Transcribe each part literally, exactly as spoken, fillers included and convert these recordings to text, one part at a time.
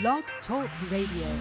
Blog Talk Radio.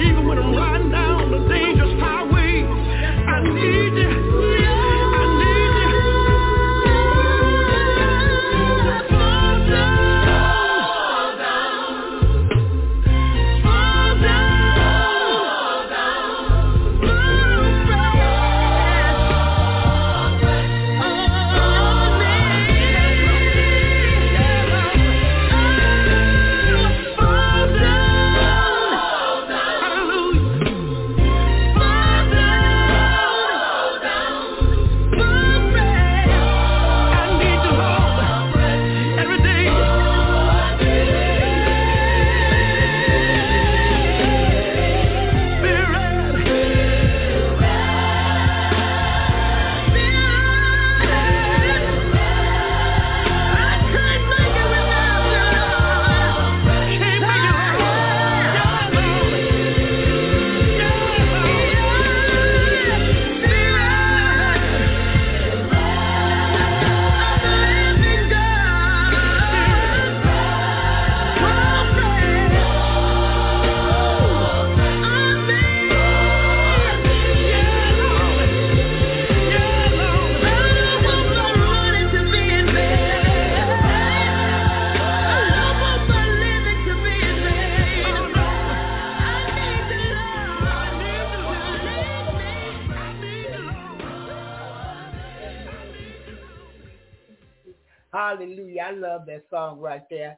Even when I'm riding down Hallelujah. I love that song right there.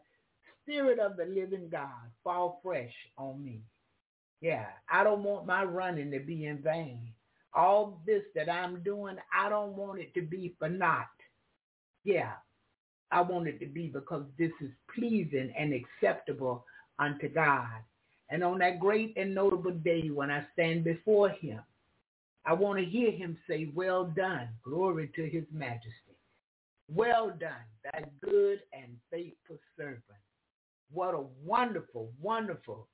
Spirit of the living God, fall fresh on me. Yeah, I don't want my running to be in vain. All this that I'm doing, I don't want it to be for naught. Yeah, I want it to be because this is pleasing and acceptable unto God. And on that great and notable day when I stand before him, I want to hear him say, well done, glory to his majesty. Well done, thy good and faithful servant. What a wonderful, wonderful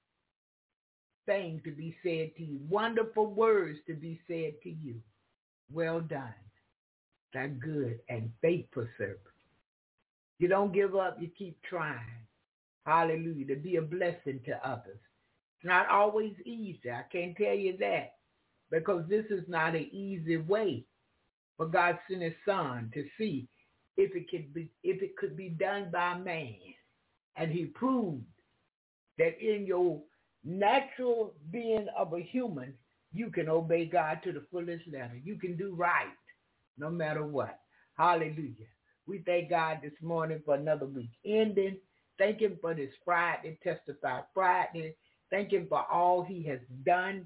thing to be said to you. Wonderful words to be said to you. Well done, thy good and faithful servant. You don't give up, you keep trying. Hallelujah, to be a blessing to others. It's not always easy, I can't tell you that, because this is not an easy way. But God sent his son to see If it, could be, if it could be done by man. And he proved that in your natural being of a human, you can obey God to the fullest letter. You can do right no matter what. Hallelujah. We thank God this morning for another week ending. Thank him for this Friday, Testify Friday. Thank him for all he has done,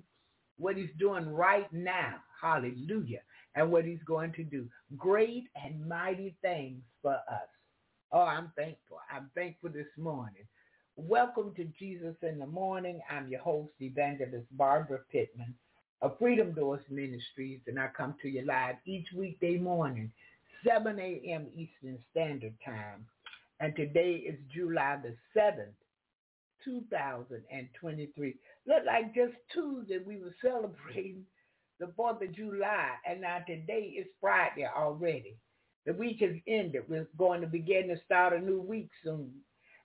what he's doing right now. Hallelujah. And what he's going to do. Great and mighty things for us. Oh, I'm thankful. I'm thankful this morning. Welcome to Jesus in the Morning. I'm your host, Evangelist Barbara Pittman of Freedom Doors Ministries, and I come to you live each weekday morning, seven a.m. Eastern Standard Time. And today is July the seventh, two thousand twenty-three. Looked like just Tuesday we were celebrating the fourth of July, and now today is Friday already. The week has ended. We're going to begin to start a new week soon.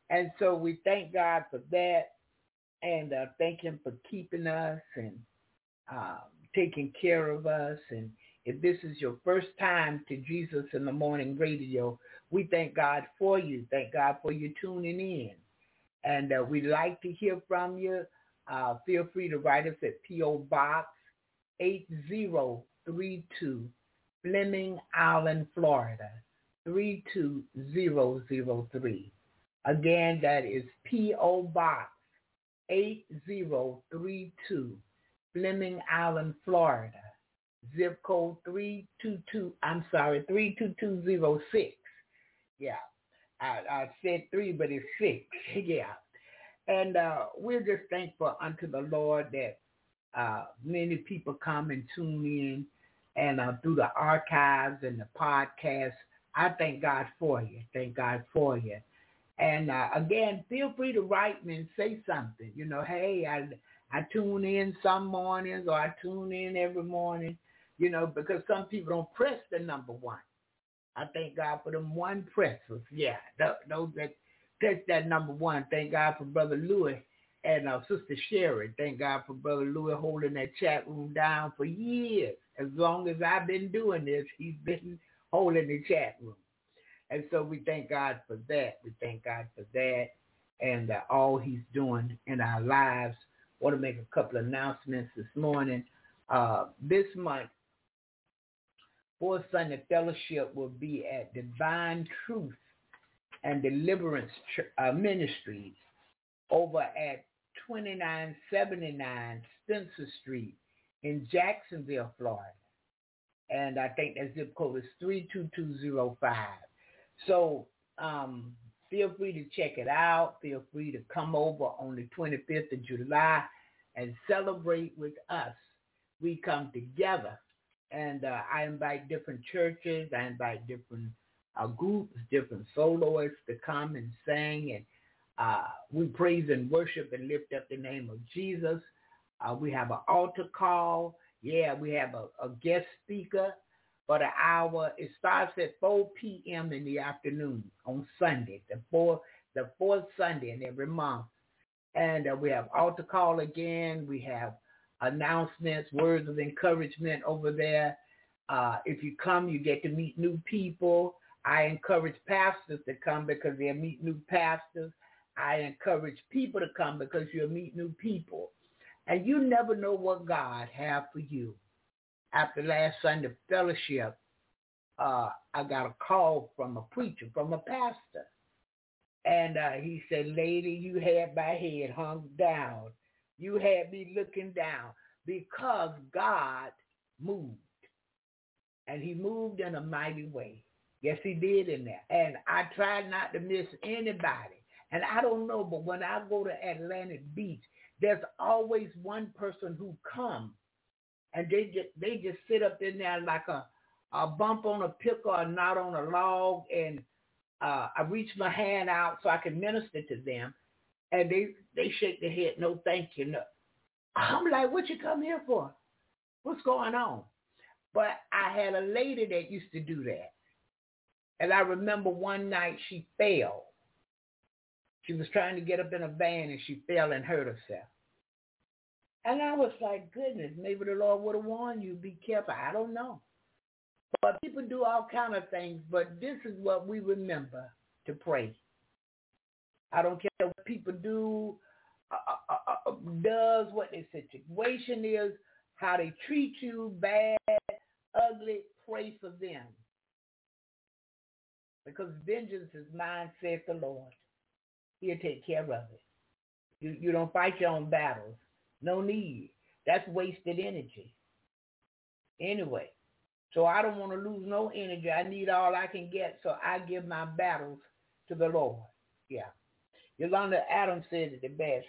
And so we thank God for that, and uh, thank him for keeping us and uh, taking care of us. And if this is your first time to Jesus in the Morning Radio, we thank God for you. Thank God for you tuning in. And uh, we'd like to hear from you. Uh, feel free to write us at P O Box eight zero three two, Fleming Island, Florida, three two zero zero three. Again, that is P O. Box eight zero three two, Fleming Island, Florida, zip code three two two, I'm sorry, three two two zero six. Yeah, I, I said three, but it's six. Yeah. And uh, we're just thankful unto the Lord that Uh, many people come and tune in, and uh, through the archives and the podcast, I thank God for you. Thank God for you. And uh, again, feel free to write me and say something. You know, hey, I I tune in some mornings, or I tune in every morning. You know, because some people don't press the number one. I thank God for them one pressers. Yeah, those that press that number one. Thank God for Brother Louis and uh, Sister Sherry. Thank God for Brother Louis holding that chat room down for years. As long as I've been doing this, he's been holding the chat room. And so we thank God for that. We thank God for that and uh, all he's doing in our lives. I want to make a couple of announcements this morning. Uh, this month, Fourth Sunday Fellowship will be at Divine Truth and Deliverance Church, uh, Ministries over at twenty-nine seventy-nine Spencer Street in Jacksonville, Florida. And I think that zip code is three two two zero five. So um, feel free to check it out. Feel free to come over on the twenty-fifth of July and celebrate with us. We come together, and uh, I invite different churches. I invite different uh, groups, different soloists to come and sing, and uh, we praise and worship and lift up the name of Jesus. Uh, we have an altar call. Yeah, we have a, a guest speaker for the hour. It starts at four p.m. in the afternoon on Sunday, the fourth, the fourth Sunday in every month. And uh, we have altar call again. We have announcements, words of encouragement over there. Uh, if you come, you get to meet new people. I encourage pastors to come because they'll meet new pastors. I encourage people to come because you'll meet new people. And you never know what God has for you. After last Sunday fellowship, uh, I got a call from a preacher, from a pastor. And uh, he said, "Lady, you had my head hung down. You had me looking down because God moved." And he moved in a mighty way. Yes, he did in there. And I tried not to miss anybody. And I don't know, but when I go to Atlantic Beach, there's always one person who comes. And they just, they just sit up in there like a, a bump on a pick or a knot on a log. And uh, I reach my hand out so I can minister to them. And they, they shake their head, "No, thank you, no." I'm like, "What you come here for? What's going on?" But I had a lady that used to do that. And I remember one night she fell. She was trying to get up in a van and she fell and hurt herself. And I was like, goodness, maybe the Lord would have warned you, be careful. I don't know. But people do all kind of things, but this is what we remember to pray. I don't care what people do, uh, uh, uh, does, what their situation is, how they treat you, bad, ugly, pray for them. Because vengeance is mine, saith the Lord. He'll take care of it. You, you don't fight your own battles. No need. That's wasted energy. Anyway, so I don't want to lose no energy. I need all I can get, so I give my battles to the Lord. Yeah. Yolanda Adams said it the best.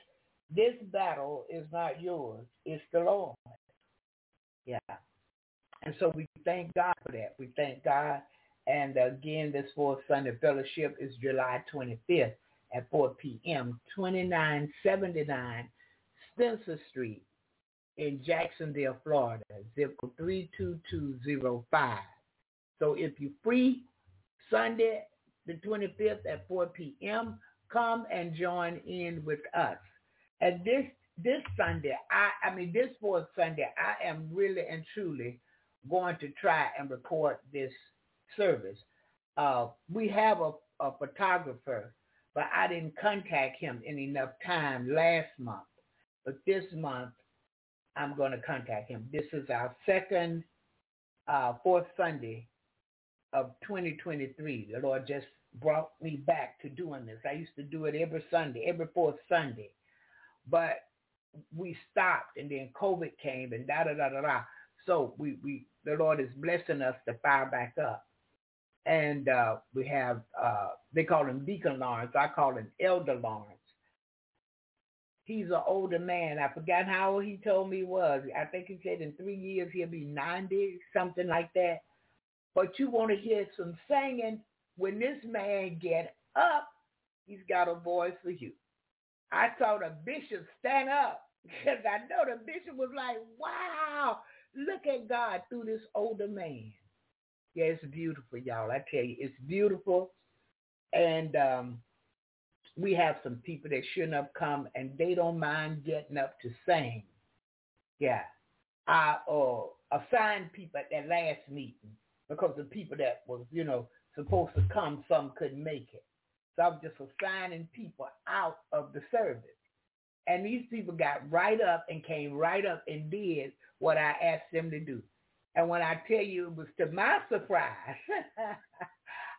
This battle is not yours. It's the Lord. Yeah. And so we thank God for that. We thank God. And again, this fourth Sunday fellowship is July twenty-fifth at four p.m., twenty-nine seventy-nine Spencer Street in Jacksonville, Florida, zip code three two two zero five. So if you're free, Sunday the twenty-fifth at four p.m., come and join in with us. And this this Sunday, I, I mean this fourth Sunday, I am really and truly going to try and record this service. Uh, we have a, a photographer, but I didn't contact him in enough time last month. But this month, I'm going to contact him. This is our second, uh, fourth Sunday of twenty twenty-three. The Lord just brought me back to doing this. I used to do it every Sunday, every fourth Sunday. But we stopped, and then COVID came, and da-da-da-da-da. So we, we the Lord is blessing us to fire back up. And uh, we have, uh, they call him Deacon Lawrence. I call him Elder Lawrence. He's an older man. I forgot how old he told me he was. I think he said in three years he'll be ninety, something like that. But you want to hear some singing. When this man get up, he's got a voice for you. I saw the bishop stand up because I know the bishop was like, wow, look at God through this older man. Yeah, it's beautiful, y'all. I tell you, it's beautiful. And um, we have some people that shouldn't have come, and they don't mind getting up to sing. Yeah. I uh, assigned people at that last meeting because the people that was, you know, supposed to come, some couldn't make it. So I was just assigning people out of the service. And these people got right up and came right up and did what I asked them to do. And when I tell you, it was to my surprise,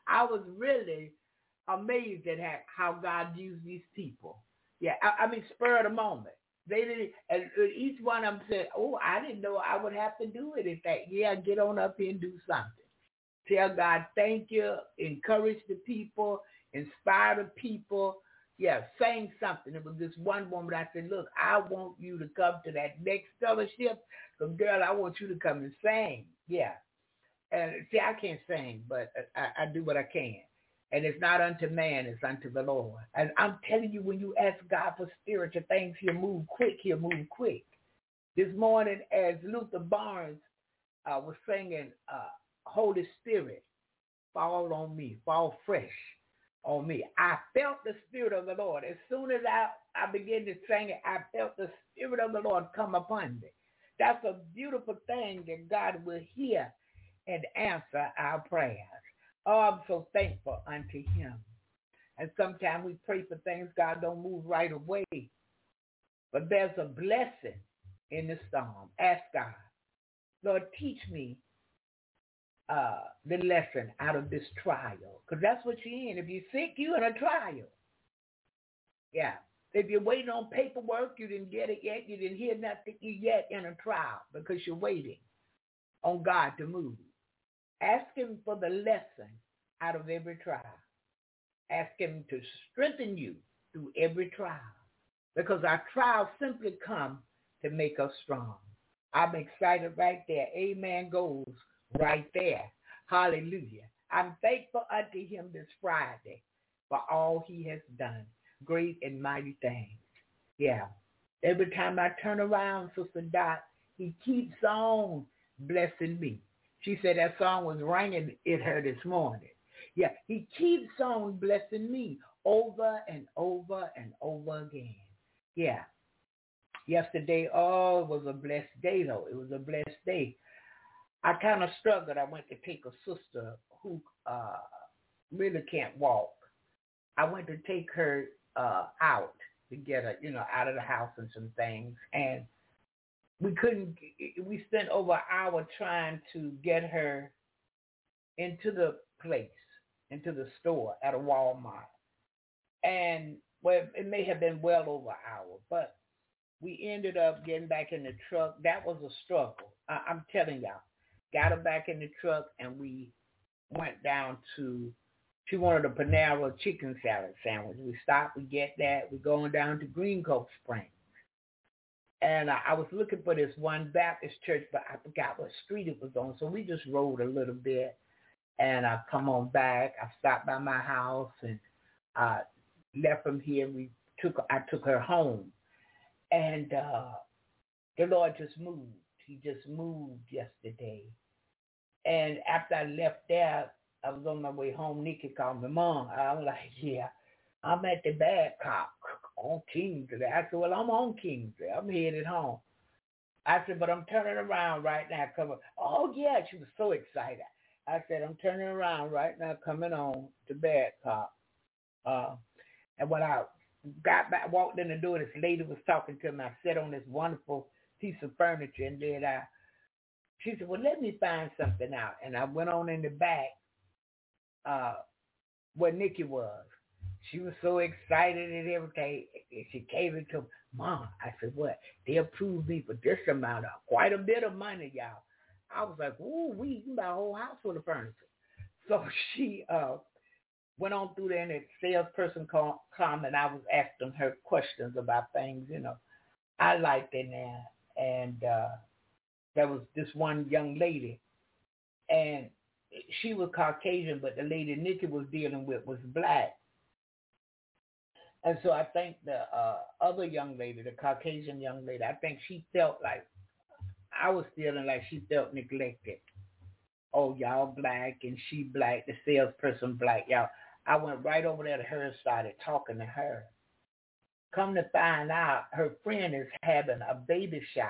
I was really amazed at how God used these people. Yeah, I, I mean, spur of the moment. They didn't, and each one of them said, oh, I didn't know I would have to do it. In fact, yeah, get on up here and do something. Tell God thank you, encourage the people, inspire the people. Yeah, saying something. It was this one woman, I said, look, I want you to come to that next fellowship. So, girl, I want you to come and sing. Yeah. And see, I can't sing, but I, I do what I can. And it's not unto man, it's unto the Lord. And I'm telling you, when you ask God for spiritual things, he'll move quick, he'll move quick. This morning, as Luther Barnes uh, was singing, uh, Holy Spirit, fall on me, fall fresh on me. I felt the Spirit of the Lord. As soon as I, I began to sing it, I felt the Spirit of the Lord come upon me. That's a beautiful thing that God will hear and answer our prayers. Oh, I'm so thankful unto him. And sometimes we pray for things God don't move right away. But there's a blessing in the storm. Ask God, Lord, teach me Uh, the lesson out of this trial, because that's what you're in. If you're sick, you're in a trial. Yeah. If you're waiting on paperwork, you didn't get it yet, you didn't hear nothing, you're yet in a trial because you're waiting on God to move. Ask him for the lesson out of every trial. Ask him to strengthen you through every trial, because our trials simply come to make us strong. I'm excited right there. Amen goes right there. Hallelujah. I'm thankful unto him this Friday for all he has done. Great and mighty things. Yeah. Every time I turn around, Sister Dot, he keeps on blessing me. She said that song was ringing in her this morning. Yeah. He keeps on blessing me over and over and over again. Yeah. Yesterday, oh, it was a blessed day, though. It was a blessed day. I kind of struggled. I went to take a sister who uh, really can't walk. I went to take her uh, out to get her, you know, out of the house and some things. And we couldn't, we spent over an hour trying to get her into the place, into the store at a Walmart. And well, it may have been well over an hour, but we ended up getting back in the truck. That was a struggle. I- I'm telling y'all. Got her back in the truck, and we went down to, she wanted a Panera chicken salad sandwich. We stopped, we get that. We're going down to Greencoat Springs. And I, I was looking for this one Baptist church, but I forgot what street it was on. So we just rode a little bit, and I come on back. I stopped by my house, and I left from here. We took, I took her home. And uh, the Lord just moved. He just moved yesterday. And after I left there, I was on my way home. Nikki called me, Mom. I'm like, yeah, I'm at the Badcock on Kingsley. I said, well, I'm on Kingsley. I'm headed home. I said, but I'm turning around right now. Coming. Oh, yeah. She was so excited. I said, I'm turning around right now, coming on to Badcock. Uh, and when I got back, walked in the door, this lady was talking to me. I sat on this wonderful piece of furniture, and then I, she said, well, let me find something out. And I went on in the back uh, where Nikki was. She was so excited and everything. She came into, Mom, I said, what? They approved me for this amount of, quite a bit of money, y'all. I was like, ooh, we can buy a whole house full of furniture. So she uh, went on through there, and the salesperson called, called, and I was asking her questions about things, you know. I liked it now. And uh, there was this one young lady, and she was Caucasian, but the lady Nikki was dealing with was black. And so I think the uh, other young lady, the Caucasian young lady, I think she felt like, I was feeling like she felt neglected. Oh, y'all black and she black, the salesperson black, y'all. I went right over there to her and started talking to her. Come to find out, her friend is having a baby shower.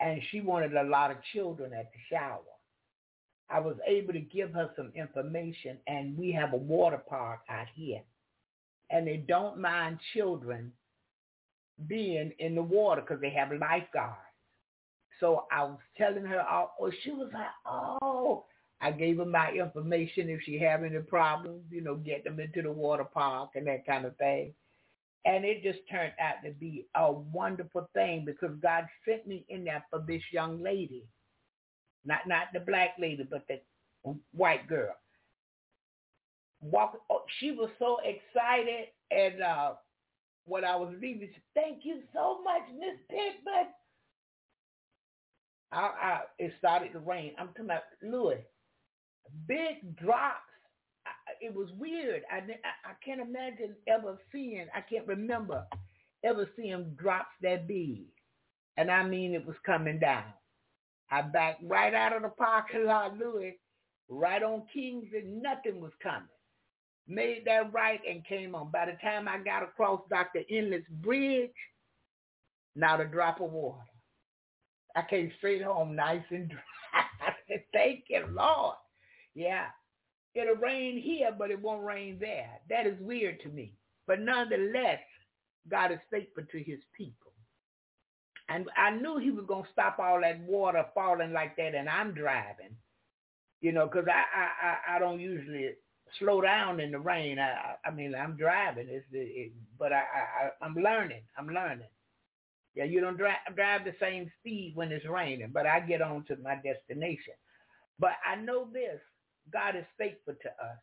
And she wanted a lot of children at the shower. I was able to give her some information, and we have a water park out here. And they don't mind children being in the water because they have lifeguards. So I was telling her, oh, she was like, oh, I gave her my information. If she have any problems, you know, get them into the water park and that kind of thing. And it just turned out to be a wonderful thing because God sent me in there for this young lady. Not not the black lady, but the white girl. Walk, oh, she was so excited. And uh, when I was leaving, she said, thank you so much, Miss Pittman. I, I, it started to rain. I'm talking about, Louis, big drops. I, it was weird. I, I, I can't imagine ever seeing, I can't remember ever seeing drops that big. And I mean, it was coming down. I backed right out of the parking lot, Louis, right on Kings, and nothing was coming. Made that right and came on. By the time I got across Doctor Endless Bridge, not a drop of water. I came straight home nice and dry. I said, thank you, Lord. Yeah, it'll rain here, but it won't rain there. That is weird to me. But nonetheless, God is faithful to his people. And I knew he was going to stop all that water falling like that, and I'm driving, you know, because I, I, I don't usually slow down in the rain. I, I mean, I'm driving, it's, it, but I, I, I'm learning. I'm learning. Yeah, you don't drive, drive the same speed when it's raining, but I get on to my destination. But I know this, God is faithful to us.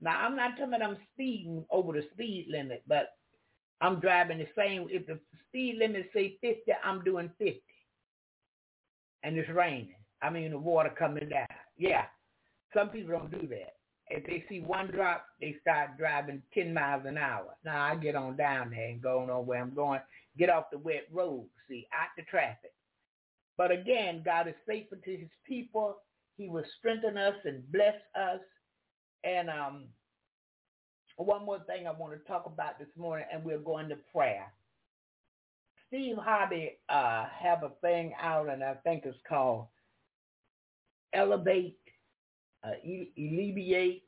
Now, I'm not telling I'm speeding over the speed limit, but I'm driving the same. If the speed limit say fifty, I'm doing fifty. And it's raining. I mean, the water coming down. Yeah, some people don't do that. If they see one drop, they start driving ten miles an hour. Now, I get on down there and go on where I'm going. Get off the wet road, see, out the traffic. But again, God is faithful to his people. He will strengthen us and bless us. And um, one more thing I want to talk about this morning, and we're going to prayer. Steve Harvey uh, have a thing out, and I think it's called Elevate, uh, Alleviate.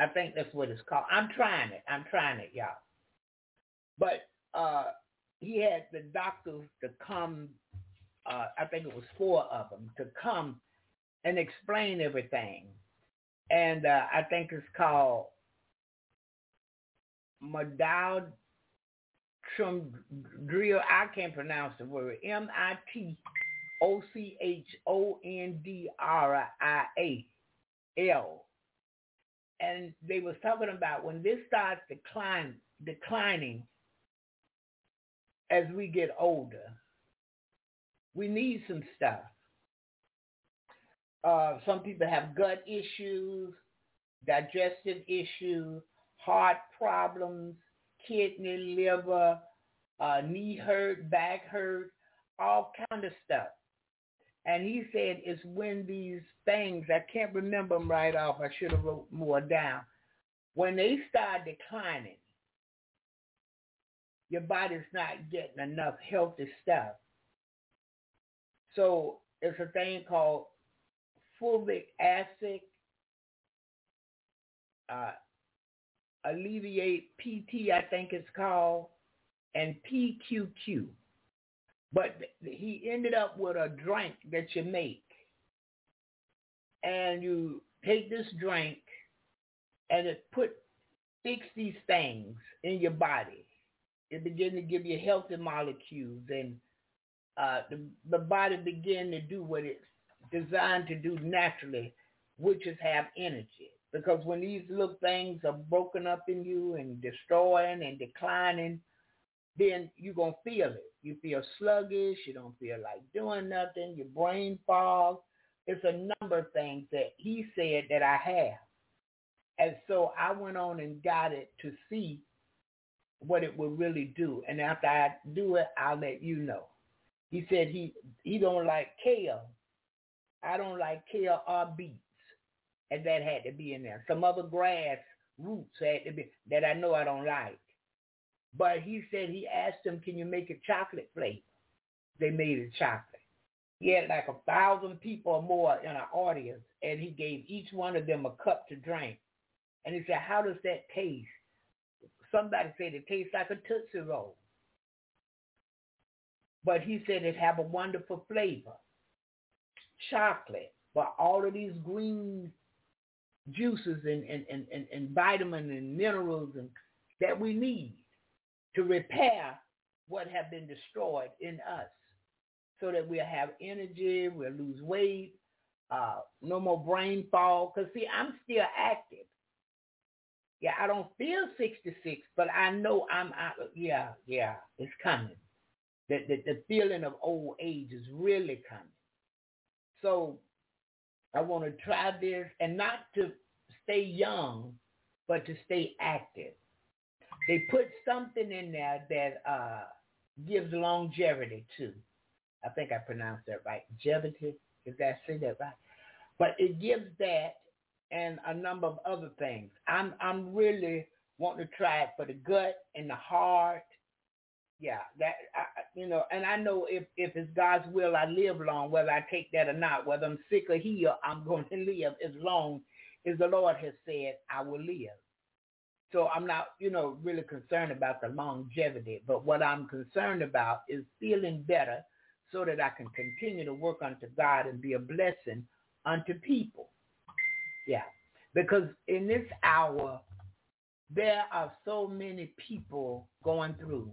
I think that's what it's called. I'm trying it. I'm trying it, y'all. But uh he had the doctors to come, uh, I think it was four of them, to come and explain everything. And uh, I think it's called Mitochondrial, I can't pronounce the word, M I T O C H O N D R I A L. And they was talking about when this starts decline, declining, as we get older, we need some stuff. Uh, some people have gut issues, digestive issues, heart problems, kidney, liver, uh, knee hurt, back hurt, all kind of stuff. And he said it's when these things, I can't remember them right off, I should have wrote more down, when they start declining, your body's not getting enough healthy stuff. So it's a thing called fulvic acid, uh, Alleviate P T, I think it's called, and P Q Q. But he ended up with a drink that you make. And you take this drink, and it put fix these things in your body. It begin to give you healthy molecules, and uh, the, the body begin to do what it's designed to do naturally, which is have energy. Because when these little things are broken up in you and destroying and declining, then you're going to feel it. You feel sluggish. You don't feel like doing nothing. Your brain fog. It's a number of things that he said that I have. And so I went on and got it to see what it will really do. And after I do it, I'll let you know. He said he, he don't like kale. I don't like kale or beets. and that had to be in there. Some other grass roots had to be, that I know I don't like. But he said, he asked them, can you make a chocolate flavor? They made a chocolate. He had like a thousand people or more in our audience, and he gave each one of them a cup to drink. And he said, how does that taste? Somebody said it tastes like a Tootsie Roll. But he said it have a wonderful flavor. Chocolate, but all of these green juices and, and, and, and, and vitamins and minerals and that we need to repair what have been destroyed in us, so that we'll have energy, we'll lose weight, uh, no more brain fog. Because, see, I'm still active. Yeah, I don't feel sixty-six, but I know I'm out. Yeah, yeah, it's coming. The, the, the feeling of old age is really coming. So I want to try this, and not to stay young, but to stay active. They put something in there that uh, gives longevity too. I think I pronounced that right. Longevity, did I say that right? But it gives that and a number of other things. I'm I'm really wanting to try it for the gut and the heart. Yeah, that I, you know, and I know if, if it's God's will, I live long, whether I take that or not. Whether I'm sick or healed, I'm going to live as long as the Lord has said I will live. So I'm not, you know, really concerned about the longevity, but what I'm concerned about is feeling better so that I can continue to work unto God and be a blessing unto people. Yeah, because in this hour, there are so many people going through.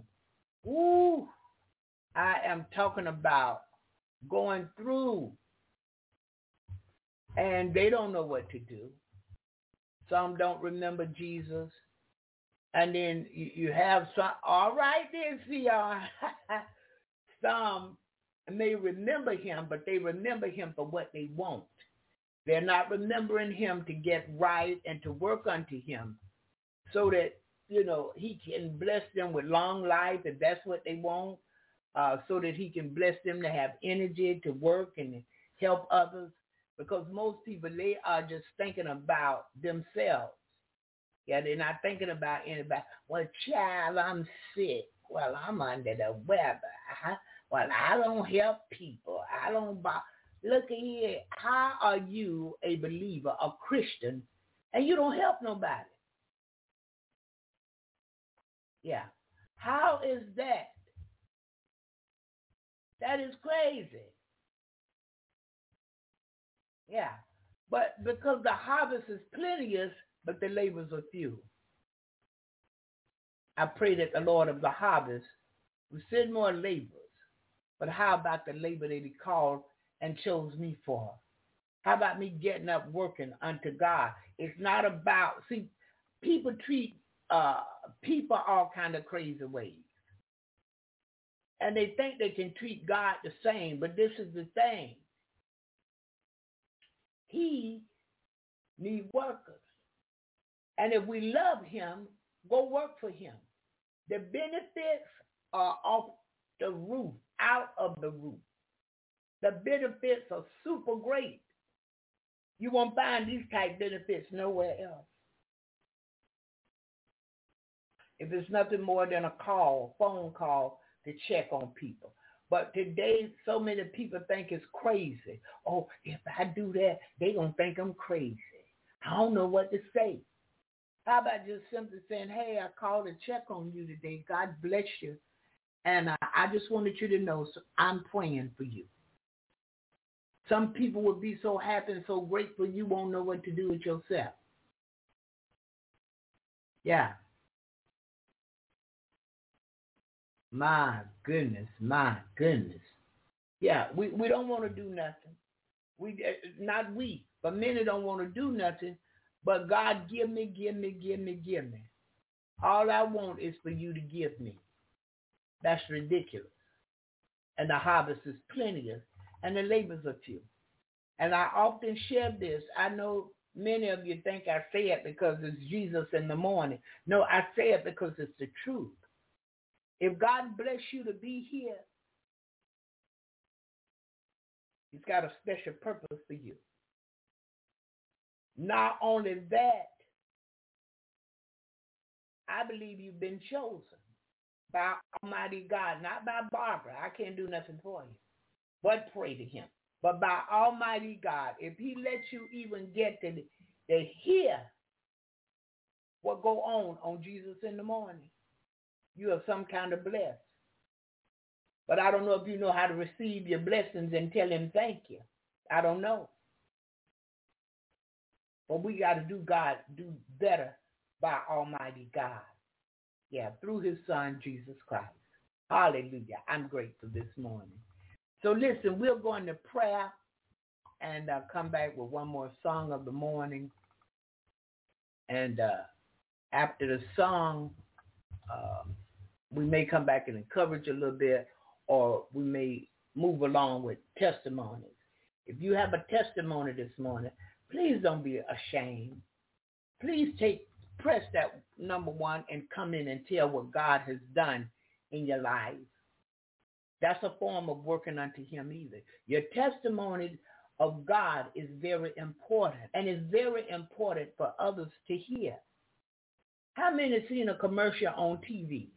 Ooh, I am talking about going through, and they don't know what to do. Some don't remember Jesus. And then you have some, all right then, C R. Some may remember him, but they remember him for what they want. They're not remembering him to get right and to work unto him so that, you know, he can bless them with long life if that's what they want, uh, so that he can bless them to have energy to work and help others. Because most people, they are just thinking about themselves. Yeah, they're not thinking about anybody. Well, child, I'm sick. Well, I'm under the weather. I, well, I don't help people. I don't bother. Look at here. How are you a believer, a Christian, and you don't help nobody? Yeah. How is that? That is crazy. Yeah. But because the harvest is plenteous, but the labors are few. I pray that the Lord of the harvest will send more laborers. But how about the labor that he called and chose me for? How about me getting up working unto God? It's not about, see, people treat uh, people all kind of crazy ways. And they think they can treat God the same, but this is the thing. He needs workers. And if we love him, go work for him. The benefits are off the roof, out of the roof. The benefits are super great. You won't find these type benefits nowhere else. If it's nothing more than a call, phone call to check on people. But today, so many people think it's crazy. Oh, if I do that, they're going to think I'm crazy. I don't know what to say. How about just simply saying, hey, I called to check on you today. God bless you. And I, I just wanted you to know, so I'm praying for you. Some people will be so happy and so grateful, you won't know what to do with yourself. Yeah. My goodness, my goodness. Yeah, we, we don't want to do nothing. We Not we, but many don't want to do nothing. But God, give me, give me, give me, give me. All I want is for you to give me. That's ridiculous. And the harvest is plenteous, and the labors are few. And I often share this. I know many of you think I say it because it's Jesus in the morning. No, I say it because it's the truth. If God bless you to be here, he's got a special purpose for you. Not only that, I believe you've been chosen by Almighty God, not by Barbara. I can't do nothing for you, but pray to him. But by Almighty God, if he lets you even get to, to hear what go on on Jesus in the Morning, you are some kind of blessed. But I don't know if you know how to receive your blessings and tell him thank you. I don't know. But we got to do God, do better by Almighty God. Yeah, through his son, Jesus Christ. Hallelujah. I'm grateful this morning. So listen, we'll go into prayer and uh, come back with one more song of the morning. And uh, after the song, uh, we may come back and encourage a little bit, or we may move along with testimonies. If you have a testimony this morning, please don't be ashamed. Please take press that number one and come in and tell what God has done in your life. That's a form of working unto him either. Your testimony of God is very important, and it's very important for others to hear. How many have seen a commercial on T V?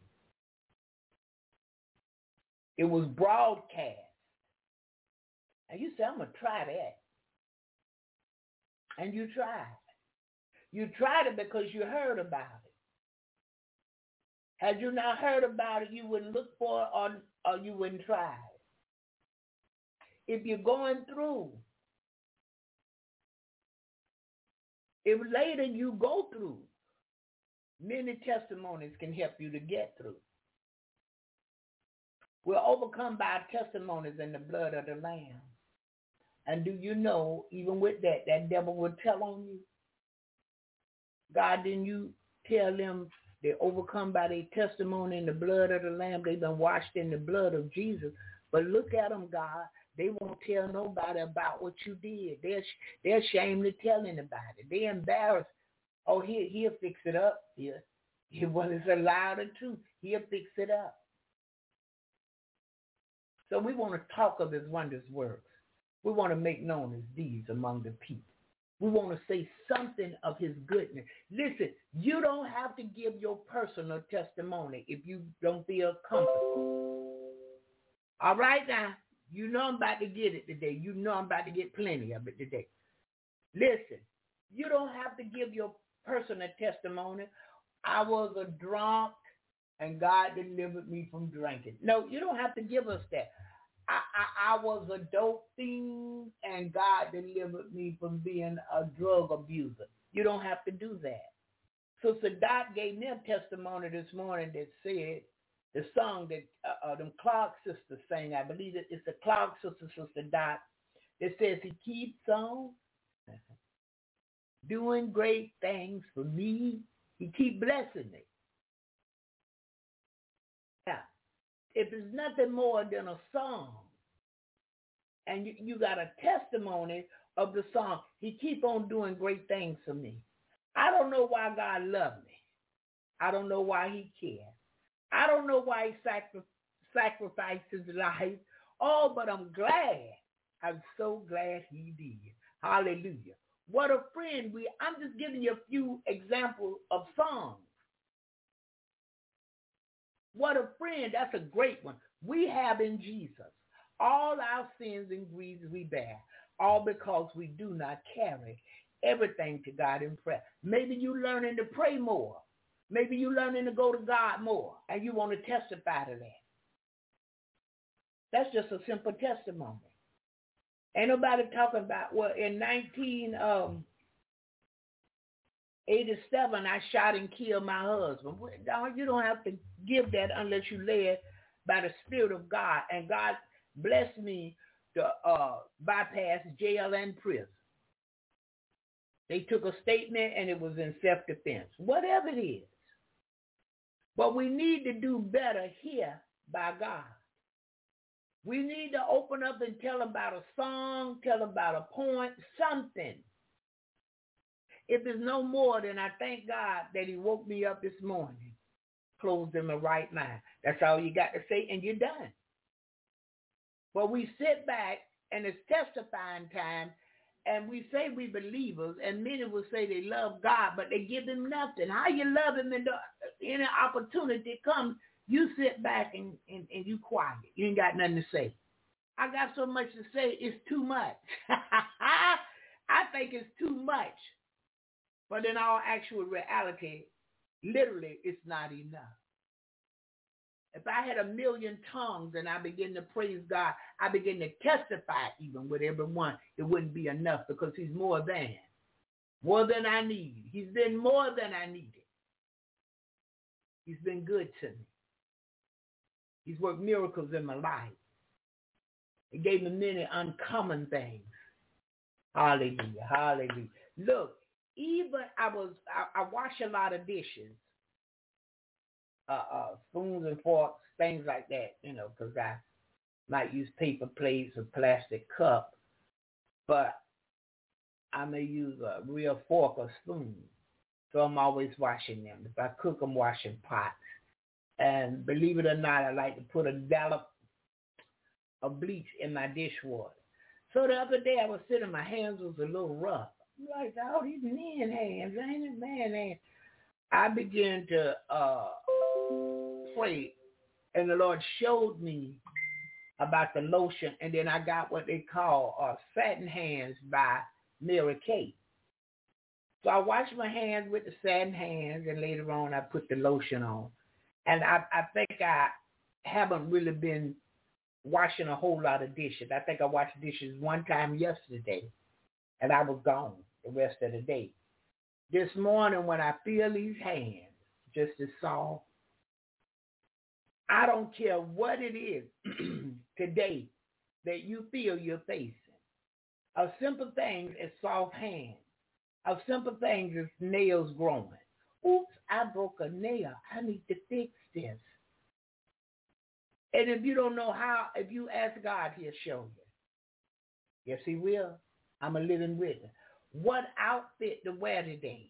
It was broadcast. And you say, I'm going to try that. And you tried. You tried it because you heard about it. Had you not heard about it, you wouldn't look for it, or, or you wouldn't try it. If you're going through, if later you go through, many testimonies can help you to get through. We're overcome by our testimonies in the blood of the Lamb. And do you know, even with that, that devil will tell on you. God, didn't you tell them they overcome by their testimony in the blood of the Lamb? They've been washed in the blood of Jesus. But look at them, God. They won't tell nobody about what you did. They're, they're ashamed to tell anybody. They're embarrassed. Oh, he, he'll fix it up. He'll, he, well, it's a lie or truth. He'll fix it up. So we want to talk of his wondrous works. We want to make known his deeds among the people. We want to say something of his goodness. Listen, you don't have to give your personal testimony if you don't feel comfortable. All right now, you know I'm about to get it today. You know I'm about to get plenty of it today. Listen, you don't have to give your personal testimony. I was a drunk and God delivered me from drinking. No, you don't have to give us that. I, I, I was a dope fiend, and God delivered me from being a drug abuser. You don't have to do that. So Sadat gave me a testimony this morning that said, the song that uh, uh, them Clark Sisters sang, I believe it, it's the Clark Sisters, Sister Dot, that says, he keeps on doing great things for me. He keep blessing me. If it's nothing more than a song, and you, you got a testimony of the song, he keep on doing great things for me. I don't know why God loved me. I don't know why he cared. I don't know why he sacri- sacrificed his life. Oh, but I'm glad. I'm so glad he did. Hallelujah. What a friend we. I'm just giving you a few examples of songs. What a friend. That's a great one. We have in Jesus all our sins and griefs we bear, all because we do not carry everything to God in prayer. Maybe you're learning to pray more. Maybe you're learning to go to God more, and you want to testify to that. That's just a simple testimony. Ain't nobody talking about, well, in nineteen eighty-seven, I shot and killed my husband. You don't have to give that unless you're led by the Spirit of God. And God blessed me to uh, bypass jail and prison. They took a statement and it was in self-defense, whatever it is. But we need to do better here by God. We need to open up and tell about a song, tell about a point, something. If it's no more than I thank God that he woke me up this morning, closed in my right mind. That's all you got to say, and you're done. But we sit back, and it's testifying time, and we say we believers, and many will say they love God, but they give him nothing. How you love him and any opportunity comes, you sit back and, and, and you quiet. You ain't got nothing to say. I got so much to say, it's too much. I think it's too much. But in our actual reality, literally, it's not enough. If I had a million tongues and I begin to praise God, I begin to testify even with everyone, it wouldn't be enough because he's more than, more than I need. He's been more than I needed. He's been good to me. He's worked miracles in my life. He gave me many uncommon things. Hallelujah, hallelujah. Look, even I was, I, I wash a lot of dishes. Uh, uh, spoons and forks, things like that, you know, because I might use paper plates or plastic cup, but I may use a real fork or spoon. So I'm always washing them. If I cook, I'm washing pots. And believe it or not, I like to put a dollop of bleach in my dishwater. So the other day I was sitting, my hands was a little rough. I'm like, oh, these men hands, ain't it man hands? I began to uh, pray, and the Lord showed me about the lotion, and then I got what they call uh, satin hands by Mary Kay. So I washed my hands with the satin hands, and later on I put the lotion on. And I, I think I haven't really been washing a whole lot of dishes. I think I washed dishes one time yesterday, and I was gone the rest of the day. This morning when I feel these hands, just as soft, I don't care what it is today that you feel you're facing. Of simple things as soft hands. Of simple things as nails growing. Oops, I broke a nail. I need to fix this. And if you don't know how, if you ask God, he'll show you. Yes, he will. I'm a living witness. What outfit to wear today?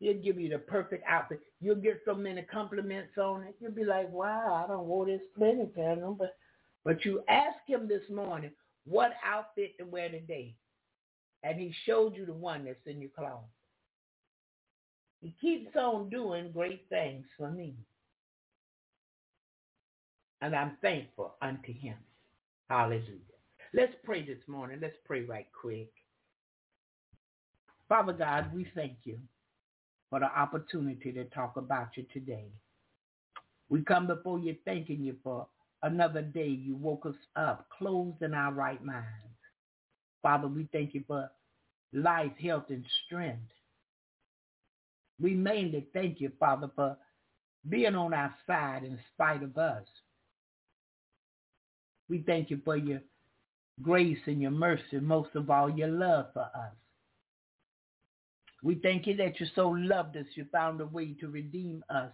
He'll give you the perfect outfit. You'll get so many compliments on it. You'll be like, wow, I don't wore this plenty time. But, but you asked him this morning, what outfit to wear today? And he showed you the one that's in your closet. He keeps on doing great things for me. And I'm thankful unto him. Hallelujah. Let's pray this morning. Let's pray right quick. Father God, we thank you for the opportunity to talk about you today. We come before you thanking you for another day. You woke us up, clothed in our right minds. Father, we thank you for life, health, and strength. We mainly thank you, Father, for being on our side in spite of us. We thank you for your grace and your mercy, most of all, your love for us. We thank you that you so loved us, you found a way to redeem us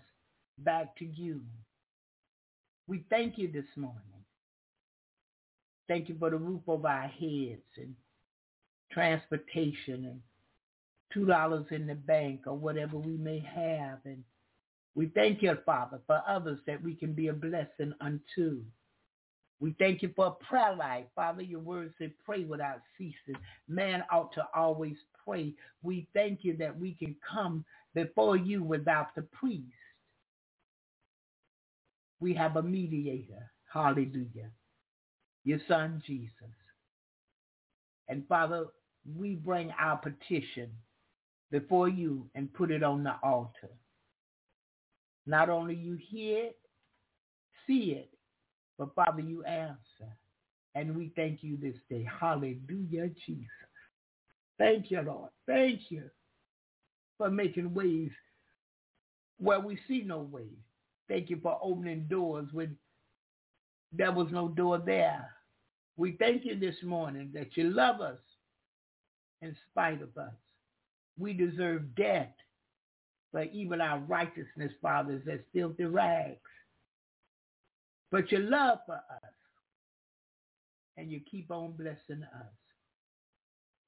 back to you. We thank you this morning. Thank you for the roof over our heads and transportation and two dollars in the bank or whatever we may have. And we thank you, Father, for others that we can be a blessing unto. We thank you for a prayer life. Father, your words say pray without ceasing. Man ought to always pray. We thank you that we can come before you without the priest. We have a mediator. Hallelujah. Your son, Jesus. And Father, we bring our petition before you and put it on the altar. Not only you hear it, see it, but, Father, you answer, and we thank you this day. Hallelujah, Jesus. Thank you, Lord. Thank you for making ways where we see no ways. Thank you for opening doors when there was no door there. We thank you this morning that you love us in spite of us. We deserve death, but even our righteousness, Father, is as filthy rags. But your love for us, and you keep on blessing us.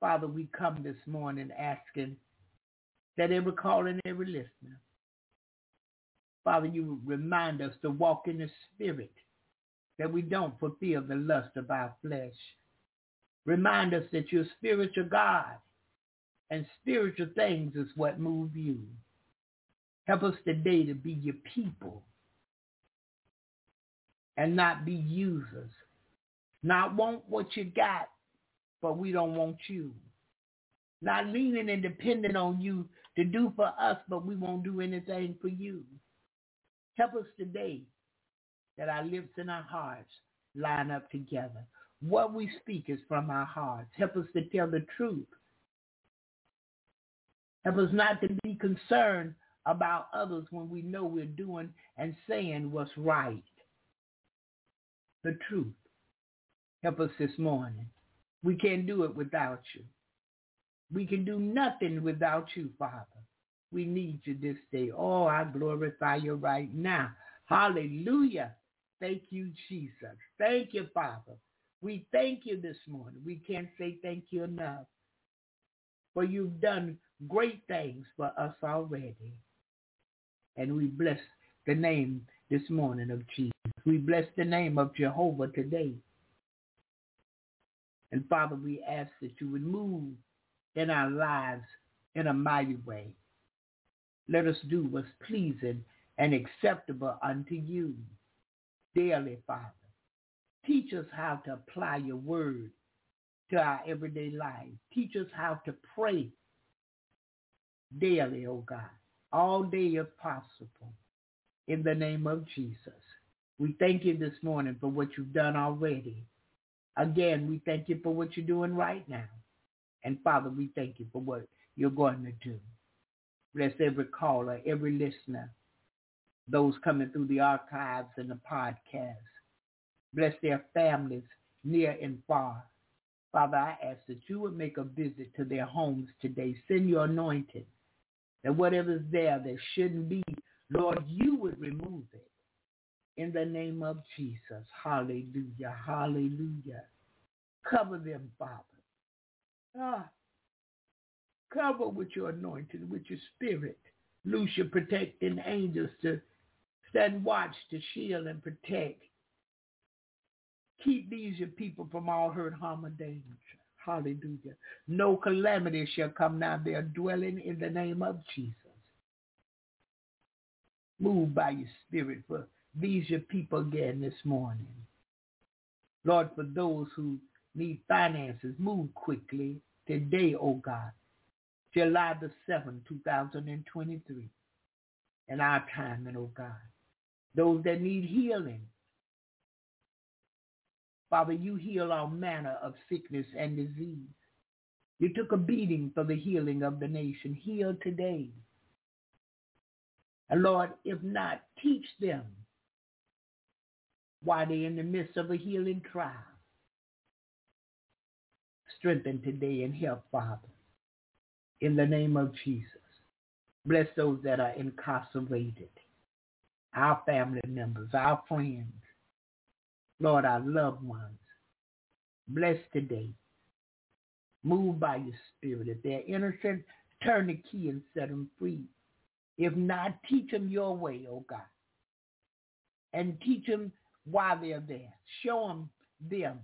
Father, we come this morning asking that every caller and every listener, Father, you remind us to walk in the Spirit, that we don't fulfill the lust of our flesh. Remind us that you're spiritual God, and spiritual things is what move you. Help us today to be your people and not be users. Not want what you got, but we don't want you. Not leaning and depending on you to do for us, but we won't do anything for you. Help us today that our lips and our hearts line up together. What we speak is from our hearts. Help us to tell the truth. Help us not to be concerned about others when we know we're doing and saying what's right. The truth. Help us this morning. We can't do it without you. We can do nothing without you, Father. We need you this day. Oh, I glorify you right now. Hallelujah. Thank you, Jesus. Thank you, Father. We thank you this morning. We can't say thank you enough. For you've done great things for us already. And we bless the name this morning of Jesus. We bless the name of Jehovah today. And Father, we ask that you would move in our lives in a mighty way. Let us do what's pleasing and acceptable unto you daily, Father. Teach us how to apply your word to our everyday life. Teach us how to pray daily, oh God, all day if possible, in the name of Jesus. We thank you this morning for what you've done already. Again, we thank you for what you're doing right now. And Father, we thank you for what you're going to do. Bless every caller, every listener, those coming through the archives and the podcast. Bless their families near and far. Father, I ask that you would make a visit to their homes today. Send your anointing. That whatever's there that shouldn't be, Lord, you would remove it. In the name of Jesus. Hallelujah. Hallelujah. Cover them, Father. Ah, cover with your anointing, with your spirit. Loose your protecting angels to stand watch, to shield and protect. Keep these your people from all hurt, harm, or danger. Hallelujah. No calamity shall come now. They are dwelling in the name of Jesus. Move by your spirit for these your people again this morning. Lord, for those who need finances, move quickly today, O God. July the seventh, twenty twenty-three. In our timing, O God. Those that need healing. Father, you heal all manner of sickness and disease. You took a beating for the healing of the nation. Heal today. And Lord, if not, teach them while they're in the midst of a healing trial. Strengthen today and help, Father, in the name of Jesus. Bless those that are incarcerated, our family members, our friends. Lord, our loved ones, bless today. Move by your spirit. If they're innocent, turn the key and set them free. If not, teach them your way, oh God. And teach them why they're there. Show them them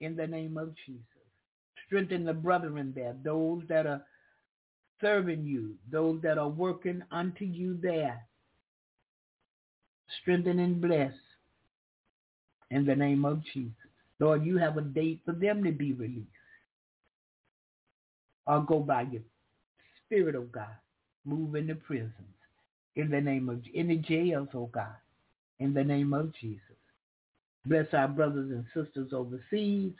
in the name of Jesus. Strengthen the brethren there, those that are serving you, those that are working unto you there. Strengthen and bless. In the name of Jesus. Lord, you have a date for them to be released. I'll go by your spirit, oh God. Move in the prisons. In the name of, in the jails, oh God. In the name of Jesus. Bless our brothers and sisters overseas.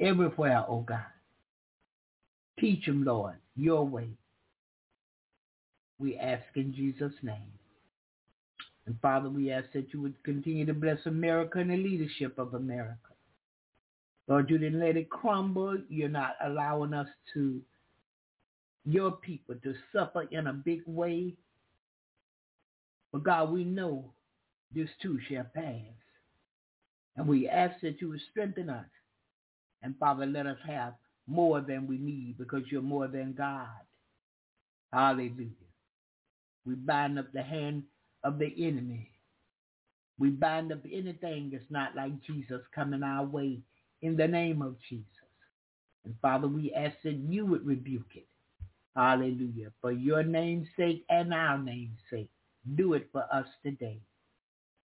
Everywhere, oh God. Teach them, Lord, your way. We ask in Jesus' name. And Father, we ask that you would continue to bless America and the leadership of America. Lord, you didn't let it crumble. You're not allowing us to, your people, to suffer in a big way. But God, we know this too shall pass. And we ask that you would strengthen us. And Father, let us have more than we need because you're more than God. Hallelujah. We bind up the hand of the enemy. We bind up anything that's not like Jesus coming our way in the name of Jesus. And Father, we ask that you would rebuke it. Hallelujah. For your name's sake and our name's sake, do it for us today.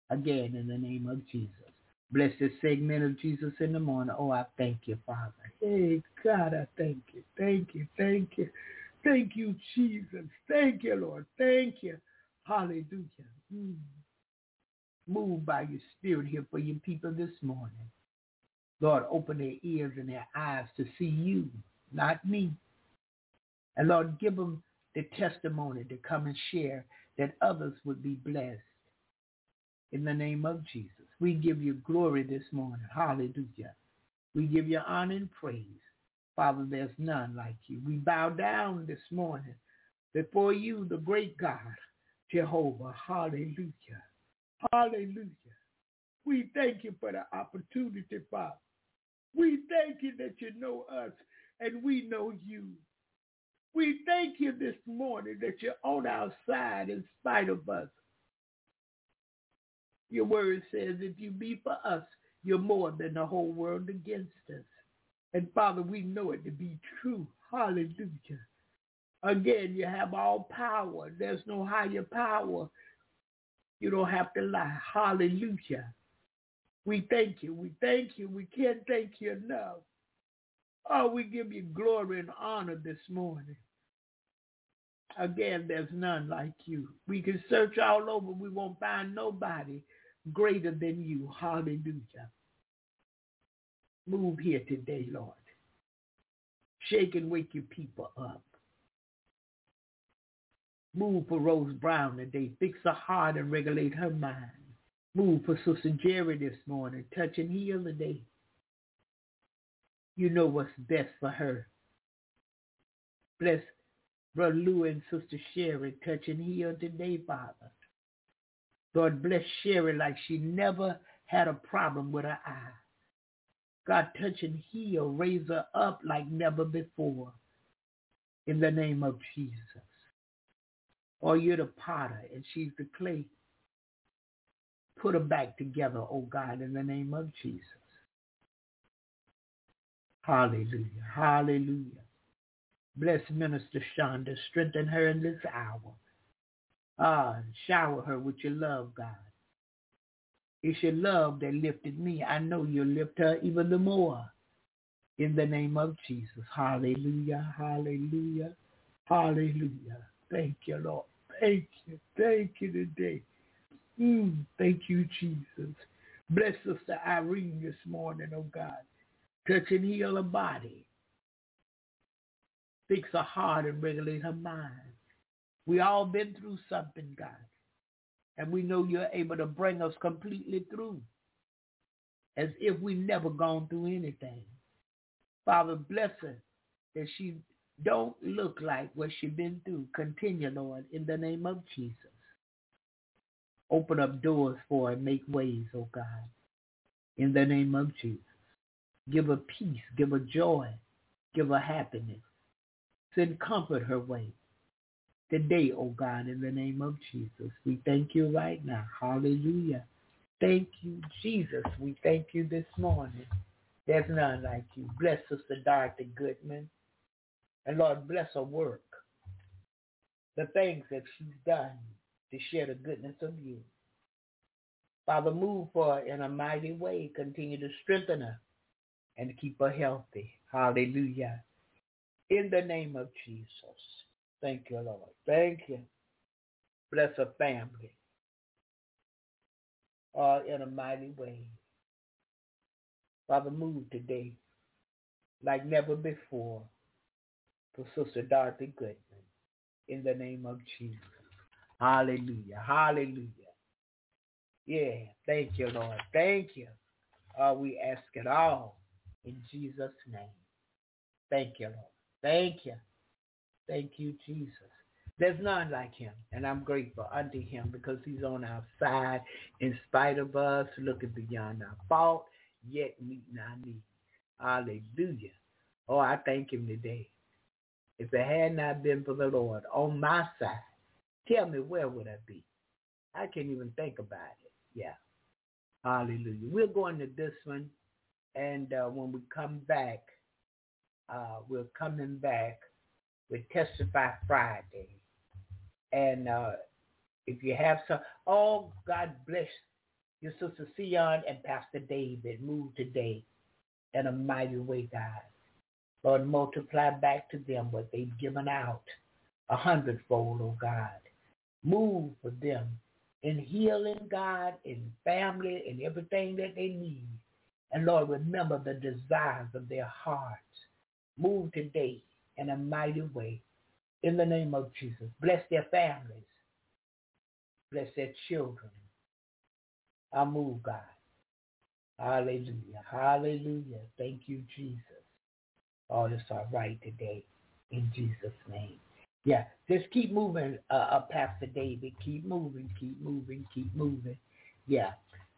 Again, in the name of Jesus. Bless this segment of Jesus in the Morning. Oh, I thank you, Father. Hey, God, I thank you. Thank you. Thank you. Thank you, Jesus. Thank you, Lord. Thank you. Hallelujah. Mm. Move by your spirit here for your people this morning. Lord, open their ears and their eyes to see you, not me. And Lord, give them the testimony to come and share that others would be blessed. In the name of Jesus, we give you glory this morning. Hallelujah. We give you honor and praise. Father, there's none like you. We bow down this morning before you, the great God, Jehovah. Hallelujah. Hallelujah. We thank you for the opportunity, Father. We thank you that you know us and we know you. We thank you this morning that you're on our side in spite of us. Your word says, if you be for us, you're more than the whole world against us. And Father, we know it to be true. Hallelujah. Again, you have all power. There's no higher power. You don't have to lie. Hallelujah. We thank you. We thank you. We can't thank you enough. Oh, we give you glory and honor this morning. Again, there's none like you. We can search all over. We won't find nobody greater than you. Hallelujah. Move here today, Lord. Shake and wake your people up. Move for Rose Brown today. Fix her heart and regulate her mind. Move for Sister Jerry this morning. Touch and heal today. You know what's best for her. Bless Brother Lou and Sister Sherry, touch and heal today, Father. Lord, bless Sherry like she never had a problem with her eye. God, touch and heal, raise her up like never before. In the name of Jesus. Oh, you're the potter and she's the clay. Put her back together, oh God, in the name of Jesus. Hallelujah, hallelujah. Bless Minister Shonda. Strengthen her in this hour. Ah, shower her with your love, God. It's your love that lifted me. I know you'll lift her even the more. In the name of Jesus. Hallelujah, hallelujah, hallelujah. Thank you, Lord. Thank you. Thank you today. Mm, thank you, Jesus. Bless Sister Irene this morning, oh God. Touch and heal her body. Fix her heart and regulate her mind. We all been through something, God. And we know you're able to bring us completely through. As if we never gone through anything. Father, bless her that she don't look like what she been through. Continue, Lord, in the name of Jesus. Open up doors for her and make ways, oh God. In the name of Jesus. Give her peace. Give her joy. Give her happiness. And comfort her way today, oh God, in the name of Jesus. We thank you right now. Hallelujah. Thank you, Jesus. We thank you this morning. There's none like you. Bless Sister Dorothy Goodman. And Lord, bless her work. The things that she's done to share the goodness of you. Father, move for her in a mighty way. Continue to strengthen her and keep her healthy. Hallelujah. In the name of Jesus. Thank you, Lord. Thank you. Bless her family. All in a mighty way. Father, move today like never before for Sister Dorothy Goodman. In the name of Jesus. Hallelujah. Hallelujah. Yeah. Thank you, Lord. Thank you. Uh, we ask it all in Jesus' name. Thank you, Lord. Thank you. Thank you, Jesus. There's none like him, and I'm grateful unto him because he's on our side in spite of us, looking beyond our fault, yet meeting our needs. Hallelujah. Oh, I thank him today. If it had not been for the Lord on my side, tell me where would I be? I can't even think about it. Yeah. Hallelujah. We're going to this one And uh, when we come back, uh, we're coming back with Testify Friday. And uh, if you have some, oh, God bless your sister Sion and Pastor David. Move today in a mighty way, God. Lord, multiply back to them what they've given out a hundredfold, oh God. Move for them in healing, God, in family, in everything that they need. And Lord, remember the desires of their hearts. Move today in a mighty way. In the name of Jesus, bless their families. Bless their children. I move, God. Hallelujah. Hallelujah. Thank you, Jesus. All is all right today in Jesus' name. Yeah, just keep moving, uh, up Pastor David. Keep moving, keep moving, keep moving. Yeah,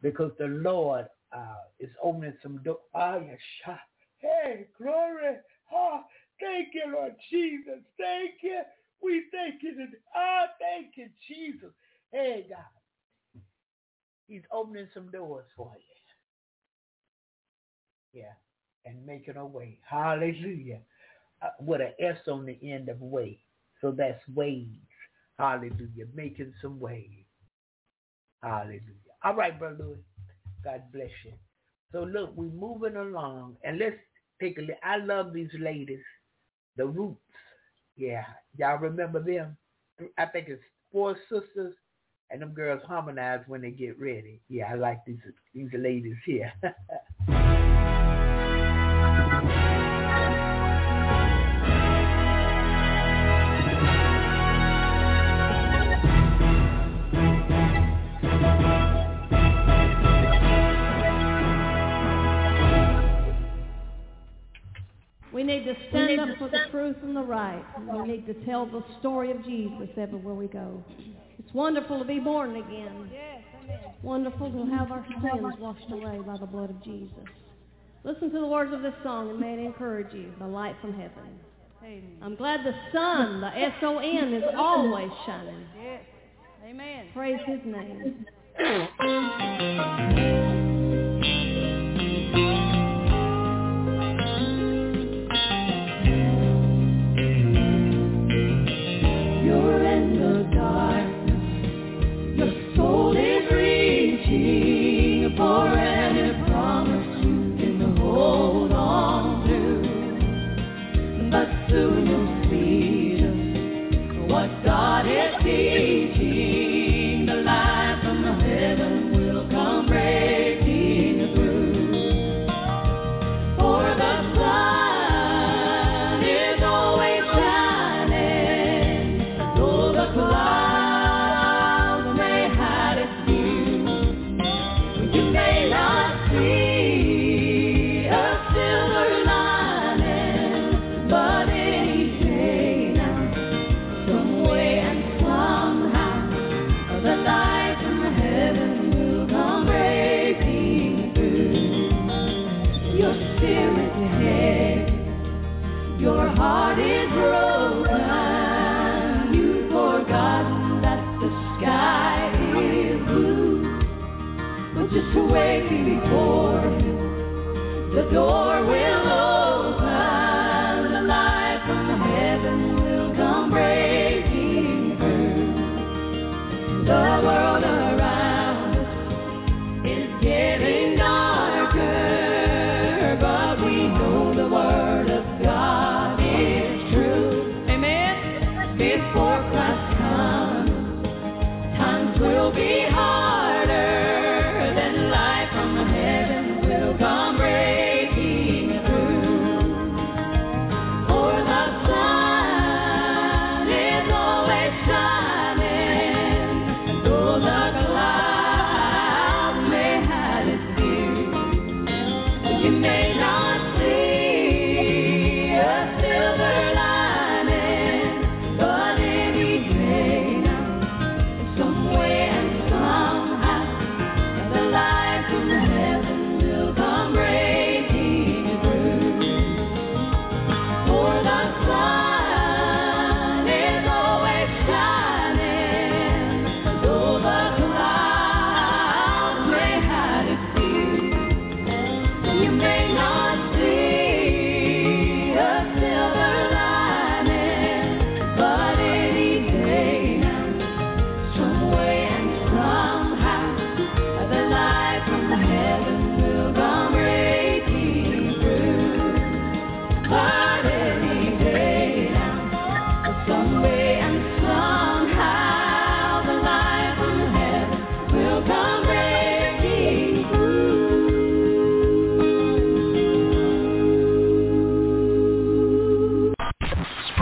because the Lord uh, is opening some doors. Oh, yeah. Hey, glory. Oh, thank you, Lord Jesus. Thank you. We thank you today. Oh, thank you, Jesus. Hey, God. He's opening some doors for you. Yeah. And making a way. Hallelujah. Uh, with an S on the end of way. So that's ways. Hallelujah. Making some ways. Hallelujah. All right, Brother Louis. God bless you. So look, we're moving along. And let's take a look. I love these ladies. The Roots. Yeah. Y'all remember them? I think it's four sisters. And them girls harmonize when they get ready. Yeah, I like these, these ladies here. We need to stand up for the truth and the right. We need to tell the story of Jesus everywhere we go. It's wonderful to be born again. Wonderful to have our sins washed away by the blood of Jesus. Listen to the words of this song, and may it encourage you, the light from heaven. I'm glad the sun, the S O N, is always shining. Yes. Amen. Praise his name. Come breaking.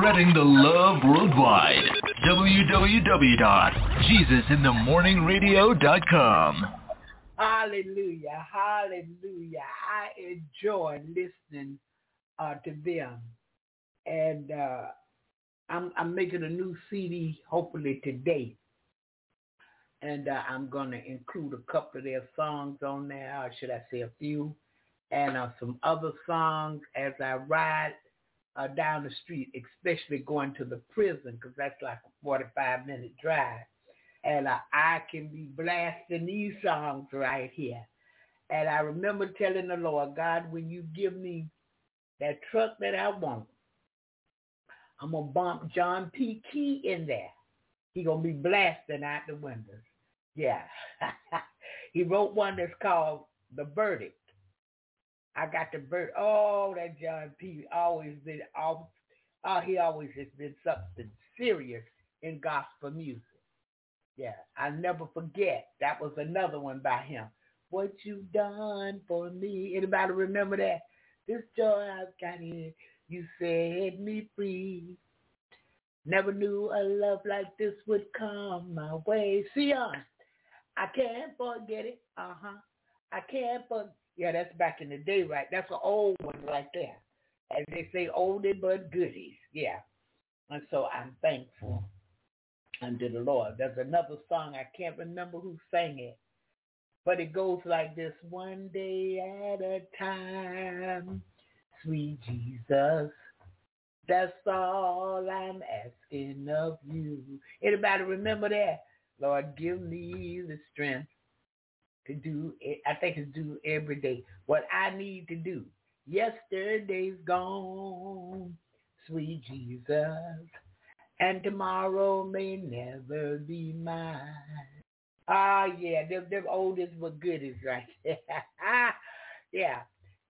spreading the love worldwide. w w w dot jesus in the morning radio dot com. Hallelujah, hallelujah. I enjoy listening uh, to them. And uh, I'm, I'm making a new C D hopefully today. And uh, I'm going to include a couple of their songs on there, or should I say a few, and uh, some other songs as I ride uh, down the street, especially going to the prison, because that's like a forty-five minute drive. And uh, I can be blasting these songs right here. And I remember telling the Lord, God, when you give me that truck that I want, I'm going to bump John P. Key in there. He going to be blasting out the windows. Yeah. He wrote one that's called The Verdict. I got the verdict. Oh, that John P. always been, all, oh, he always has been something serious in gospel music. Yeah, I'll never forget. That was another one by him. What you done for me. Anybody remember that? This joy I've got here. You set me free. Never knew a love like this would come my way. See ya. I can't forget it. Uh-huh. I can't forget. Yeah, that's back in the day, right? That's an old one right there. As they say, oldie but goodies. Yeah. And so I'm thankful unto the Lord. There's another song, I can't remember who sang it, but it goes like this: one day at a time, sweet Jesus, that's all I'm asking of you. Anybody remember that? Lord, give me the strength to do it. I think it's do every day what I need to do. Yesterday's gone, sweet Jesus, and tomorrow may never be mine. Ah, yeah, them, them oldies were goodies right there. Yeah,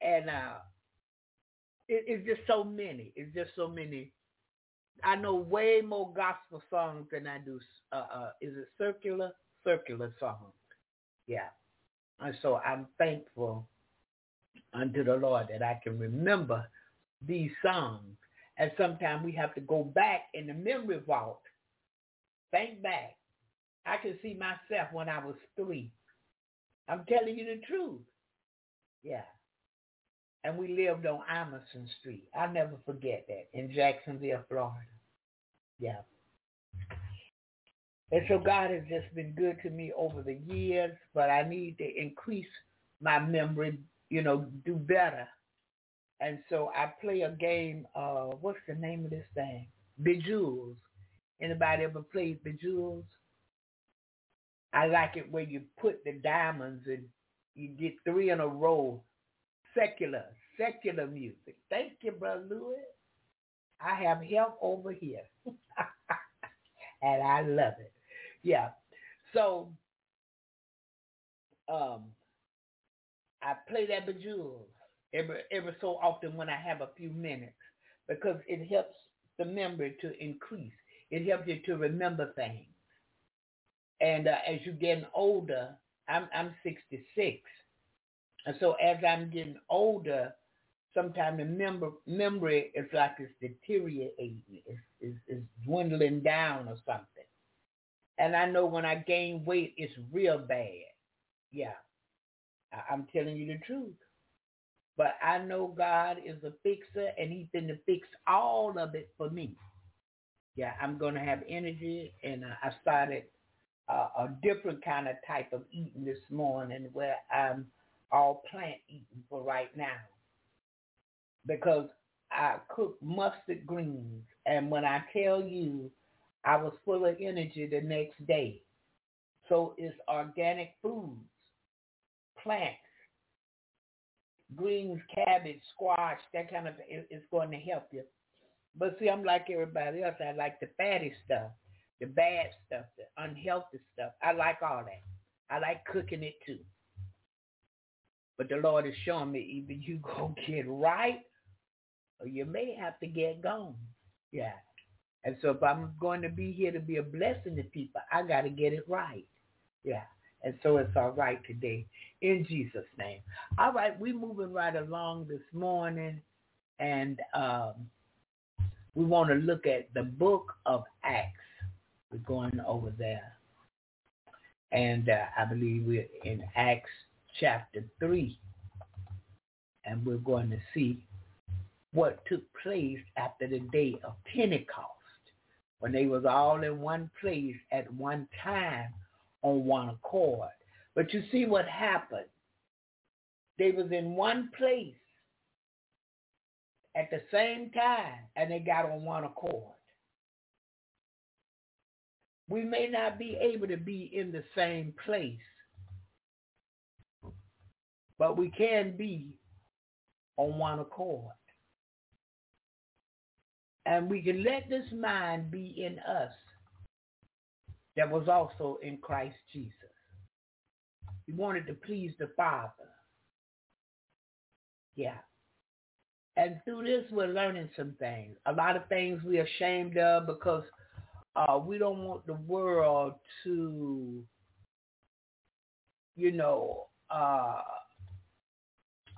and uh, it, it's just so many. It's just so many. I know way more gospel songs than I do. Uh, uh, is it circular? Circular songs. Yeah. And so I'm thankful unto the Lord that I can remember these songs. And sometimes we have to go back in the memory vault. Think back. I can see myself when I was three. I'm telling you the truth. Yeah. And we lived on Emerson Street. I'll never forget that, in Jacksonville, Florida. Yeah. And so God has just been good to me over the years, but I need to increase my memory, you know, do better. And so I play a game, uh, what's the name of this thing? Bejewels. Anybody ever played Bejewels? I like it where you put the diamonds and you get three in a row. Secular, secular music. Thank you, Brother Lewis. I have help over here. And I love it. Yeah. So um, I play that Bejewels Every, every so often when I have a few minutes, because it helps the memory to increase. It helps you to remember things. And uh, as you're getting older, I'm, I'm sixty-six. And so as I'm getting older, sometimes the mem- memory is like it's deteriorating. It's, it's, it's dwindling down or something. And I know when I gain weight, it's real bad. Yeah. I, I'm telling you the truth. But I know God is a fixer, and he's going to fix all of it for me. Yeah, I'm going to have energy, and uh, I started uh, a different kind of type of eating this morning where I'm all plant eating for right now, because I cook mustard greens, and when I tell you, I was full of energy the next day. So it's organic foods, plants. Greens, cabbage, squash, that kind of thing is going to help you. But see, I'm like everybody else. I like the fatty stuff, the bad stuff, the unhealthy stuff. I like all that. I like cooking it too. But the Lord is showing me either you go get right or you may have to get gone. Yeah. And so if I'm going to be here to be a blessing to people, I got to get it right. Yeah. And so it's all right today, in Jesus' name. All right, we're moving right along this morning, and um, we want to look at the book of Acts. We're going over there. And uh, I believe we're in Acts chapter three. And we're going to see what took place after the day of Pentecost, when they was all in one place at one time on one accord. But you see what happened. They was in one place at the same time, and they got on one accord. We may not be able to be in the same place, but we can be on one accord. And we can let this mind be in us that was also in Christ Jesus. He wanted to please the Father. Yeah. And through this, we're learning some things. A lot of things we're ashamed of because uh, we don't want the world to, you know, uh,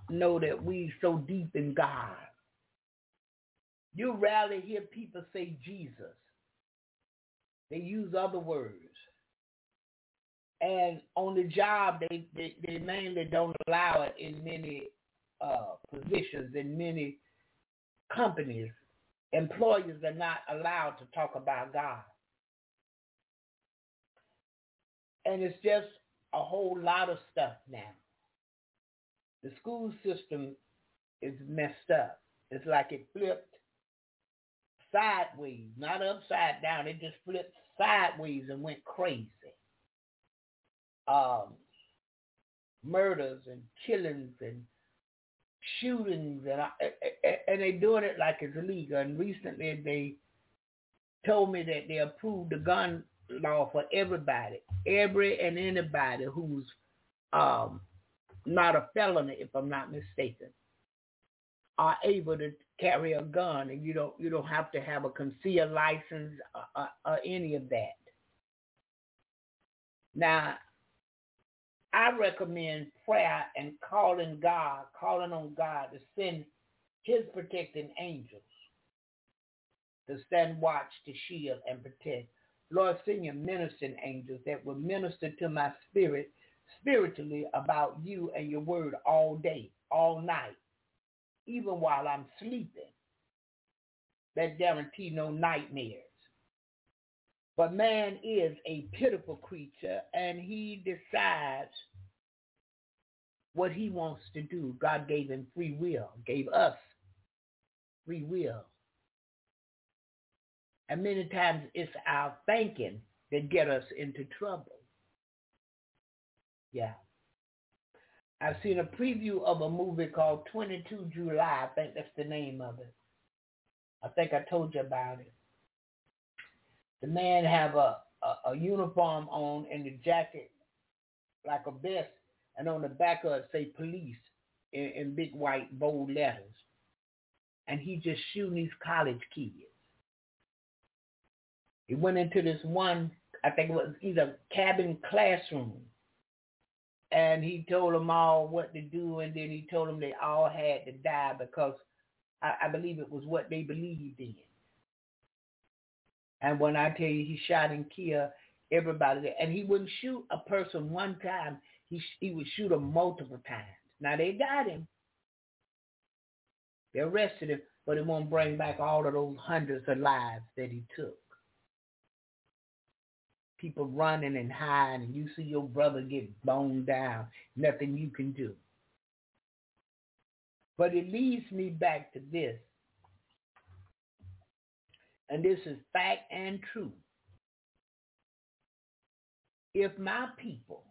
know that we so deep in God. You rarely hear people say Jesus. They use other words. And on the job, they, they, they mainly don't allow it in many uh, positions, in many companies. Employers are not allowed to talk about God. And it's just a whole lot of stuff now. The school system is messed up. It's like it flipped sideways, not upside down. It just flipped sideways and went crazy. Um, murders and killings and shootings, and and they're doing it like it's illegal. And recently they told me that they approved the gun law for everybody, every and anybody who's um, not a felon, if I'm not mistaken, are able to carry a gun, and you don't you don't have to have a concealed license or, or, or any of that. Now, I recommend prayer and calling God, calling on God to send His protecting angels to stand watch, to shield, and protect. Lord, send your ministering angels that will minister to my spirit spiritually about you and your word all day, all night. Even while I'm sleeping, that guarantee no nightmares. But man is a pitiful creature, and he decides what he wants to do. God gave him free will, gave us free will. And many times it's our thinking that get us into trouble. Yeah. I've seen a preview of a movie called twenty-two July. I think that's the name of it. I think I told you about it. The man have a, a, a uniform on and the jacket like a vest, and on the back of it say police in, in big white bold letters. And he just shooting these college kids. He went into this one, I think it was either cabin classroom, and he told them all what to do, and then he told them they all had to die because I, I believe it was what they believed in. And when I tell you he shot and killed everybody there, and he wouldn't shoot a person one time, he he would shoot them multiple times. Now they got him. They arrested him, but it won't bring back all of those hundreds of lives that he took. People running and hiding, and you see your brother get boned down. Nothing you can do. But it leads me back to this. And this is fact and truth. If my people,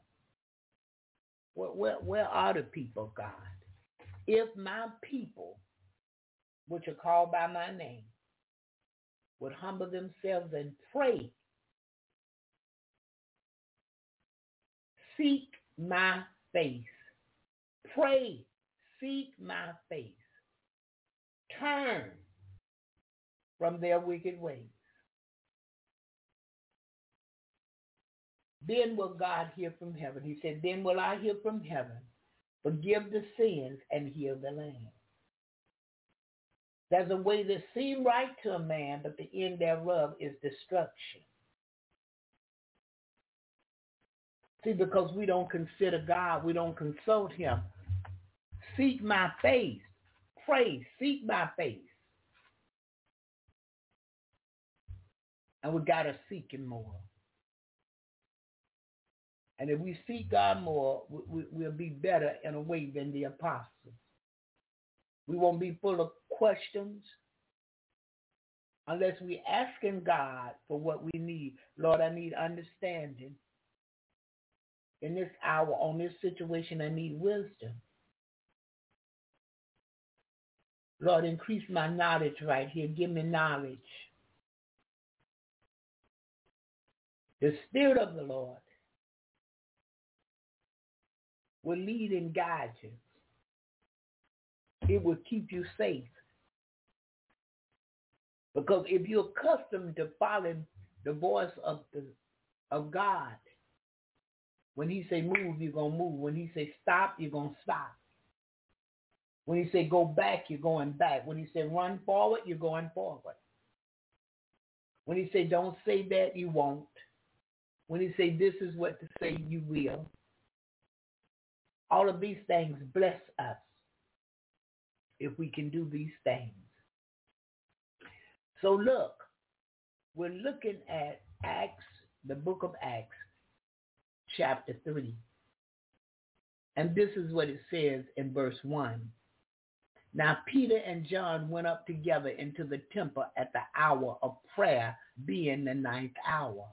where, where, where are the people of God? If my people, which are called by my name, would humble themselves and pray, seek my face. Pray. Seek my face. Turn from their wicked ways. Then will God hear from heaven. He said, then will I hear from heaven, forgive the sins and heal the land. There's a way that seems right to a man, but the end thereof is destruction. See, because we don't consider God, we don't consult him. Seek my face. Pray, seek my face. And we got to seek him more. And if we seek God more, we, we, we'll be better in a way than the apostles. We won't be full of questions unless we're asking God for what we need. Lord, I need understanding. In this hour, on this situation, I need wisdom. Lord, increase my knowledge right here. Give me knowledge. The Spirit of the Lord will lead and guide you. It will keep you safe. Because if you're accustomed to following the voice of the of God, when he say move, you're going to move. When he say stop, you're going to stop. When he say go back, you're going back. When he say run forward, you're going forward. When he say don't say that, you won't. When he say this is what to say, you will. All of these things bless us if we can do these things. So look, we're looking at Acts, the book of Acts, chapter three. And this is what it says in verse one. Now Peter and John went up together into the temple at the hour of prayer, being the ninth hour.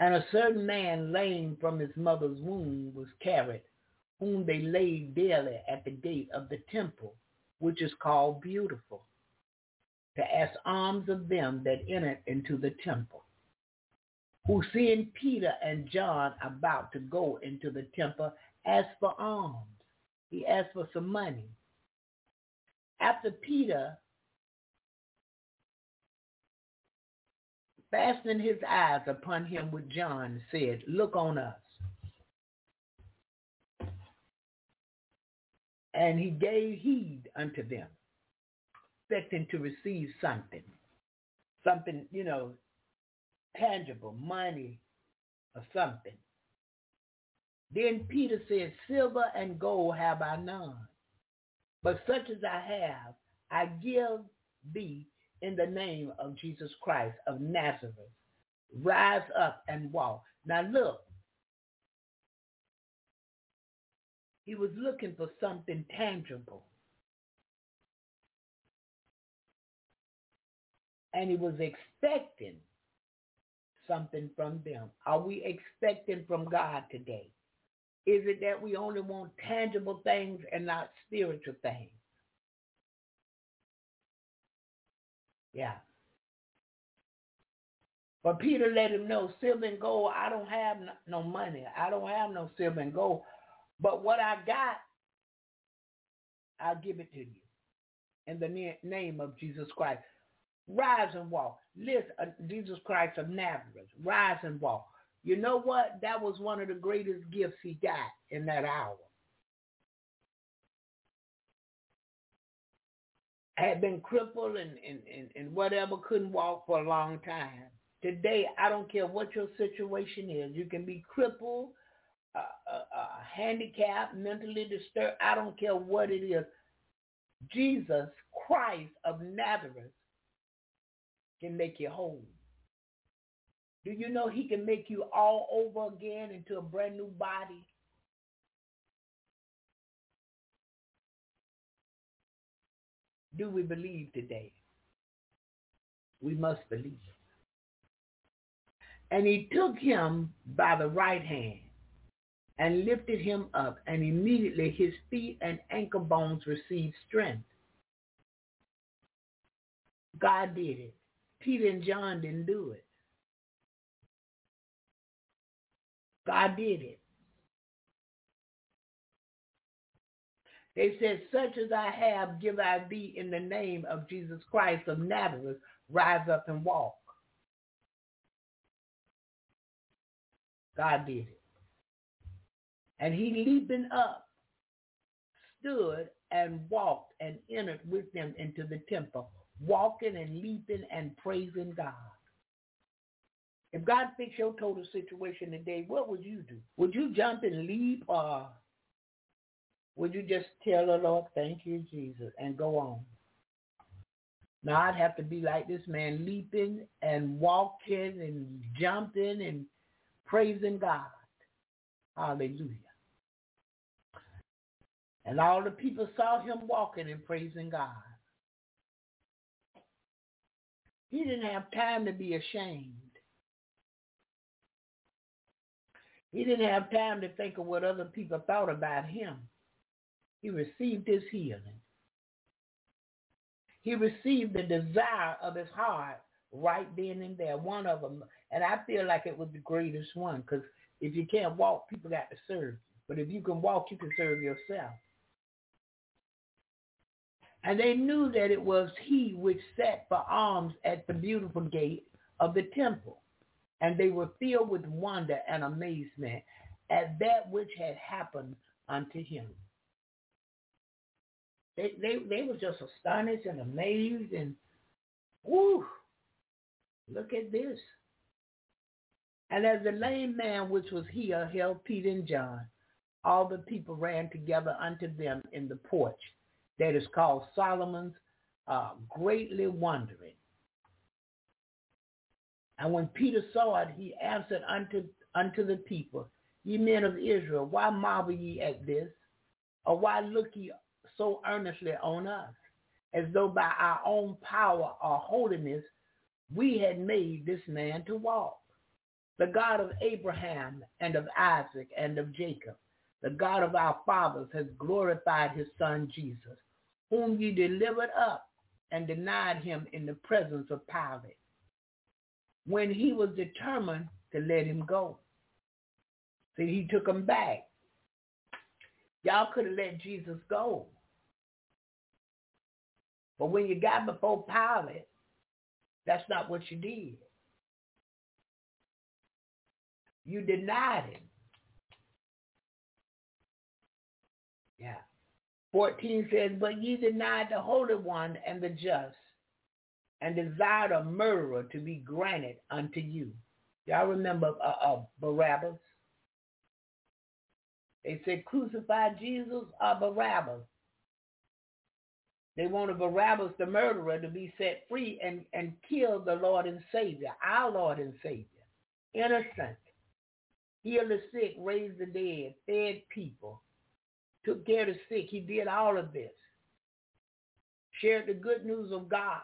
And a certain man lame from his mother's womb was carried, whom they laid daily at the gate of the temple, which is called Beautiful, to ask alms of them that entered into the temple. Who, seeing Peter and John about to go into the temple, asked for alms. He asked for some money. After Peter, fastening his eyes upon him with John, said, "Look on us." And he gave heed unto them, expecting to receive something, something, you know, tangible, money or something. Then Peter said, "Silver and gold have I none, but such as I have, I give thee in the name of Jesus Christ of Nazareth. Rise up and walk." Now look, he was looking for something tangible. And he was expecting something from them. Are we expecting from God today? Is it that we only want tangible things and not spiritual things? Yeah. But Peter let him know, "Silver and gold, I don't have no money. I don't have no silver and gold. But what I got, I'll give it to you in the name of Jesus Christ. Rise and walk." Listen, uh, Jesus Christ of Nazareth, rise and walk. You know what? That was one of the greatest gifts he got in that hour. I had been crippled and, and, and, and whatever, couldn't walk for a long time. Today, I don't care what your situation is. You can be crippled, uh, uh, uh, handicapped, mentally disturbed. I don't care what it is. Jesus Christ of Nazareth can make you whole. Do you know he can make you all over again into a brand new body? Do we believe today? We must believe. And he took him by the right hand and lifted him up, and immediately his feet and ankle bones received strength. God did it. Peter and John didn't do it. God did it. They said, "Such as I have, give I thee in the name of Jesus Christ of Nazareth, rise up and walk." God did it. And he leaping up, stood and walked and entered with them into the temple, walking and leaping and praising God. If God fixed your total situation today, what would you do? Would you jump and leap, or would you just tell the Lord, thank you, Jesus, and go on? Now, I'd have to be like this man, leaping and walking and jumping and praising God. Hallelujah. And all the people saw him walking and praising God. He didn't have time to be ashamed. He didn't have time to think of what other people thought about him. He received his healing. He received the desire of his heart right then and there, one of them. And I feel like it was the greatest one, because if you can't walk, people got to serve. But if you can walk, you can serve yourself. And they knew that it was he which sat for alms at the beautiful gate of the temple. And they were filled with wonder and amazement at that which had happened unto him. They, they, they were just astonished and amazed and, whoo, look at this. And as the lame man which was here held Peter and John, all the people ran together unto them in the porch that is called Solomon's, uh, greatly wondering. And when Peter saw it, he answered unto, unto the people, ye men of Israel, why marvel ye at this? Or why look ye so earnestly on us, as though by our own power or holiness we had made this man to walk? The God of Abraham and of Isaac and of Jacob, the God of our fathers, has glorified his son Jesus, whom ye delivered up and denied him in the presence of Pilate, when he was determined to let him go. See, he took him back. Y'all could have let Jesus go. But when you got before Pilate, that's not what you did. You denied him. Yeah. fourteen says, but ye denied the Holy One and the just, and desired a murderer to be granted unto you. Y'all remember uh, uh, Barabbas? They said, crucify Jesus or Barabbas. They wanted Barabbas, the murderer, to be set free and, and kill the Lord and Savior, our Lord and Savior. Innocent. Healed the sick, raised the dead, fed people, took care of the sick. He did all of this. Shared the good news of God.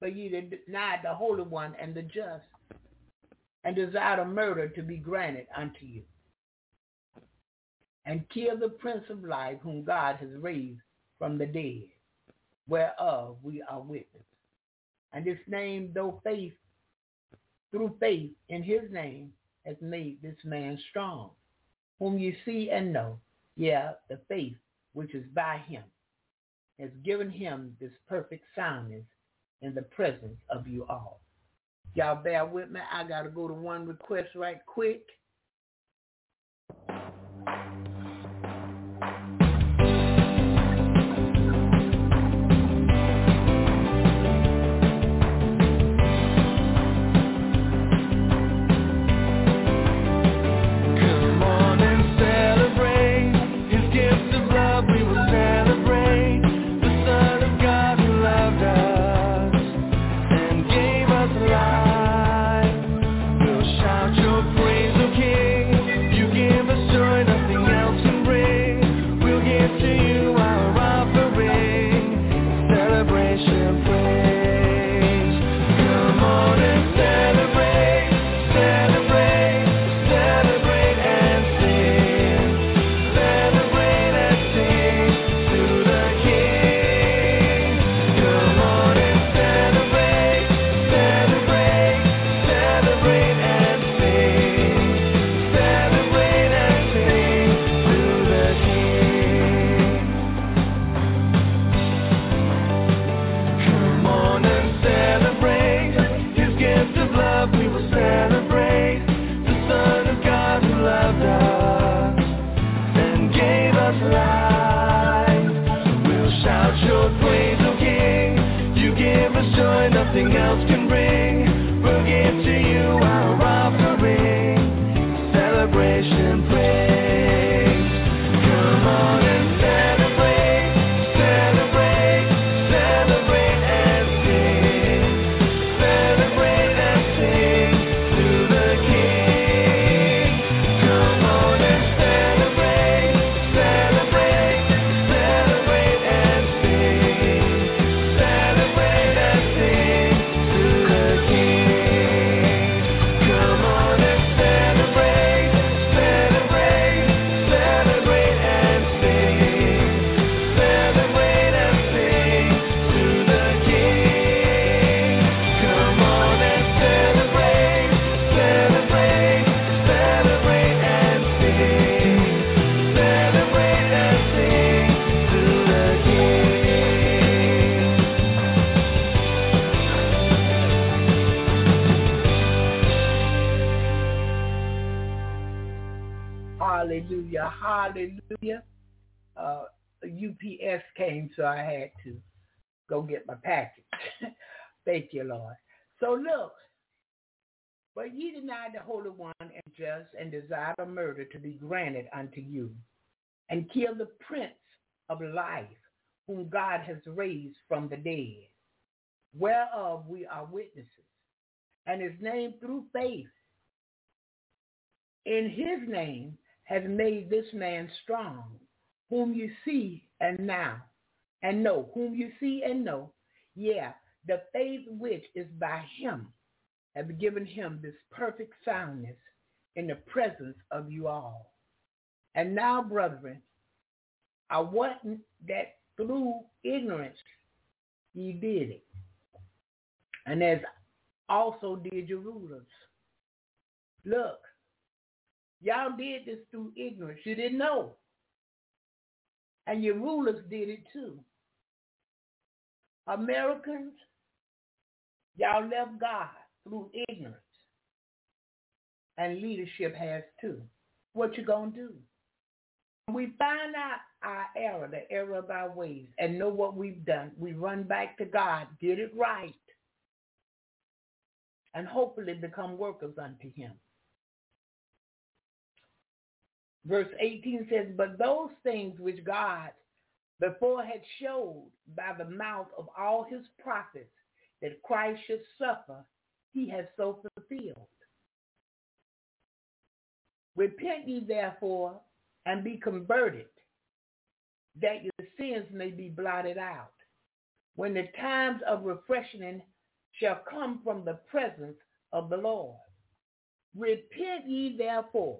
But ye denied the Holy One and the just, and desired a murder to be granted unto you, and kill the Prince of Life, whom God has raised from the dead, whereof we are witnesses. And this name, though faith, through faith in his name, has made this man strong, whom you see and know. Yeah, the faith which is by him has given him this perfect soundness in the presence of you all. Y'all bear with me. I got to go to one request right quick. Shout your praise, okay? Hallelujah. Uh, U P S came, so I had to go get my package. Thank you, Lord. So look, but ye denied the Holy One and just and desired a murder to be granted unto you, and kill the Prince of Life, whom God has raised from the dead, whereof we are witnesses. And his name through faith in his name has made this man strong, whom you see and now and know, whom you see and know. Yeah, the faith which is by him has given him this perfect soundness in the presence of you all. And now, brethren, I wasn't that through ignorance ye did it, and as also did your rulers. Look, y'all did this through ignorance. You didn't know. And your rulers did it too. Americans, y'all left God through ignorance. And leadership has too. What you gonna do? We find out our error, the error of our ways, and know what we've done. We run back to God, did it right, and hopefully become workers unto him. Verse eighteen says, but those things which God before had showed by the mouth of all his prophets that Christ should suffer, he has so fulfilled. Repent ye therefore and be converted, that your sins may be blotted out, when the times of refreshing shall come from the presence of the Lord. Repent ye therefore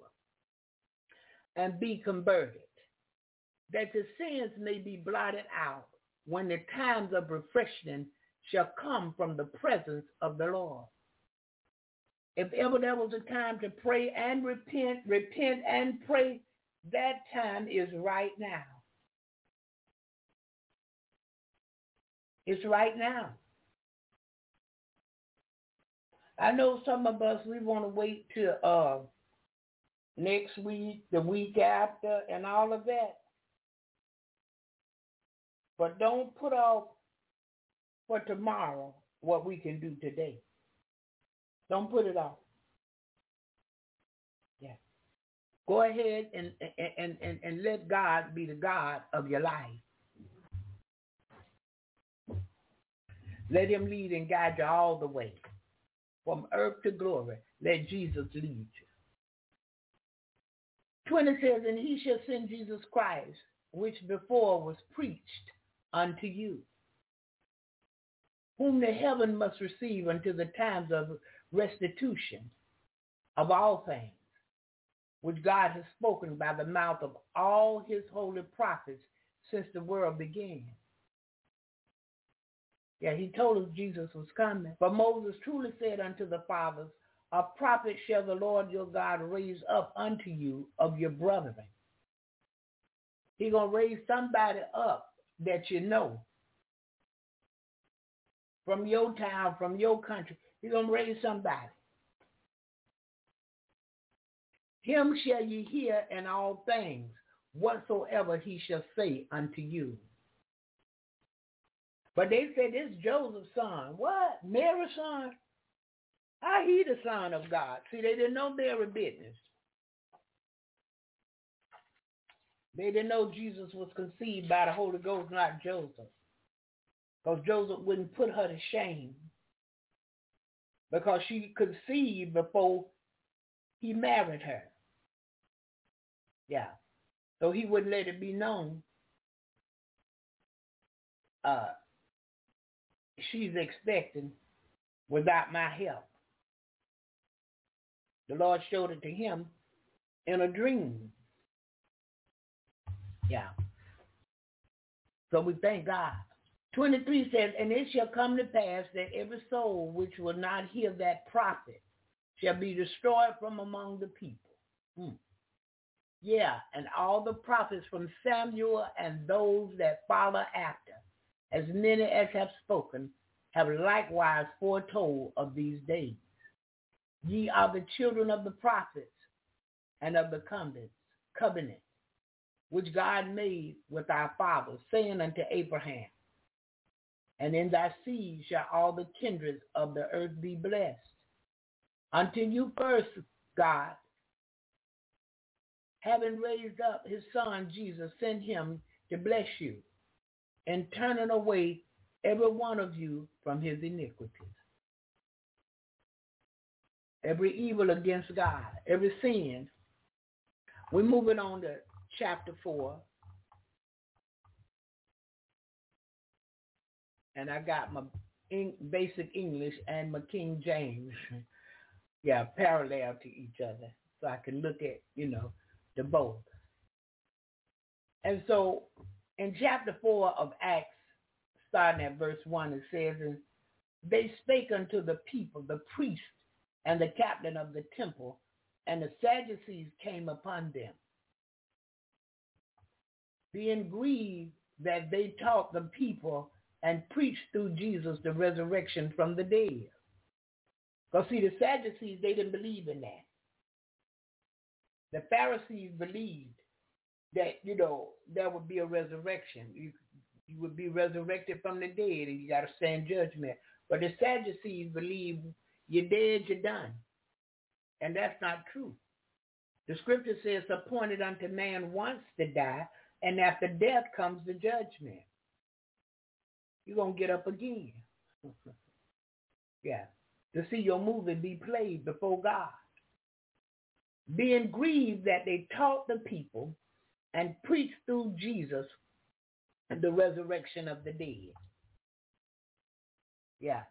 and be converted, that your sins may be blotted out, when the times of refreshing shall come from the presence of the Lord. If ever there was a time to pray and repent, repent and pray, that time is right now. It's right now. I know some of us, we want to wait till uh, next week, the week after, and all of that. But don't put off for tomorrow what we can do today. Don't put it off. Yeah. Go ahead and, and, and, and let God be the God of your life. Let him lead and guide you all the way. From earth to glory, let Jesus lead you. twenty says, and he shall send Jesus Christ, which before was preached unto you, whom the heaven must receive until the times of restitution of all things, which God has spoken by the mouth of all his holy prophets since the world began. Yeah, he told us Jesus was coming. But Moses truly said unto the fathers, a prophet shall the Lord your God raise up unto you of your brethren. He's going to raise somebody up that you know. From your town, from your country. He's going to raise somebody. Him shall ye hear in all things, whatsoever he shall say unto you. But they said, this Joseph's son. What? Mary's son? How he the son of God? See, they didn't know Mary business. They didn't know Jesus was conceived by the Holy Ghost, not Joseph. Because Joseph wouldn't put her to shame. Because she conceived before he married her. Yeah. So he wouldn't let it be known. Uh. She's expecting without my help. The Lord showed it to him in a dream. Yeah. So we thank God. twenty-three says, and it shall come to pass that every soul which will not hear that prophet shall be destroyed from among the people. Mm. Yeah, and all the prophets from Samuel and those that follow after, as many as have spoken, have likewise foretold of these days. Ye are the children of the prophets and of the covenant, which God made with our fathers, saying unto Abraham, and in thy seed shall all the kindreds of the earth be blessed. Unto you first, God, having raised up his son Jesus, sent him to bless you, and turning away every one of you from his iniquities. Every evil against God, every sin. We're moving on to chapter four. And I got my basic English and my King James, yeah, parallel to each other, so I can look at, you know, the both. And so in chapter four of Acts, starting at verse one, it says, and they spake unto the people, the priests, and the captain of the temple, and the Sadducees came upon them, being grieved that they taught the people and preached through Jesus the resurrection from the dead. Because see, the Sadducees, they didn't believe in that. The Pharisees believed that, you know, there would be a resurrection. You, you would be resurrected from the dead, and you got to stand judgment. But the Sadducees believed, you're dead, you're done. And that's not true. The scripture says, appointed unto man once to die, and after death comes the judgment. You're going to get up again. Yeah. To see your movie be played before God. Being grieved that they taught the people and preached through Jesus the resurrection of the dead. Yeah.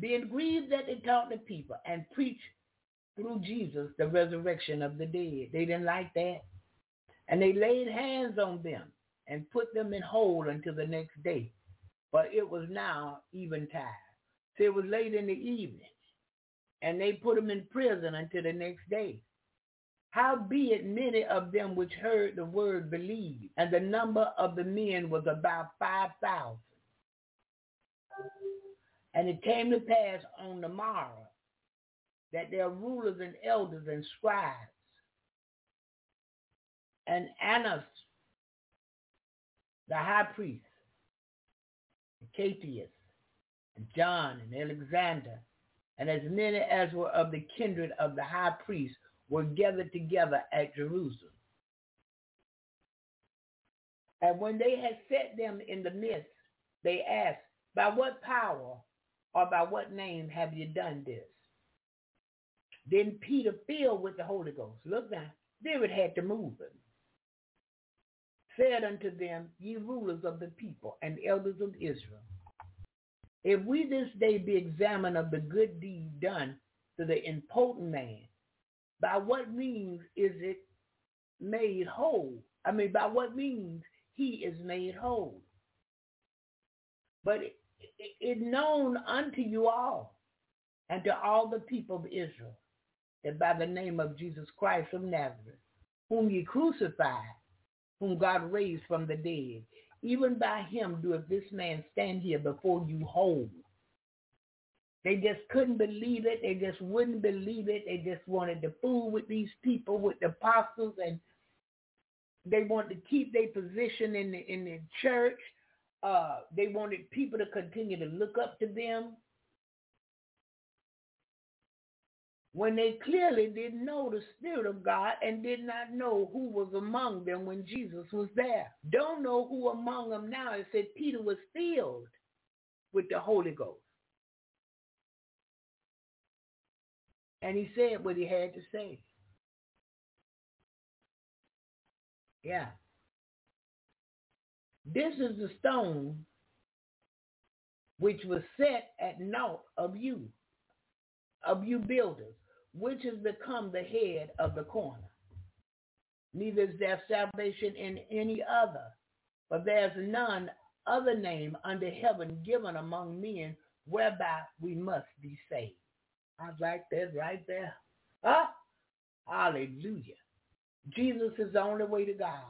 Being grieved that they taught the people and preached through Jesus the resurrection of the dead. They didn't like that. And they laid hands on them and put them in hold until the next day. But it was now eventide. So it was late in the evening. And they put them in prison until the next day. Howbeit many of them which heard the word believed, and the number of the men was about five thousand. And it came to pass on the morrow that their rulers and elders and scribes and Annas, the high priest, and Caiaphas, and John, and Alexander, and as many as were of the kindred of the high priest were gathered together at Jerusalem. And when they had set them in the midst, they asked, by what power or by what name have you done this? Then Peter, filled with the Holy Ghost, look now, David had to move him, said unto them, ye rulers of the people and elders of Israel, if we this day be examined of the good deed done to the impotent man, by what means is it made whole? I mean, by what means he is made whole? But it, it, it known unto you all, and to all the people of Israel, that by the name of Jesus Christ of Nazareth, whom ye crucified, whom God raised from the dead, even by him doeth this man stand here before you whole. They just couldn't believe it. They just wouldn't believe it. They just wanted to fool with these people, with the apostles, and they wanted to keep their position in the, in the church. Uh, they wanted people to continue to look up to them, when they clearly didn't know the Spirit of God and did not know who was among them when Jesus was there. Don't know who among them now. It said Peter was filled with the Holy Ghost. And he said what he had to say. Yeah. This is the stone which was set at naught of you, of you builders, which has become the head of the corner. Neither is there salvation in any other, but there is none other name under heaven given among men whereby we must be saved. I like that right there. Huh? Hallelujah. Jesus is the only way to God.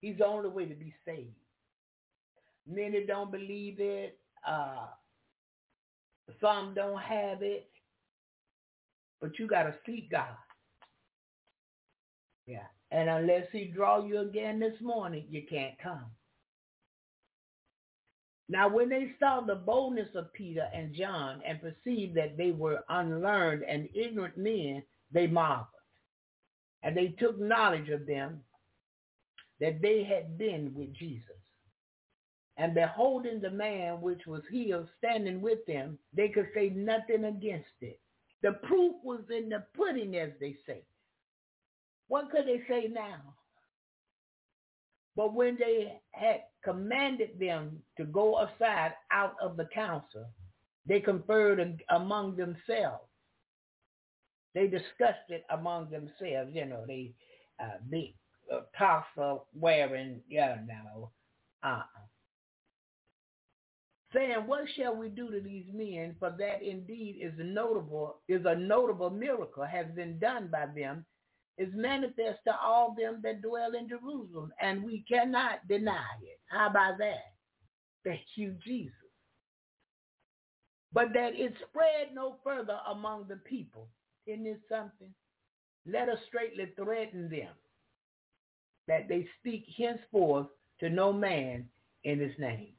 He's the only way to be saved. Many don't believe it. Uh, some don't have it. But you got to seek God. Yeah. And unless he draw you again this morning, you can't come. Now, when they saw the boldness of Peter and John and perceived that they were unlearned and ignorant men, they marveled. And they took knowledge of them, that they had been with Jesus. And beholding the man which was healed standing with them, they could say nothing against it. The proof was in the pudding, as they say. What could they say now? But when they had commanded them to go aside out of the council, they conferred among themselves. They discussed it among themselves. You know, they uh, be uh, tough uh, wearing, you know, uh-uh. saying, what shall we do to these men? For that indeed is notable, is a notable miracle has been done by them, is manifest to all them that dwell in Jerusalem, and we cannot deny it. How about that? Thank you, Jesus. But that it spread no further among the people. Isn't this something? Let us straightly threaten them, that they speak henceforth to no man in his name.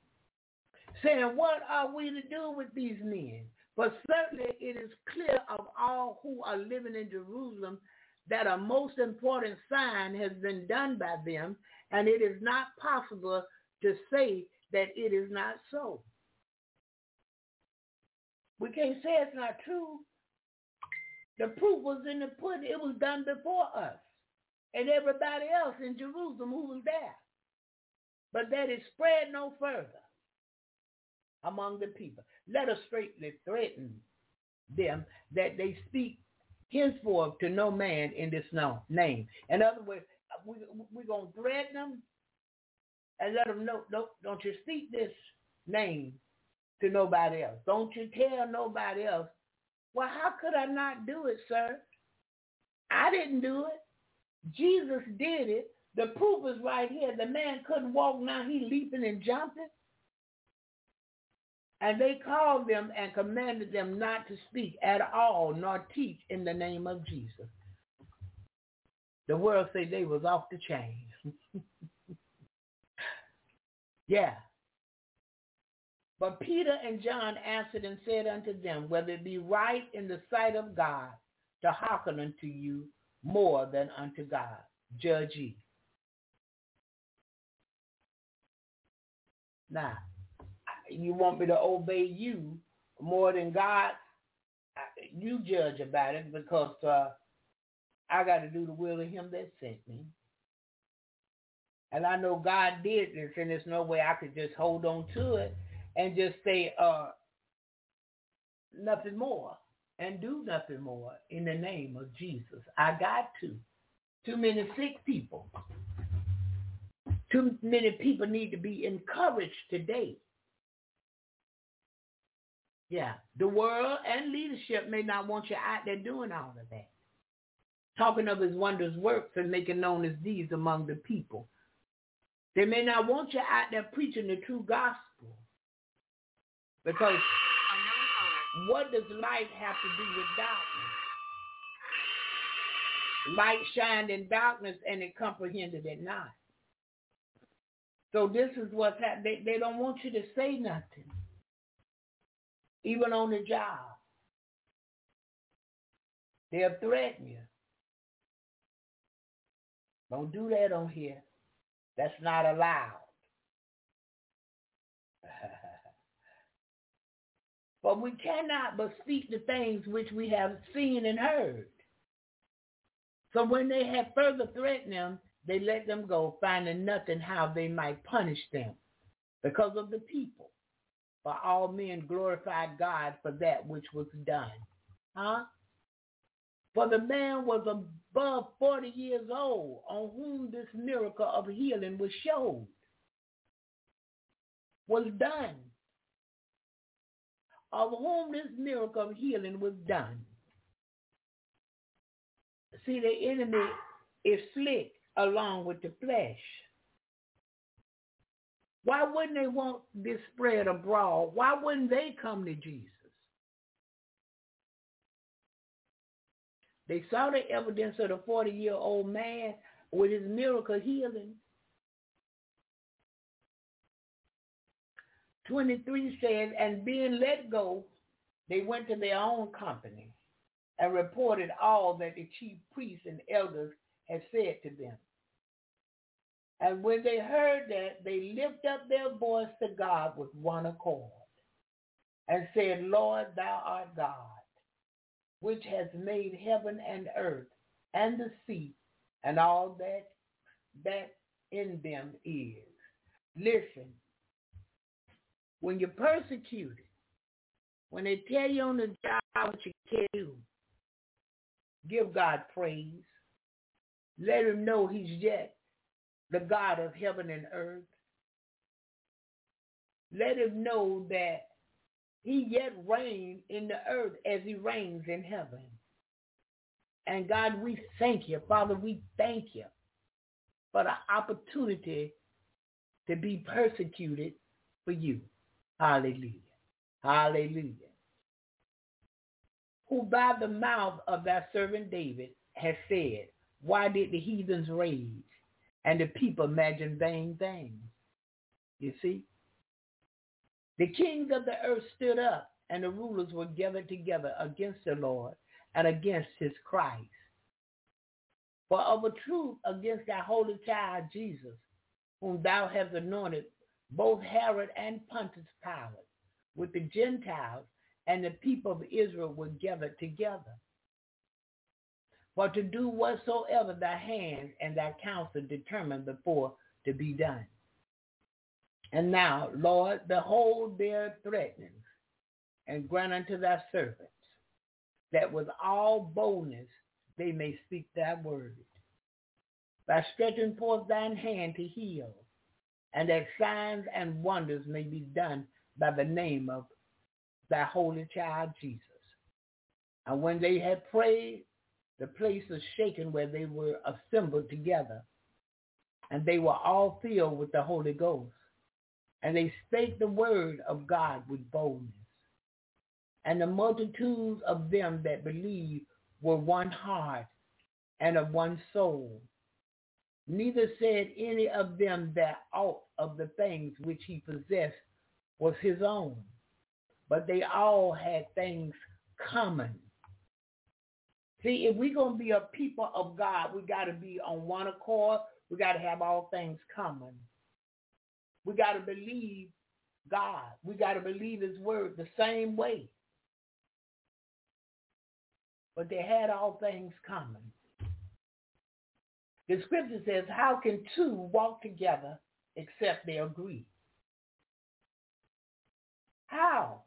Saying, what are we to do with these men? For certainly it is clear of all who are living in Jerusalem that a most important sign has been done by them, and it is not possible to say that it is not so. We can't say it's not true. The proof was in the pudding. It was done before us and everybody else in Jerusalem who was there. But that it spread no further among the people. Let us straightly threaten them that they speak henceforth to no man in this name. In other words, we, we're going to threaten them and let them know, don't, don't you speak this name to nobody else. Don't you tell nobody else. Well, how could I not do it, sir? I didn't do it. Jesus did it. The proof is right here. The man couldn't walk. Now he leaping and jumping. And they called them and commanded them not to speak at all, nor teach in the name of Jesus. The world said they was off the chain. Yeah. But Peter and John answered and said unto them, whether it be right in the sight of God to hearken unto you more than unto God, judge ye. Now, you want me to obey you more than God? You judge about it, because uh, I got to do the will of him that sent me. And I know God did this, and there's no way I could just hold on to it and just say uh, nothing more and do nothing more in the name of Jesus. I got to. Too many sick people. Too many people need to be encouraged today. Yeah, the world and leadership may not want you out there doing all of that, talking of his wondrous works and making known his deeds among the people. They may not want you out there preaching the true gospel, because what does light have to do with darkness? Light shined in darkness, and it comprehended it not. So this is what's happening. They, they don't want you to say nothing. Even on the job, they'll threaten you. Don't do that on here. That's not allowed. But we cannot but speak the things which we have seen and heard. So when they had further threatened them, they let them go, finding nothing how they might punish them because of the people. For all men glorified God for that which was done. Huh? For the man was above forty years old, on whom this miracle of healing was showed, was done. Of whom this miracle of healing was done. See, the enemy is slick along with the flesh. Why wouldn't they want this spread abroad? Why wouldn't they come to Jesus? They saw the evidence of the forty-year-old man with his miracle healing. twenty-three says, and being let go, they went to their own company and reported all that the chief priests and elders had said to them. And when they heard that, they lifted up their voice to God with one accord and said, Lord, thou art God, which has made heaven and earth and the sea and all that that in them is. Listen, when you're persecuted, when they tell you on the job what you can do, give God praise. Let him know he's yet the God of heaven and earth. Let him know that he yet reigns in the earth as he reigns in heaven. And God, we thank you. Father, we thank you for the opportunity to be persecuted for you. Hallelujah. Hallelujah. Who by the mouth of thy servant David has said, why did the heathens rage and the people imagine vain things? You see? The kings of the earth stood up, and the rulers were gathered together against the Lord and against his Christ. For of a truth against thy holy child Jesus, whom thou hast anointed, both Herod and Pontius Pilate, with the Gentiles and the people of Israel were gathered together, for to do whatsoever thy hands and thy counsel determined before to be done. And now, Lord, behold their threatenings, and grant unto thy servants, that with all boldness they may speak thy word, by stretching forth thine hand to heal, and that signs and wonders may be done by the name of thy holy child Jesus. And when they had prayed, the place was shaken where they were assembled together, and they were all filled with the Holy Ghost, and they spake the word of God with boldness. And the multitudes of them that believed were one heart and of one soul. Neither said any of them that aught of the things which he possessed was his own, but they all had things common. See, if we're going to be a people of God, we got to be on one accord. We got to have all things common. We got to believe God. We got to believe his word the same way. But they had all things common. The scripture says, how can two walk together except they agree? How?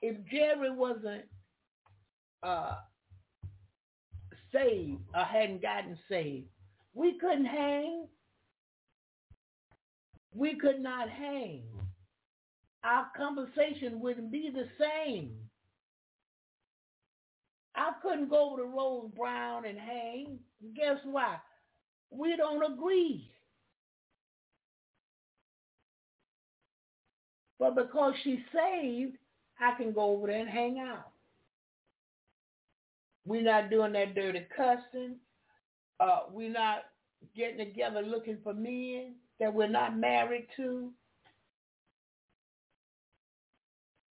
If Jerry wasn't uh, saved or hadn't gotten saved, we couldn't hang. We could not hang. Our conversation wouldn't be the same. I couldn't go over to Rose Brown and hang. Guess why? We don't agree. But because she's saved, I can go over there and hang out. We're not doing that dirty cussing. Uh, we're not getting together looking for men that we're not married to.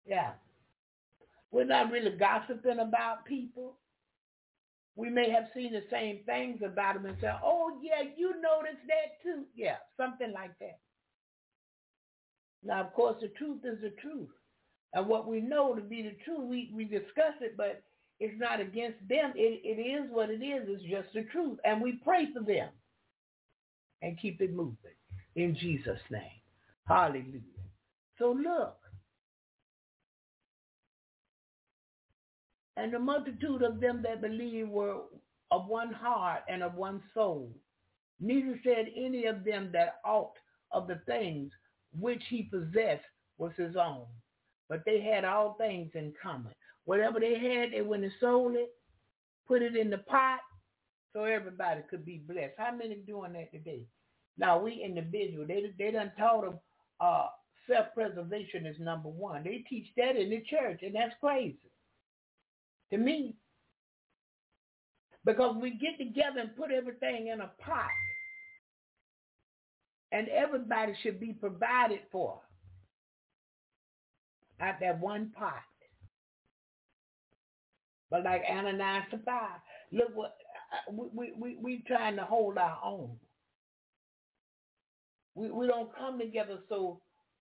Yeah. We're not really gossiping about people. We may have seen the same things about them and say, oh, yeah, you noticed that too. Yeah, something like that. Now, of course, the truth is the truth. And what we know to be the truth, we, we discuss it, but it's not against them. It, it is what it is. It's just the truth. And we pray for them and keep it moving in Jesus' name. Hallelujah. So look. And the multitude of them that believed were of one heart and of one soul. Neither said any of them that aught of the things which he possessed was his own, but they had all things in common. Whatever they had, they went and sold it, put it in the pot, so everybody could be blessed. How many doing that today? Now, we individual, they, they done taught them uh, self-preservation is number one. They teach that in the church, and that's crazy to me. Because we get together and put everything in a pot. And everybody should be provided for out that one pot. But like Ananias and Sapphira, look what we we we trying to hold our own. We we don't come together so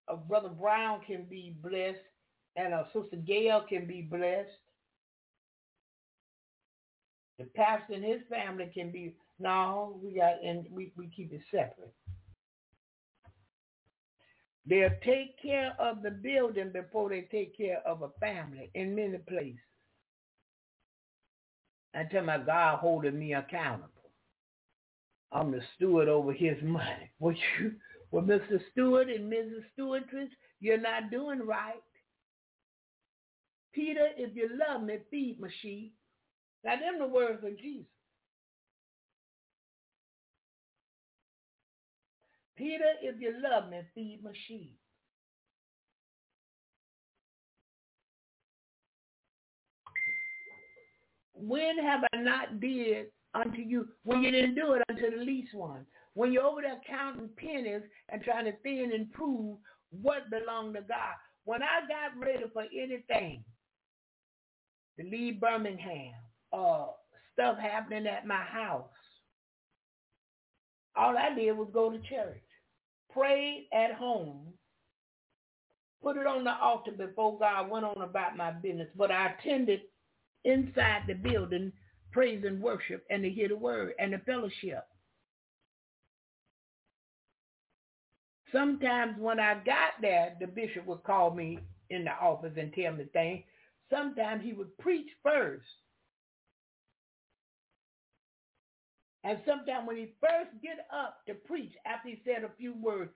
a Brother Brown can be blessed and a Sister Gail can be blessed. The pastor and his family can be no. We got and we, we keep it separate. They'll take care of the building before they take care of a family in many places. Until my God holding me accountable. I'm the steward over his money. What you, well, Mister Steward and Missus Stewardess, you're not doing right. Peter, if you love me, feed my sheep. Now, them the words of Jesus. Peter, if you love me, feed my sheep. When have I not did unto you, when you didn't do it unto the least one? When you're over there counting pennies and trying to thin and prove what belonged to God. When I got ready for anything, to leave Birmingham, uh, stuff happening at my house, all I did was go to church, prayed at home, put it on the altar before God, went on about my business. But I attended inside the building, praise and worship, and to hear the word and the fellowship. Sometimes when I got there, the bishop would call me in the office and tell me things. Sometimes he would preach first. And sometimes when he first get up to preach, after he said a few words,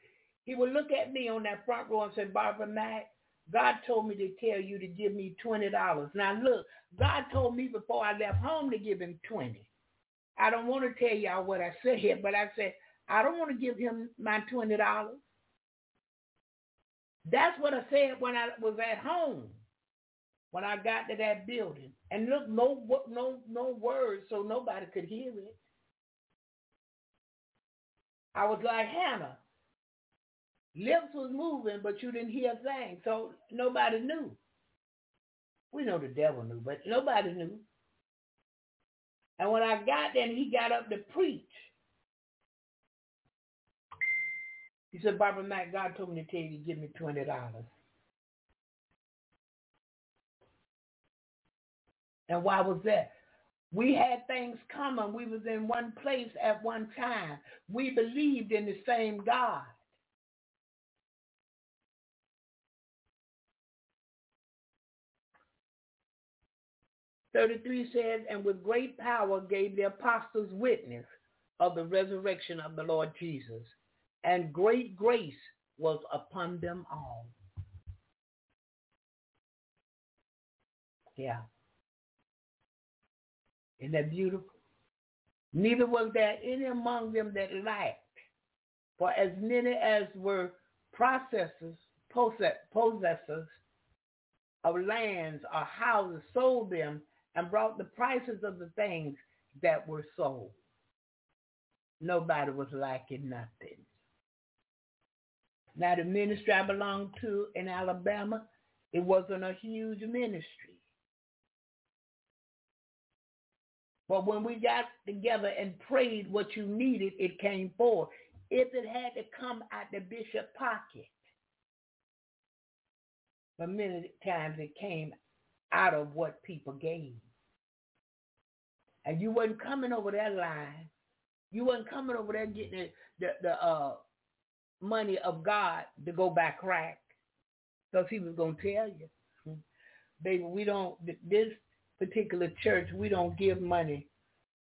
he would look at me on that front row and say, Barbara Mack, God told me to tell you to give me twenty dollars. Now, look, God told me before I left home to give him twenty. I don't want to tell y'all what I said, but I said, I don't want to give him my twenty dollars. That's what I said when I was at home, when I got to that building. And look, no, no, no words, so nobody could hear it. I was like Hannah. Lips was moving, but you didn't hear a thing, so nobody knew. We know the devil knew, but nobody knew. And when I got there and he got up to preach, he said, Barbara Mack, God told me to tell you to give me twenty dollars. And why was that? We had things common. We was in one place at one time. We believed in the same God. thirty-three says, and with great power gave the apostles witness of the resurrection of the Lord Jesus, and great grace was upon them all. Yeah. Isn't that beautiful? Neither was there any among them that lacked, for as many as were possessors, possessors of lands or houses sold them and brought the prices of the things that were sold. Nobody was lacking nothing. Now, the ministry I belonged to in Alabama, it wasn't a huge ministry. But when we got together and prayed what you needed, it came forth. If it had to come out the bishop's pocket, but many times it came out of what people gave. And you wasn't coming over that line. You wasn't coming over there getting the, the, the uh, money of God to go by crack, because he was going to tell you. Baby, we don't, this particular church, we don't give money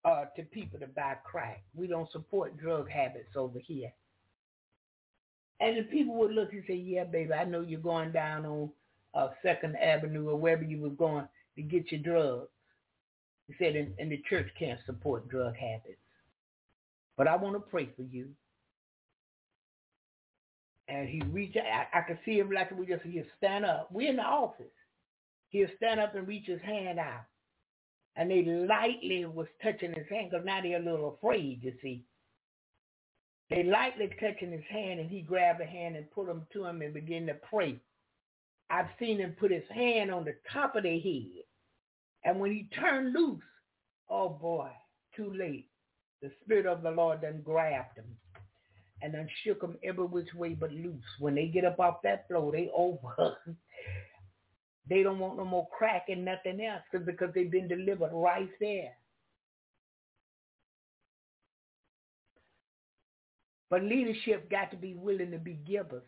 uh, to people to buy crack. We don't support drug habits over here. And the people would look and say, yeah, baby, I know you're going down on uh, Second Avenue or wherever you were going to get your drugs. He said, and, and the church can't support drug habits. But I want to pray for you. And he reached out. I, I could see him like we just, he'll stand up. We're in the office. He'll stand up and reach his hand out. and they lightly was touching his hand, because now they're a little afraid, you see. They lightly touching his hand, and he grabbed the hand and put him to him and began to pray. I've seen him put his hand on the top of their head, and when he turned loose, oh boy, too late. The Spirit of the Lord done grabbed him and then shook them every which way but loose. When they get up off that floor, they over. They don't want no more crack and nothing else because they've been delivered right there. But leadership got to be willing to be givers.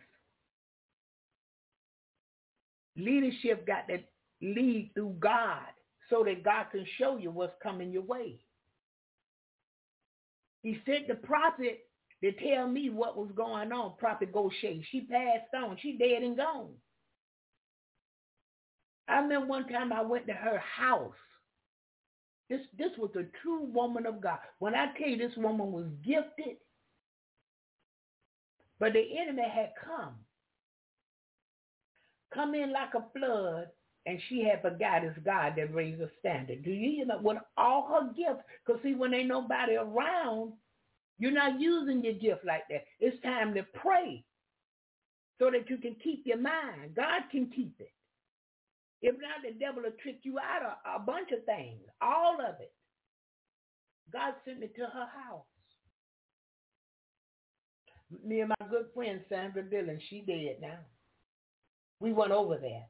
Leadership got to lead through God so that God can show you what's coming your way. He sent the prophet to tell me what was going on, Prophet Goshay. She passed on. She dead and gone. I remember one time I went to her house. This, this was a true woman of God. When I tell you this woman was gifted, but the enemy had come. Come in like a flood, and she had forgot it's God that raised a standard. Do you, you know, with all her gifts? Because see, when ain't nobody around, you're not using your gift like that. It's time to pray so that you can keep your mind. God can keep it. If not, the devil will trick you out of a bunch of things, all of it. God sent me to her house. Me and my good friend, Sandra Dillon, she dead now. We went over there.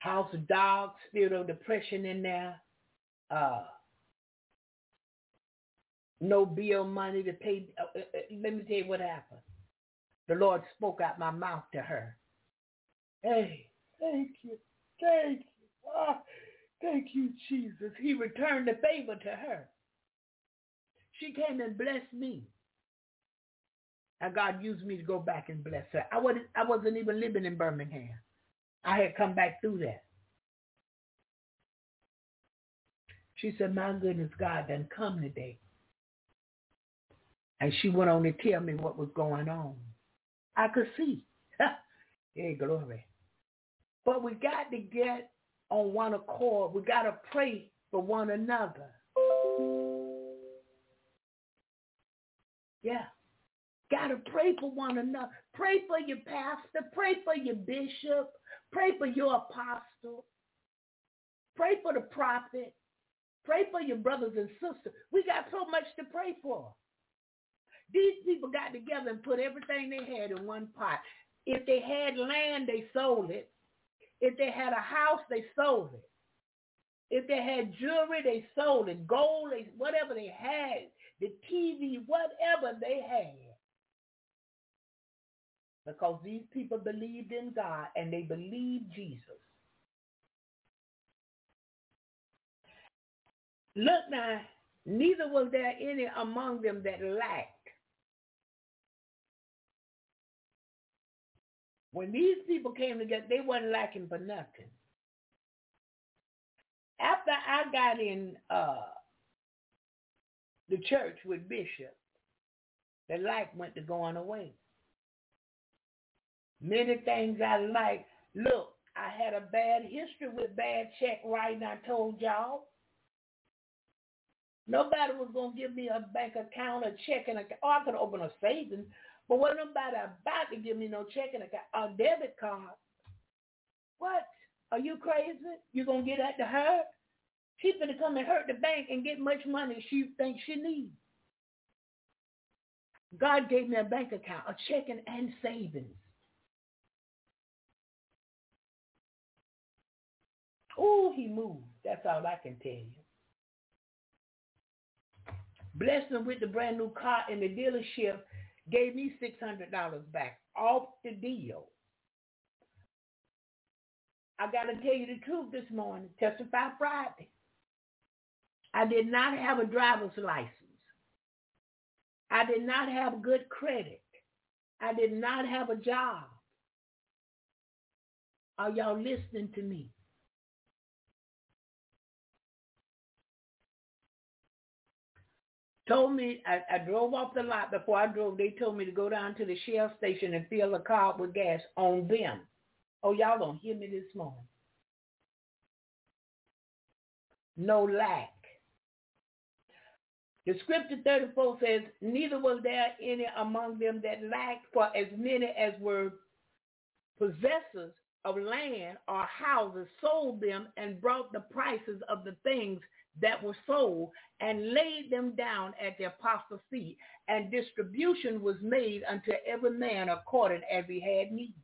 House of dogs, spirit of depression in there. Uh, no bill money to pay. Uh, uh, let me tell you what happened. The Lord spoke out my mouth to her. Hey, thank you. Thank you. Oh, thank you, Jesus. He returned the favor to her. She came and blessed me. And God used me to go back and bless her. I wasn't, I wasn't even living in Birmingham. I had come back through that. She said, my goodness, God done come today. And she went on to tell me what was going on. I could see. Yeah, glory. But we got to get on one accord. We got to pray for one another. Yeah. Got to pray for one another. Pray for your pastor. Pray for your bishop. Pray for your apostle. Pray for the prophet. Pray for your brothers and sisters. We got so much to pray for. These people got together and put everything they had in one pot. If they had land, they sold it. If they had a house, they sold it. If they had jewelry, they sold it. Gold, they, whatever they had. The T V, whatever they had. Because these people believed in God and they believed Jesus. Look now, neither was there any among them that lacked. When these people came together, they wasn't lacking for nothing. After I got in uh, the church with Bishop, the light went to going away. Many things I liked. Look, I had a bad history with bad check writing, I told y'all. Nobody was going to give me a bank account, a checking account. Oh, I could open a savings. But wasn't nobody about to give me no checking account or debit card. What? Are you crazy? You going to get at to her? She's going to come and hurt the bank and get much money she thinks she needs. God gave me a bank account, a checking and savings. Oh, he moved. That's all I can tell you. Blessed him with the brand new car in the dealership. Gave me six hundred dollars back off the deal. I got to tell you the truth this morning. Testify Friday. I did not have a driver's license. I did not have good credit. I did not have a job. Are y'all listening to me? Told me, I, I drove off the lot. Before I drove, they told me to go down to the shell station and fill the car with gas on them. Oh, y'all don't hear me this morning. no lack. The scripture thirty-four says, neither was there any among them that lacked, for as many as were possessors of land or houses sold them and brought the prices of the things that were sold and laid them down at the apostles' feet, and distribution was made unto every man according as he had need.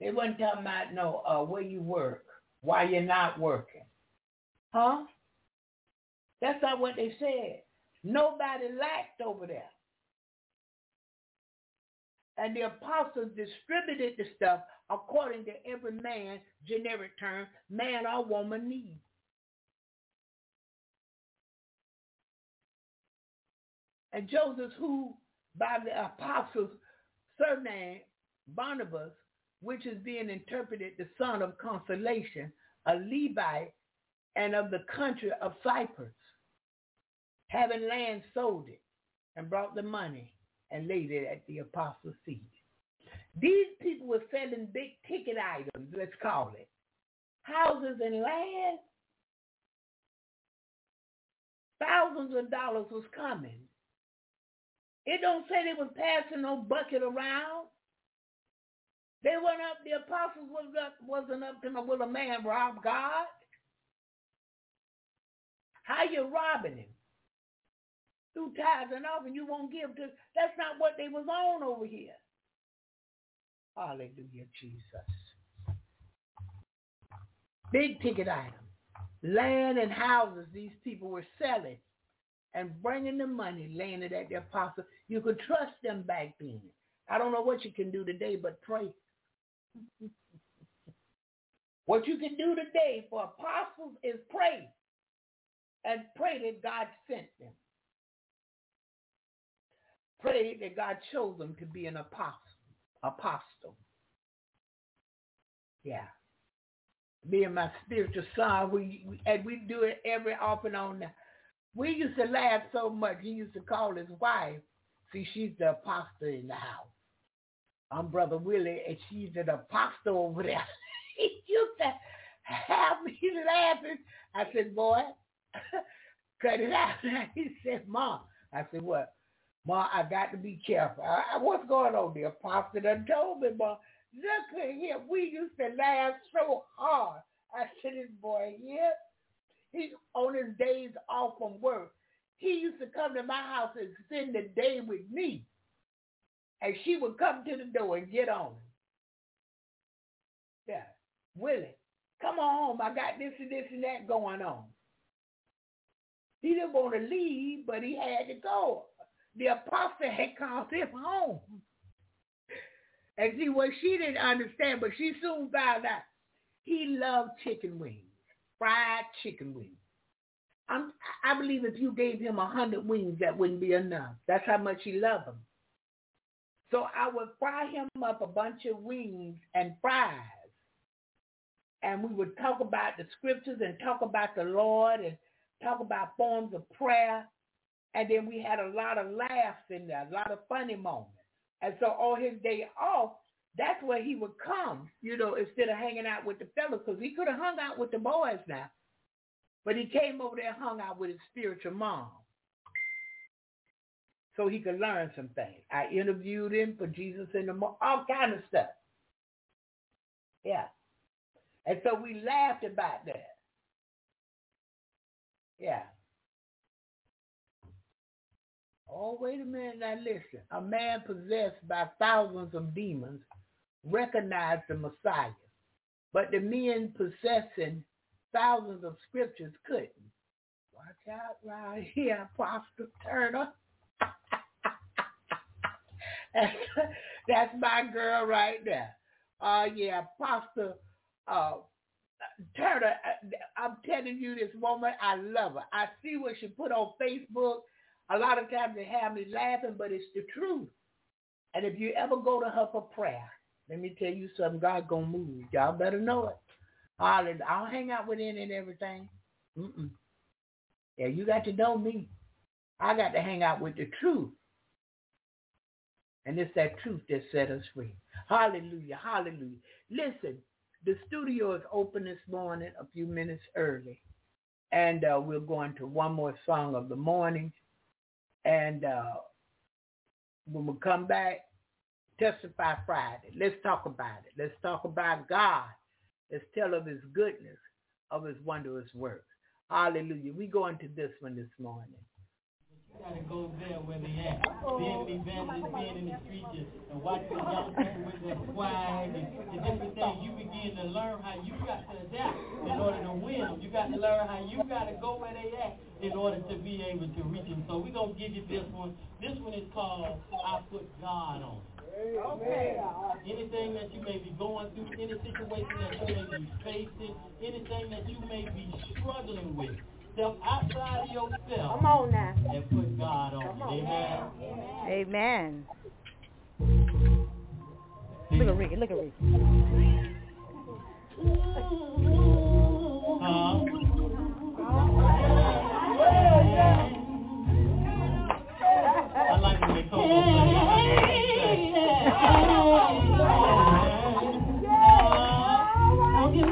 They wasn't talking about, no, uh, where you work, why you're not working. Huh? That's not what they said. Nobody lacked over there. And the apostles distributed the stuff according to every man's generic term, man or woman needs. And Joseph, who by the apostles' surname Barnabas, which is being interpreted the son of consolation, a Levite, and of the country of Cyprus, having land, sold it and brought the money and laid it at the apostles' feet. These people were selling big ticket items, let's call it, houses and land. Thousands of dollars was coming. It don't say they was passing no bucket around. They weren't up, the apostles wasn't up, wasn't up to no, will a man rob God? How you robbing him? Through tithes and offering, you won't give to, that's not what they was on over here. Hallelujah, Jesus. Big ticket item. Land and houses these people were selling and bringing the money, laying it at the apostles. You could trust them back then. I don't know what you can do today, but pray. What you can do today for apostles is pray. And pray that God sent them. Pray that God chose them to be an apostle. Apostle. Yeah. Me and my spiritual son, we, we and we do it every off and on now. We used to laugh so much. He used to call his wife. See, she's the apostle in the house. I'm Brother Willie, and she's an apostle over there. He used to have me laughing. I said, boy, cut it out. He said, Mom. I said, what? Ma, I got to be careful. I, I, what's going on? The apostle done told me, Ma. Look at him. We used to laugh so hard. I said, this boy here, he, on his days off from work, he used to come to my house and spend the day with me. And she would come to the door and get on him. Yeah. Willie, come on home. I got this and this and that going on. He didn't want to leave, but he had to go. The apostle had called him home. And see, what she didn't understand, but she soon found out, he loved chicken wings, fried chicken wings. I'm, I believe if you gave him a hundred wings, that wouldn't be enough. That's how much he loved them. So I would fry him up a bunch of wings and fries. And we would talk about the scriptures and talk about the Lord and talk about forms of prayer. And then we had a lot of laughs in there, a lot of funny moments. And so on his day off, that's where he would come, you know, instead of hanging out with the fellas, because he could have hung out with the boys now. But he came over there and hung out with his spiritual mom so he could learn some things. I interviewed him for Jesus in the Morning, all kind of stuff. Yeah. And so we laughed about that. Yeah. Oh, wait a minute, now listen. A man possessed by thousands of demons recognized the Messiah, but the men possessing thousands of scriptures couldn't. Watch out right here, Apostle Turner. that's, that's my girl right there. Oh, uh, yeah, Apostle uh, Turner, I, I'm telling you, this woman, I love her. I see what she put on Facebook. A lot of times they have me laughing, but it's the truth. And if you ever go to her for prayer, let me tell you something, God gonna move. Y'all better know it. Hallelujah. I'll hang out with any and everything. Mm-mm. Yeah, you got to know me. I got to hang out with the truth. And it's that truth that set us free. Hallelujah. Hallelujah. Listen, The studio is open this morning a few minutes early. And uh, we're going to one more song of the morning. And uh, when we come back, Testify Friday. Let's talk about it. Let's talk about God. Let's tell of his goodness, of his wondrous works. Hallelujah. We go into this one this morning. You gotta go there where they at. Being an evangelist, being in the preacher, and watching young people with their swag and, and different things, you begin to learn how you got to adapt in order to win them. You got to learn how you gotta go where they at in order to be able to reach them. So we're gonna give you this one. This one is called I Put God On. Okay. Anything that you may be going through, any situation that you may be facing, anything that you may be struggling with, step outside of yourself. Come on now. And put God on you. Amen. Amen. Amen. Look at Ricky. Look at Ricky. Uh-huh. I like when they call me. I'll give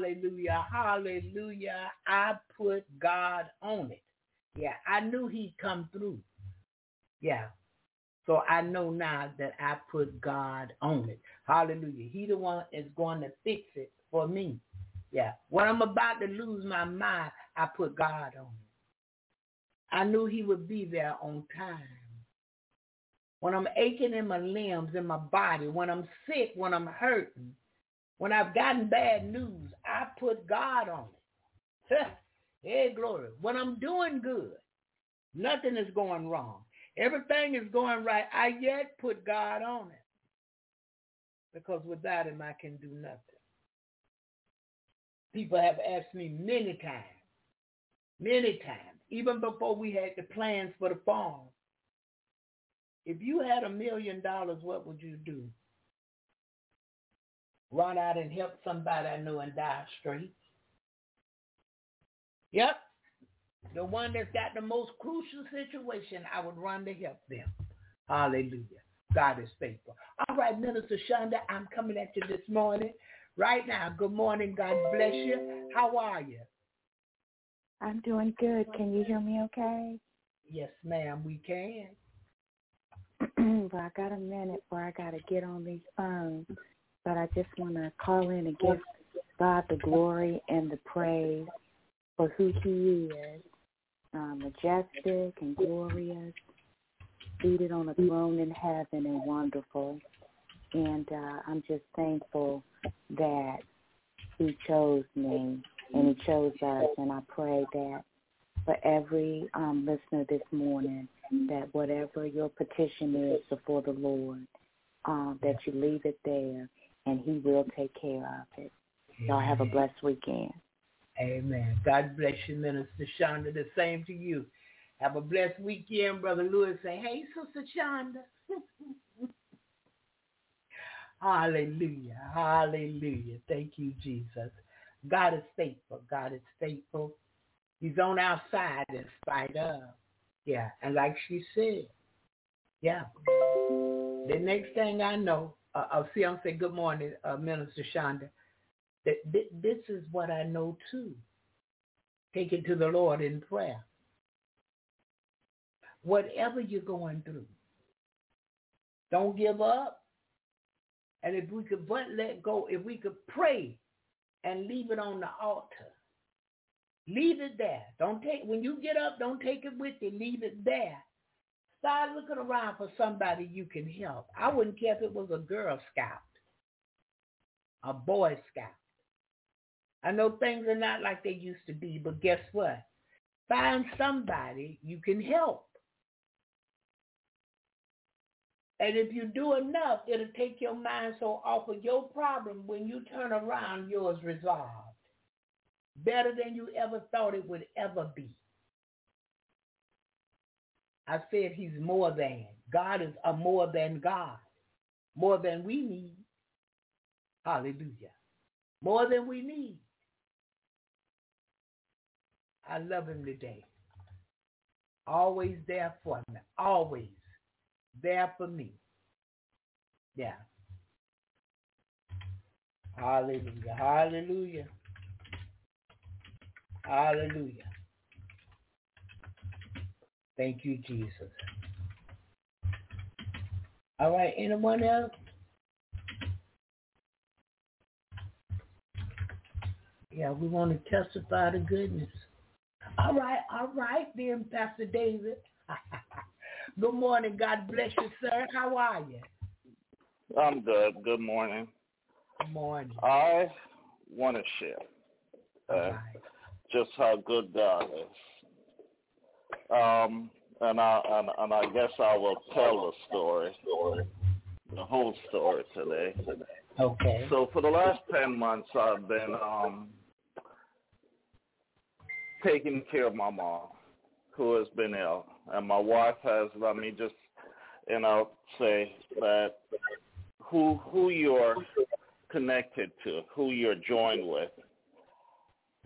Hallelujah. Hallelujah. I put God on it. Yeah, I knew he'd come through. Yeah. So I know now that I put God on it. Hallelujah. He the one is going to fix it for me. Yeah. When I'm about to lose my mind, I put God on it. I knew he would be there on time. When I'm aching in my limbs, in my body, when I'm sick, when I'm hurting, when I've gotten bad news, I put God on it. Hey, glory. When I'm doing good, nothing is going wrong. Everything is going right. I yet put God on it. Because without him, I can do nothing. People have asked me many times, many times, even before we had the plans for the farm, if you had a million dollars, what would you do? Run out and help somebody I know and die straight? Yep. The one that's got the most crucial situation, I would run to help them. Hallelujah. God is faithful. All right, Minister Shonda, I'm coming at you this morning. Right now, good morning. God bless you. How are you? I'm doing good. Can you hear me okay? Yes, ma'am, we can. Well, I got a minute where I got to get on these phones, but I just want to call in and give God the glory and the praise for who he is, uh, majestic and glorious, seated on a throne in heaven and wonderful. And uh, I'm just thankful that he chose me and he chose us, and I pray that for every um, listener this morning, that whatever your petition is before the Lord, um, that you leave it there, and he will take care of it. Amen. Y'all have a blessed weekend. Amen. God bless you, Minister Shonda. The same to you. Have a blessed weekend, Brother Lewis. Say, hey, Sister Shonda. Hallelujah. Hallelujah. Thank you, Jesus. God is faithful. God is faithful. He's on our side in spite of. Yeah, and like she said, yeah. The next thing I know, uh, I'll see him say, good morning, uh, Minister Shonda. That this is what I know too. Take it to the Lord in prayer. Whatever you're going through, don't give up. And if we could but let go, if we could pray and leave it on the altar, leave it there. Don't take, when you get up, don't take it with you. Leave it there. Start looking around for somebody you can help. I wouldn't care if it was a Girl Scout, a Boy Scout. I know things are not like they used to be, but guess what? Find somebody you can help. And if you do enough, it'll take your mind so off of your problem. When you turn around, yours resolved. Better than you ever thought it would ever be. I said he's more than. God is a more than God. More than we need. Hallelujah. More than we need. I love him today. Always there for me. Always there for me. Yeah. Hallelujah. Hallelujah. Hallelujah. Thank you, Jesus. All right, anyone else? Yeah, we want to testify to goodness. All right, all right then, Pastor David. Good morning. God bless you, sir. How are you? I'm good. Good morning. Good morning. I want to share. Uh, all right. Just how good God is, um, and I and, and I guess I will tell the story, the whole story today. Okay. So for the last ten months, I've been um, taking care of my mom, who has been ill, and my wife has. Let me just, you know, say that who who you're connected to, who you're joined with.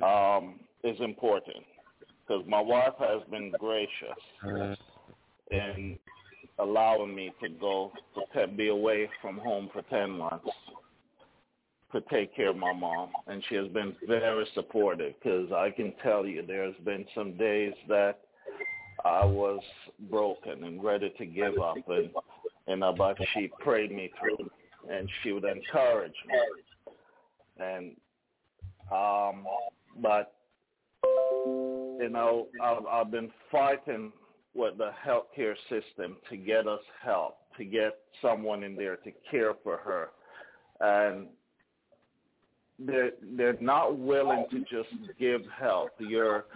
Um, is important because my wife has been gracious in allowing me to go to be away from home for ten months. to take care of my mom, and she has been very supportive, because I can tell you there's been some days that I was broken and ready to give up, and, and but she prayed me through, and she would encourage me. And um, but you know, I've, I've been fighting with the healthcare system to get us help, to get someone in there to care for her, and they're they're not willing to just give help. Your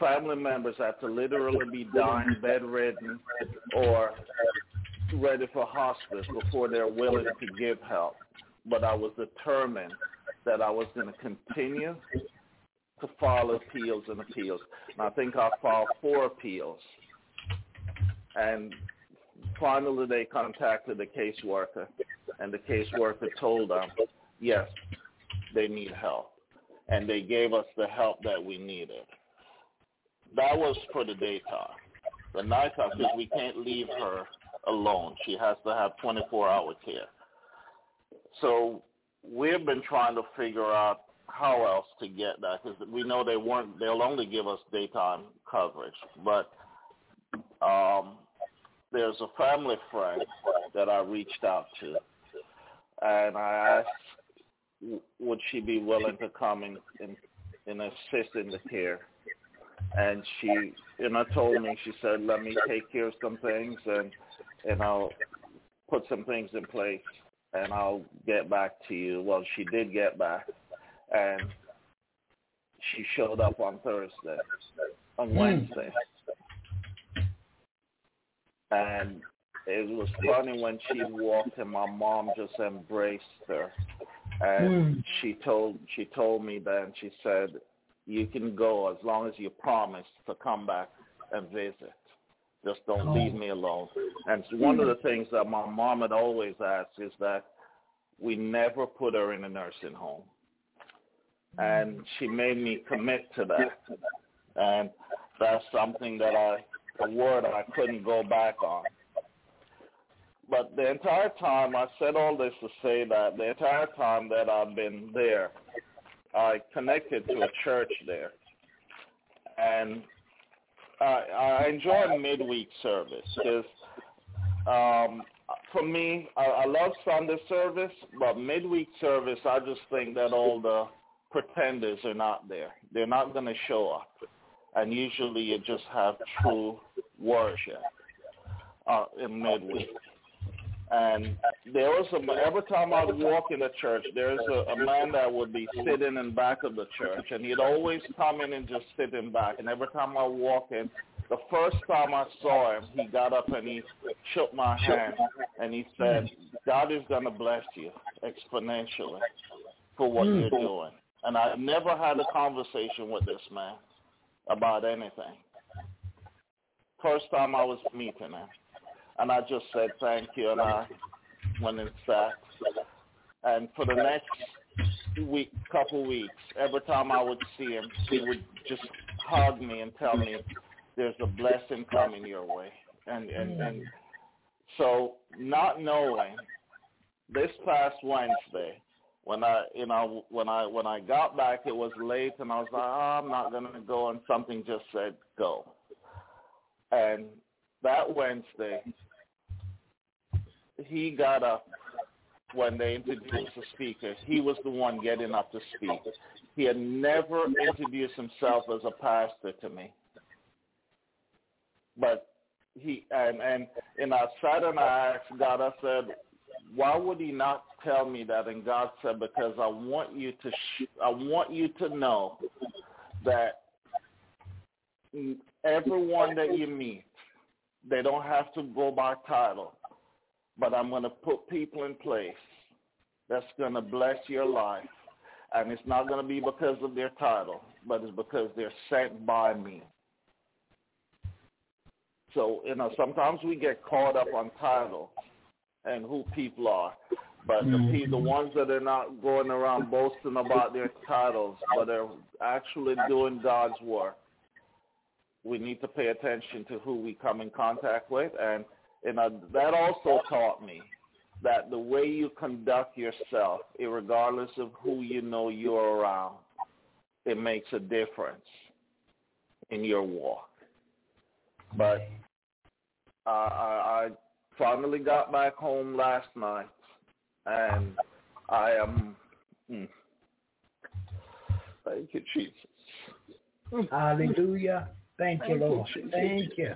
family members have to literally be dying, bedridden, or ready for hospice before they're willing to give help. But I was determined that I was going to continue to file appeals and appeals. And I think I filed four appeals. And finally they contacted the caseworker, and the caseworker told them, yes, they need help. And they gave us the help that we needed. That was for the daytime. The nighttime, because we can't leave her alone. She has to have twenty-four hour care. So we've been trying to figure out how else to get that, because we know they weren't, they'll only give us daytime coverage. But um, there's a family friend that I reached out to, and I asked, would she be willing to come and, and, and assist in the care? And she, you know, told me, she said, let me take care of some things, and, and I'll put some things in place, and I'll get back to you. Well, she did get back, and she showed up on Thursday, on Wednesday. And it was funny when she walked, and my mom just embraced her. And she told she told me then, she said, you can go as long as you promise to come back and visit. Just don't leave me alone. And one of the things that my mom had always asked is that we never put her in a nursing home. And she made me commit to that. And that's something that I, a word I couldn't go back on. But the entire time, I said all this to say that the entire time that I've been there, I connected to a church there. And I, I enjoy midweek service because, um, for me, I, I love Sunday service, but midweek service, I just think that all the pretenders are not there. They're not going to show up. And usually you just have true worship uh, in midweek. And there was a, every time I would walk in the church, there's a, a man that would be sitting in back of the church, and he'd always come in and just sit in back. And every time I walk in, the first time I saw him, he got up and he shook my hand, and he said, God is going to bless you exponentially for what you're doing. And I never had a conversation with this man about anything. First time I was meeting him. And I just said thank you, and I went and sat. And for the next week, couple weeks, every time I would see him, he would just hug me and tell me, there's a blessing coming your way. And, and, and so not knowing, this past Wednesday, when I, you know, when I when I got back, it was late, and I was like, oh, I'm not going to go, and something just said go. And that Wednesday, he got up when they introduced the speaker. He was the one getting up to speak. He had never introduced himself as a pastor to me. But he, and, and, and I sat and I asked God, I said, why would he not tell me that? And God said, because I want you to, sh- I want you to know that everyone that you meet, they don't have to go by title, but I'm going to put people in place that's going to bless your life, and it's not going to be because of their title, but it's because they're sent by me. So, you know, sometimes we get caught up on title and who people are, but the, the ones that are not going around boasting about their titles, but are actually doing God's work, we need to pay attention to who we come in contact with. And, and I, that also taught me that the way you conduct yourself, regardless of who you know you're around, it makes a difference in your walk. But uh, I, I finally got back home last night, and I am... Mm, thank you, Jesus. Hallelujah. Thank, thank you, Lord. Jesus. Thank you.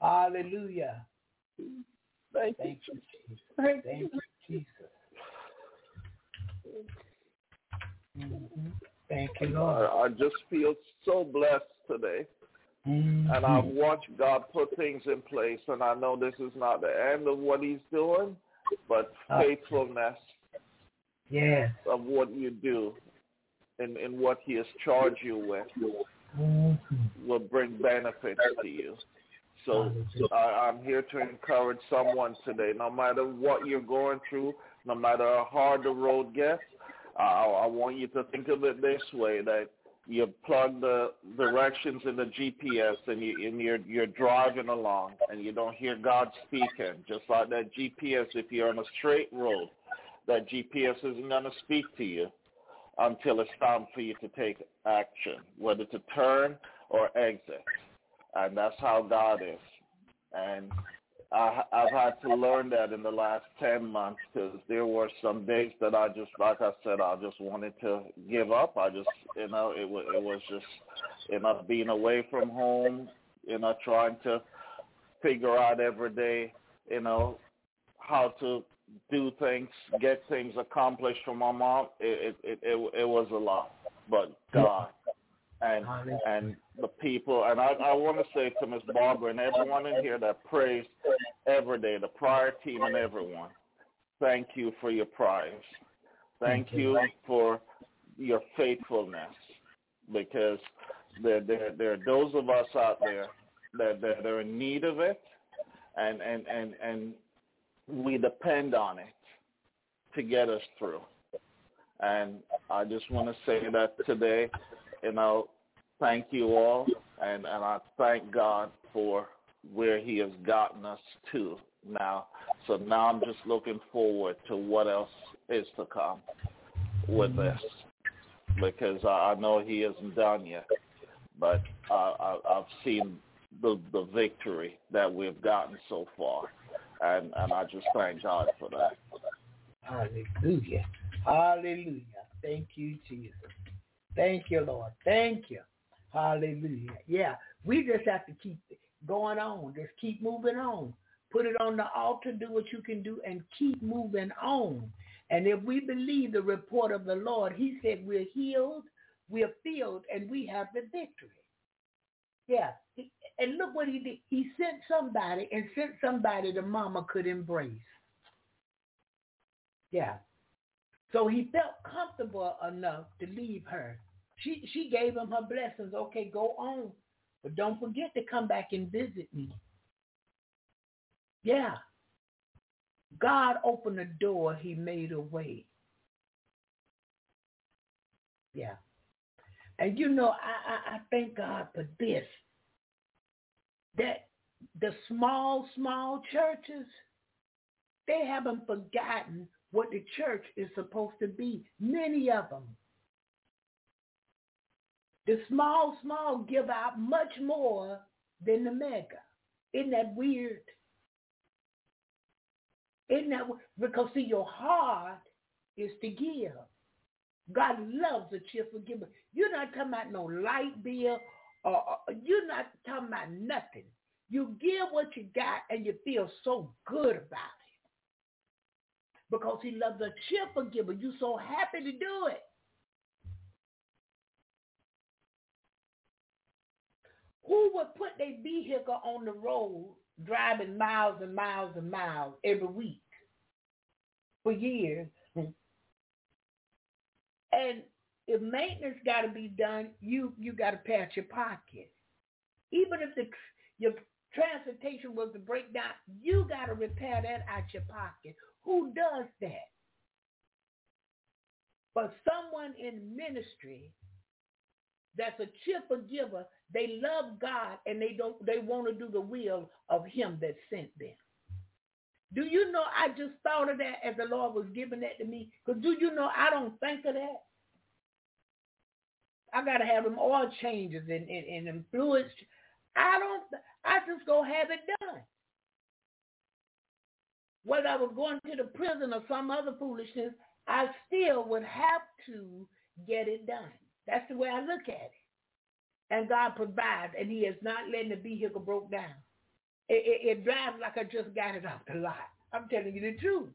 Hallelujah. Thank, thank you, Jesus. Thank, thank you, Jesus. Mm-hmm. Thank you, Lord. I, I just feel so blessed today. Mm-hmm. And I've watched God put things in place, and I know this is not the end of what he's doing, but faithfulness yes. of what you do and, and what he has charged you with mm-hmm. will bring benefits to you. So I, I'm here to encourage someone today. No matter what you're going through, no matter how hard the road gets, I, I want you to think of it this way, that you plug the directions in the G P S and, you, and you're, you're driving along and you don't hear God speaking. Just like that G P S, if you're on a straight road, that G P S isn't going to speak to you until it's time for you to take action, whether to turn or exit. And that's how God is. And I, I've had to learn that in the last ten months, because there were some days that I just, like I said, I just wanted to give up. I just, you know, it, it was just, you know, being away from home, you know, trying to figure out every day, you know, how to do things, get things accomplished for my mom. It, it, it, it was a lot. But God. And and the people, and I, I want to say to Miz Barbara and everyone in here that prays every day, the prior team and everyone, thank you for your prayers. Thank you for your faithfulness, because there, there, there are those of us out there that, that are in need of it, and, and, and, and we depend on it to get us through. And I just want to say that today. You know, thank you all, and, and I thank God for where he has gotten us to now. So now I'm just looking forward to what else is to come with this, because I know he isn't done yet, but uh, I, I've seen the, the victory that we've gotten so far, and, and I just thank God for that. Hallelujah. Hallelujah. Thank you, Jesus. Thank you, Lord. Thank you. Hallelujah. Yeah, we just have to keep going on. Just keep moving on. Put it on the altar. Do what you can do and keep moving on. And if we believe the report of the Lord, he said we're healed, we're filled, and we have the victory. Yeah. And look what he did. He sent somebody and sent somebody the mama could embrace. Yeah. So he felt comfortable enough to leave her. She she gave him her blessings. Okay, go on. But don't forget to come back and visit me. Yeah. God opened a door. He made a way. Yeah. And, you know, I, I, I thank God for this. That the small, small churches, they haven't forgotten what the church is supposed to be, many of them. The small, small give out much more than the mega. Isn't that weird? Isn't that weird? Because, see, your heart is to give. God loves a cheerful giver. You're not talking about no light bill, or, or you're not talking about nothing. You give what you got, and you feel so good about it. Because he loves a cheerful giver. You're so happy to do it. Who would put their vehicle on the road driving miles and miles and miles every week for years? And if maintenance got to be done, you, you got to patch your pocket. Even if the your transportation was to break down, you got to repair that out your pocket. Who does that? But someone in ministry that's a cheerful giver, they love God and they don't they want to do the will of him that sent them. Do you know I just thought of that as the Lord was giving that to me? Because do you know I don't think of that? I got to have them oil changes and, and, and them fluids. I don't, I just go have it done. Whether I was going to the prison or some other foolishness, I still would have to get it done. That's the way I look at it. And God provides, and he is not letting the vehicle broke down. It, it, it drives like I just got it off the lot. I'm telling you the truth.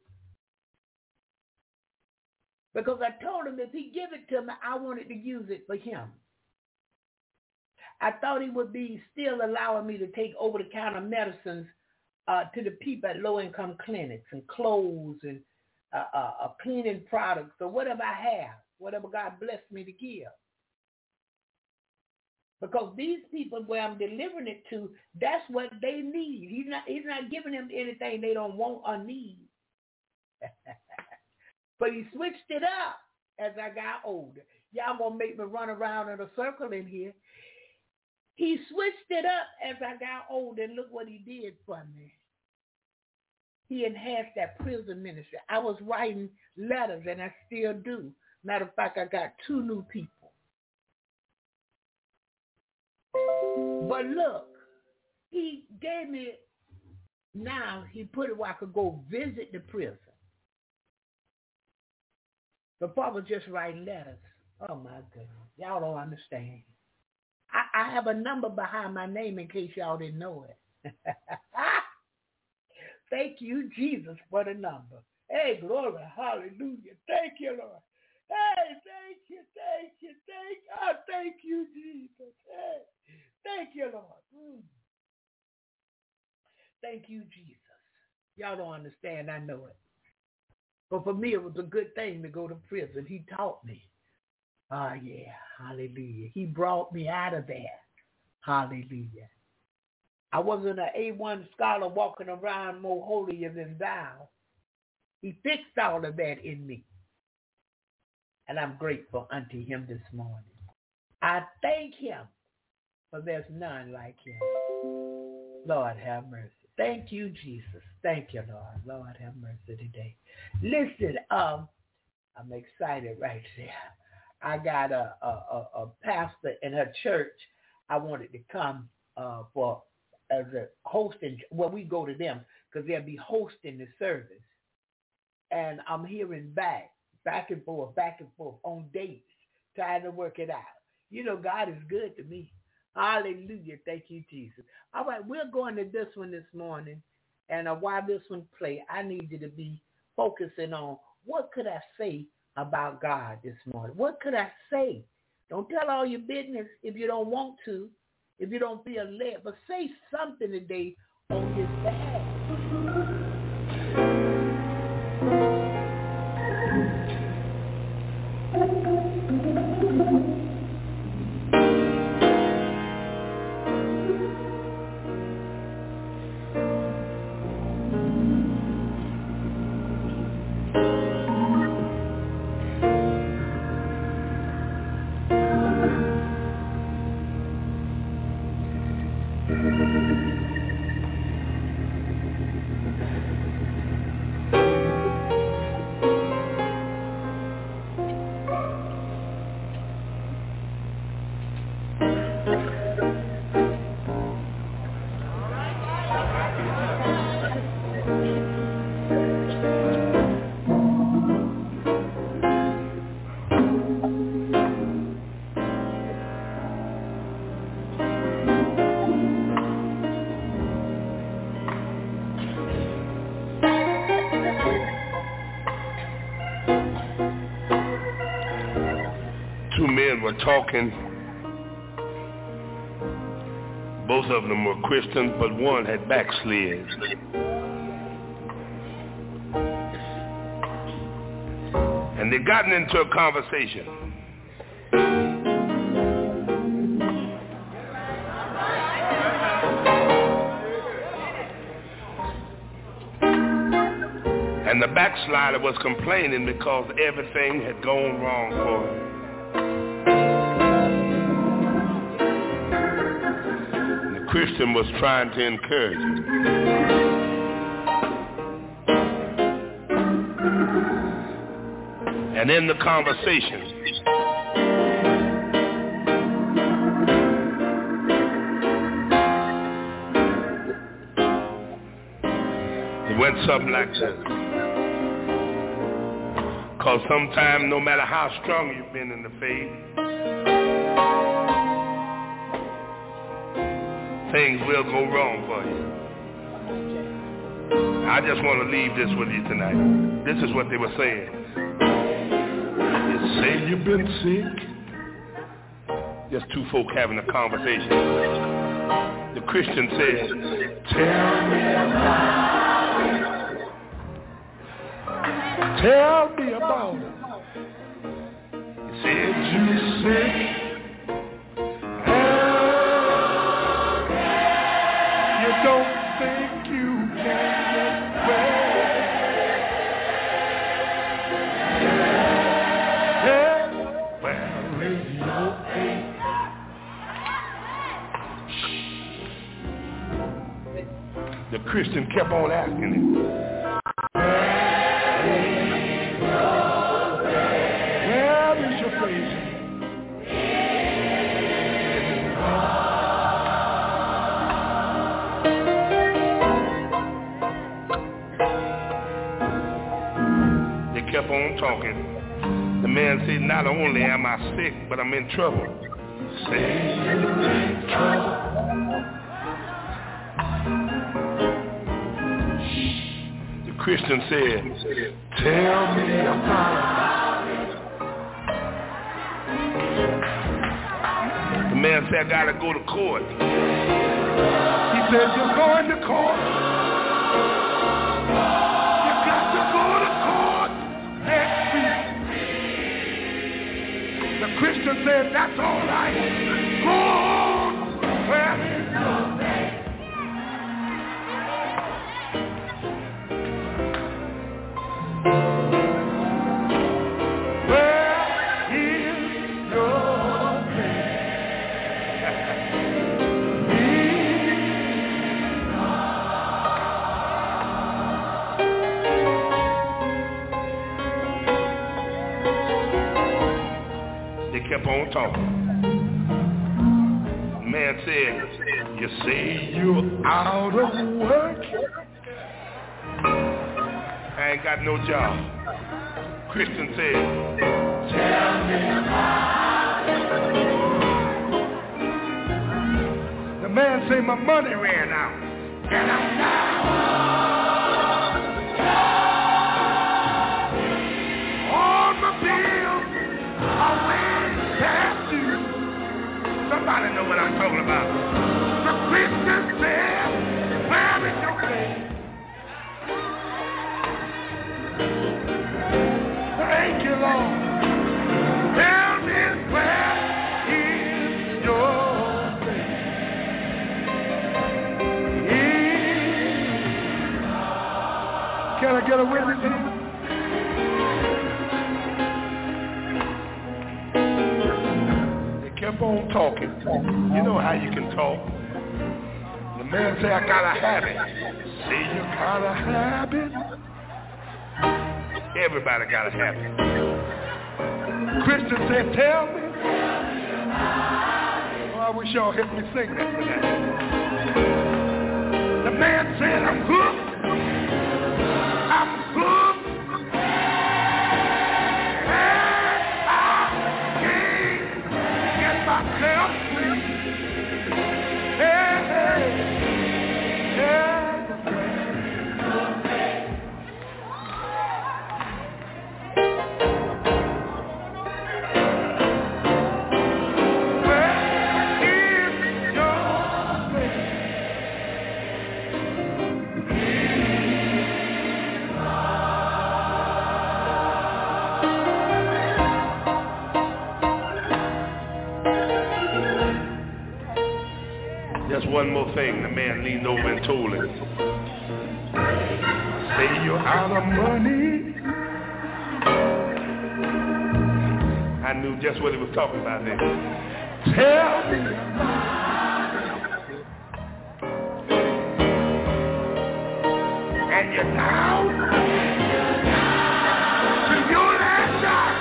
Because I told him if he give it to me, I wanted to use it for him. I thought he would be still allowing me to take over-the-counter medicines uh, to the people at low-income clinics and clothes and uh, uh, uh, cleaning products or whatever I have, whatever God blessed me to give. Because these people where I'm delivering it to, that's what they need. He's not, he's not giving them anything they don't want or need. But he switched it up as I got older. Y'all gonna make me run around in a circle in here. He switched it up as I got older, and look what he did for me. He enhanced that prison ministry. I was writing letters, and I still do. Matter of fact, I got two new people. But look, he gave me, now he put it where I could go visit the prison. Before I was just writing letters. Oh, my goodness. Y'all don't understand. I, I have a number behind my name in case y'all didn't know it. Thank you, Jesus, for the number. Hey, glory, hallelujah. Thank you, Lord. Hey, thank you, thank you, thank you. Oh, thank you, Jesus. Hey, thank you, Lord. Mm. Thank you, Jesus. Y'all don't understand. I know it. But for me, it was a good thing to go to prison. He taught me. Ah, yeah. Hallelujah. He brought me out of there. Hallelujah. I wasn't an A one scholar walking around more holier than thou. He fixed all of that in me. And I'm grateful unto him this morning. I thank him, for there's none like him. Lord, have mercy. Thank you, Jesus. Thank you, Lord. Lord, have mercy today. Listen, um, I'm excited right there. I got a, a, a, a pastor in her church. I wanted to come uh, for as a hosting. Well, we go to them because they'll be hosting the service. And I'm hearing back. Back and forth, back and forth, on dates, trying to work it out. You know, God is good to me. Hallelujah. Thank you, Jesus. All right, we're going to this one this morning. And uh, while this one play, I need you to be focusing on what could I say about God this morning? What could I say? Don't tell all your business if you don't want to, if you don't feel led, but say something today on his behalf. Were talking. Both of them were Christians, but one had backslid. And they'd gotten into a conversation. And the backslider was complaining because everything had gone wrong for him. Christian was trying to encourage him. and in the conversation. It went something like this. Because sometimes, no matter how strong you've been in the faith, things will go wrong for you. I just want to leave this with you tonight. This is what they were saying. You say you've been sick. Just two folk having a conversation. The Christian says, tell me about it. Tell me about it. You said you're sick. You don't think you can. The Christian kept on asking him. Where is your faith? They kept on talking. The man said, not only am I sick, but I'm in trouble. Say, in trouble. Christian said, tell me about it. The man said, I gotta go to court. He said, you're going to court. You got to go to court next week. The Christian said, that's all right. Go on. Well, on talking. The man said, you say you're out of work? I ain't got no job. Christian said, tell me about it. The man said, my money ran out and I'm down. Somebody know what I'm talking about. The Christian said, where is your faith? Thank you, Lord. Tell me where is your faith? Is... Can I get a witness here? Kept on talking. You know how you can talk. The man said, I got a habit. See, you got a habit? Everybody got a habit. Christian said, tell me. Oh, I wish y'all heard me sing that tonight. The man said, I'm hooked. I'm hooked. One more thing, the man leaned over and told him, say you're out of money. I knew just what he was talking about there. Tell me. And you're down to your last shot.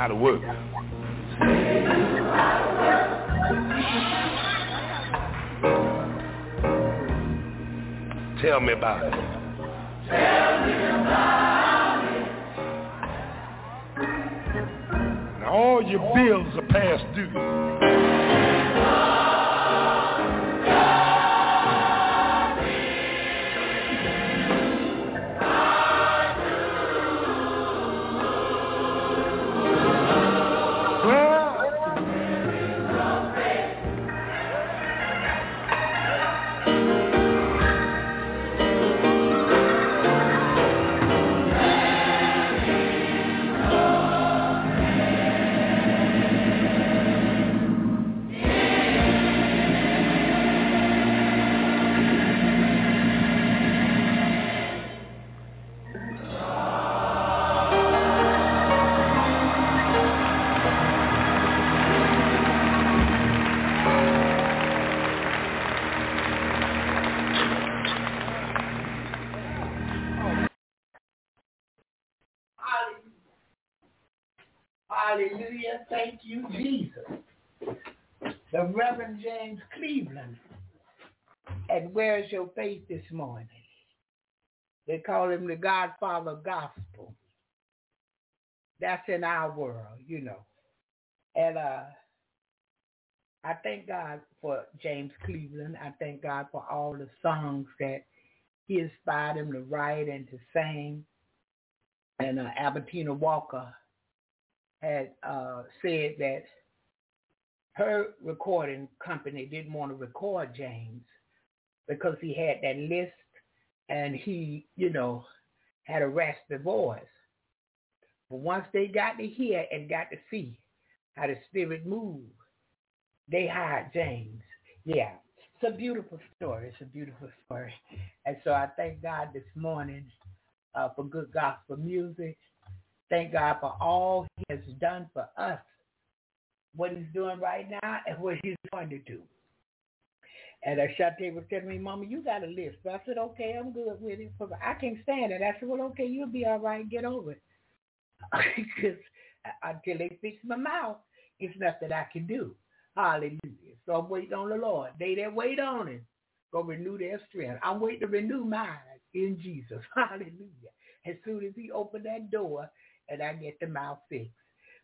how to work. Tell me about it. Tell me about it. Now all your bills are past due. Hallelujah. Thank you, Jesus. The Reverend James Cleveland. And where's your faith this morning? They call him the Godfather of Gospel. That's in our world, you know. And uh, I thank God for James Cleveland. I thank God for all the songs that he inspired him to write and to sing. And uh, Albertina Walker had uh, said that her recording company didn't want to record James because he had that lisp and he, you know, had a raspy voice. But once they got to hear and got to see how the Spirit moved, they hired James. Yeah, it's a beautiful story. It's a beautiful story. And so I thank God this morning uh, for good gospel music. Thank God for all he has done for us, what he's doing right now and what he's going to do. And Ashante was telling me, Mama, you got a list. So I said, okay, I'm good with it. I can't stand it. I said, well, okay, you'll be all right. Get over it. Because until they fix my mouth, it's nothing I can do. Hallelujah. So I'm waiting on the Lord. They that wait on him, go renew their strength. I'm waiting to renew mine in Jesus. Hallelujah. As soon as he opened that door, and I get the mouth fixed.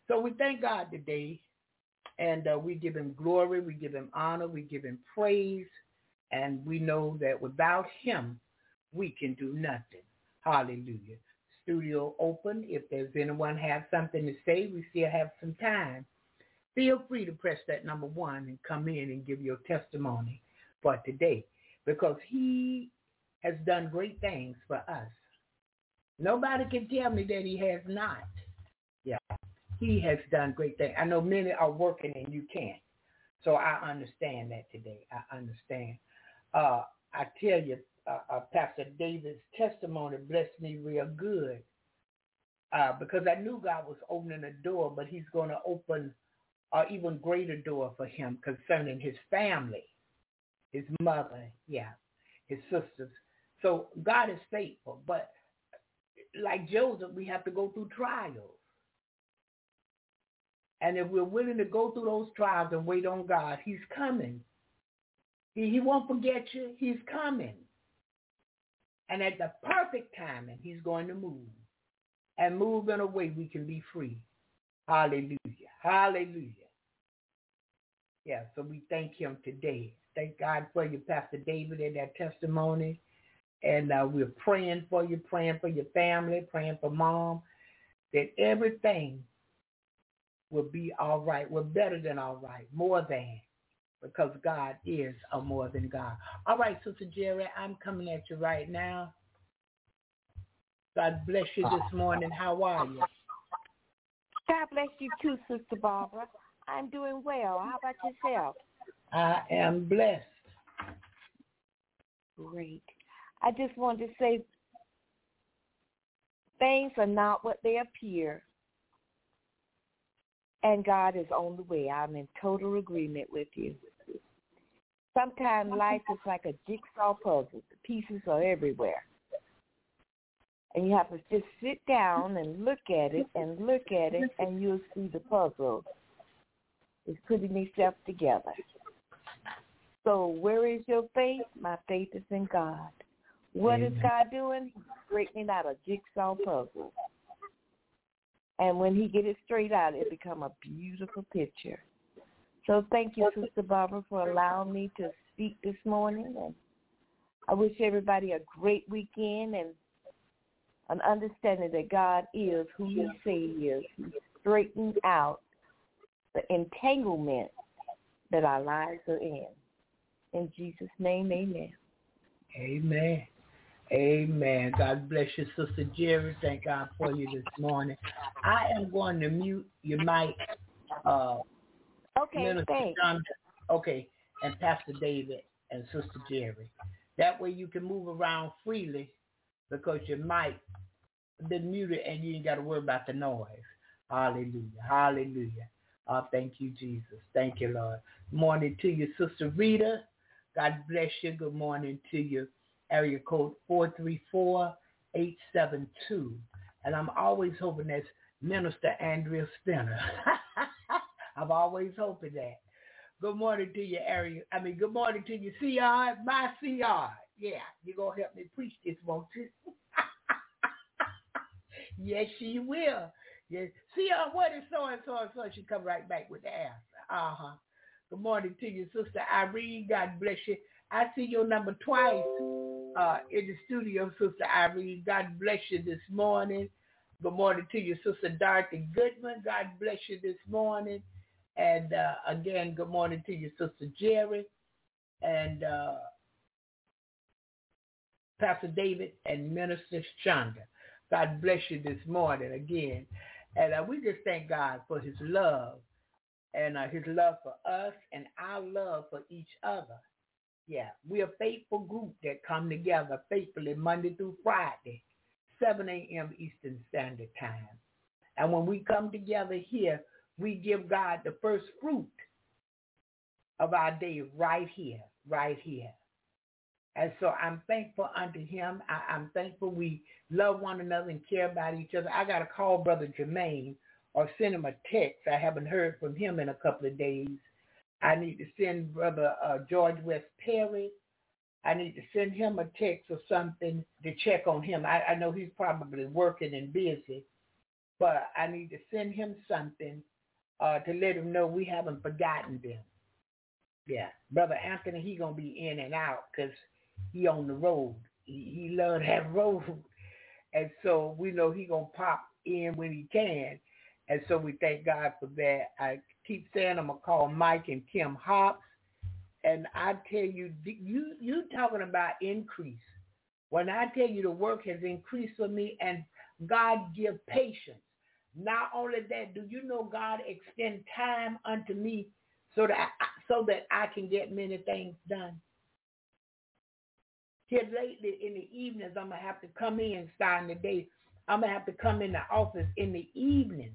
So we thank God today, and uh, we give him glory, we give him honor, we give him praise, and we know that without him, we can do nothing. Hallelujah. Studio open. If there's anyone have something to say, we still have some time. Feel free to press that number one and come in and give your testimony for today, because he has done great things for us. Nobody can tell me that he has not. Yeah, he has done great things. I know many are working and you can't. So I understand that today. I understand. Uh, I tell you, uh, uh, Pastor David's testimony blessed me real good uh, because I knew God was opening a door, but he's going to open an even greater door for him concerning his family, his mother, yeah, his sisters. So God is faithful, but like Joseph, we have to go through trials. And if we're willing to go through those trials and wait on God, he's coming. He, he won't forget you. He's coming. And at the perfect timing, he's going to move. And move in a way we can be free. Hallelujah. Hallelujah. Yeah, so we thank him today. Thank God for you, Pastor David, and that testimony. And uh, we're praying for you, praying for your family, praying for Mom, that everything will be all right. We're better than all right, more than, because God is a more than God. All right, Sister Jerry, I'm coming at you right now. God bless you this morning. How are you? God bless you too, Sister Barbara. I'm doing well. How about yourself? I am blessed. Great. I just wanted to say things are not what they appear, and God is on the way. I'm in total agreement with you. Sometimes life is like a jigsaw puzzle. The pieces are everywhere. And you have to just sit down and look at it and look at it, and you'll see the puzzle is putting itself together. So where is your faith? My faith is in God. What Amen. Is God doing? He's straightening out a jigsaw puzzle. And when he gets it straight out, it becomes a beautiful picture. So thank you, Sister Barbara, for allowing me to speak this morning. And I wish everybody a great weekend and an understanding that God is who he says he is. He straightens out the entanglement that our lives are in. In Jesus' name, amen. Amen. Amen. God bless you, Sister Jerry. Thank God for you this morning. I am going to mute your mic. Uh, okay, Minister thanks. John, okay, and Pastor David and Sister Jerry. That way you can move around freely because your mic has been muted and you ain't got to worry about the noise. Hallelujah. Hallelujah. Uh, thank you, Jesus. Thank you, Lord. Morning to you, Sister Rita. God bless you. Good morning to you. Area code four three four eight seven two. And I'm always hoping that's Minister Andrea Spinner. I'm always hoping that. Good morning to you, area. I mean, good morning to you, C R, my C R. Yeah, you're going to help me preach this, won't you? Yes, she will. Yes. C R, what is so-and-so and so? She come right back with the answer. Uh-huh. Good morning to you, Sister Irene. God bless you. I see your number twice. Uh, in the studio, Sister Irene. God bless you this morning. Good morning to you, Sister Dorothy Goodman. God bless you this morning. And uh, again, good morning to you, Sister Jerry and uh, Pastor David and Minister Shonda. God bless you this morning again. And uh, we just thank God for his love and uh, his love for us and our love for each other. Yeah, we're a faithful group that come together faithfully Monday through Friday, seven a.m. Eastern Standard Time. And when we come together here, we give God the first fruit of our day right here, right here. And so I'm thankful unto him. I, I'm thankful we love one another and care about each other. I got to call Brother Jermaine or send him a text. I haven't heard from him in a couple of days. I need to send Brother uh, George West Perry. I need to send him a text or something to check on him. I, I know he's probably working and busy, but I need to send him something uh, to let him know we haven't forgotten them. Yeah, Brother Anthony, he going to be in and out because he on the road. He, he loves that road. And so we know he going to pop in when he can. And so we thank God for that. I keep saying I'm going to call Mike and Kim Hobbs. And I tell you, you you talking about increase. When I tell you the work has increased for me and God give patience. Not only that, do you know God extend time unto me so that I, so that I can get many things done? Here lately in the evenings, I'm going to have to come in starting the day. I'm going to have to come in the office in the evenings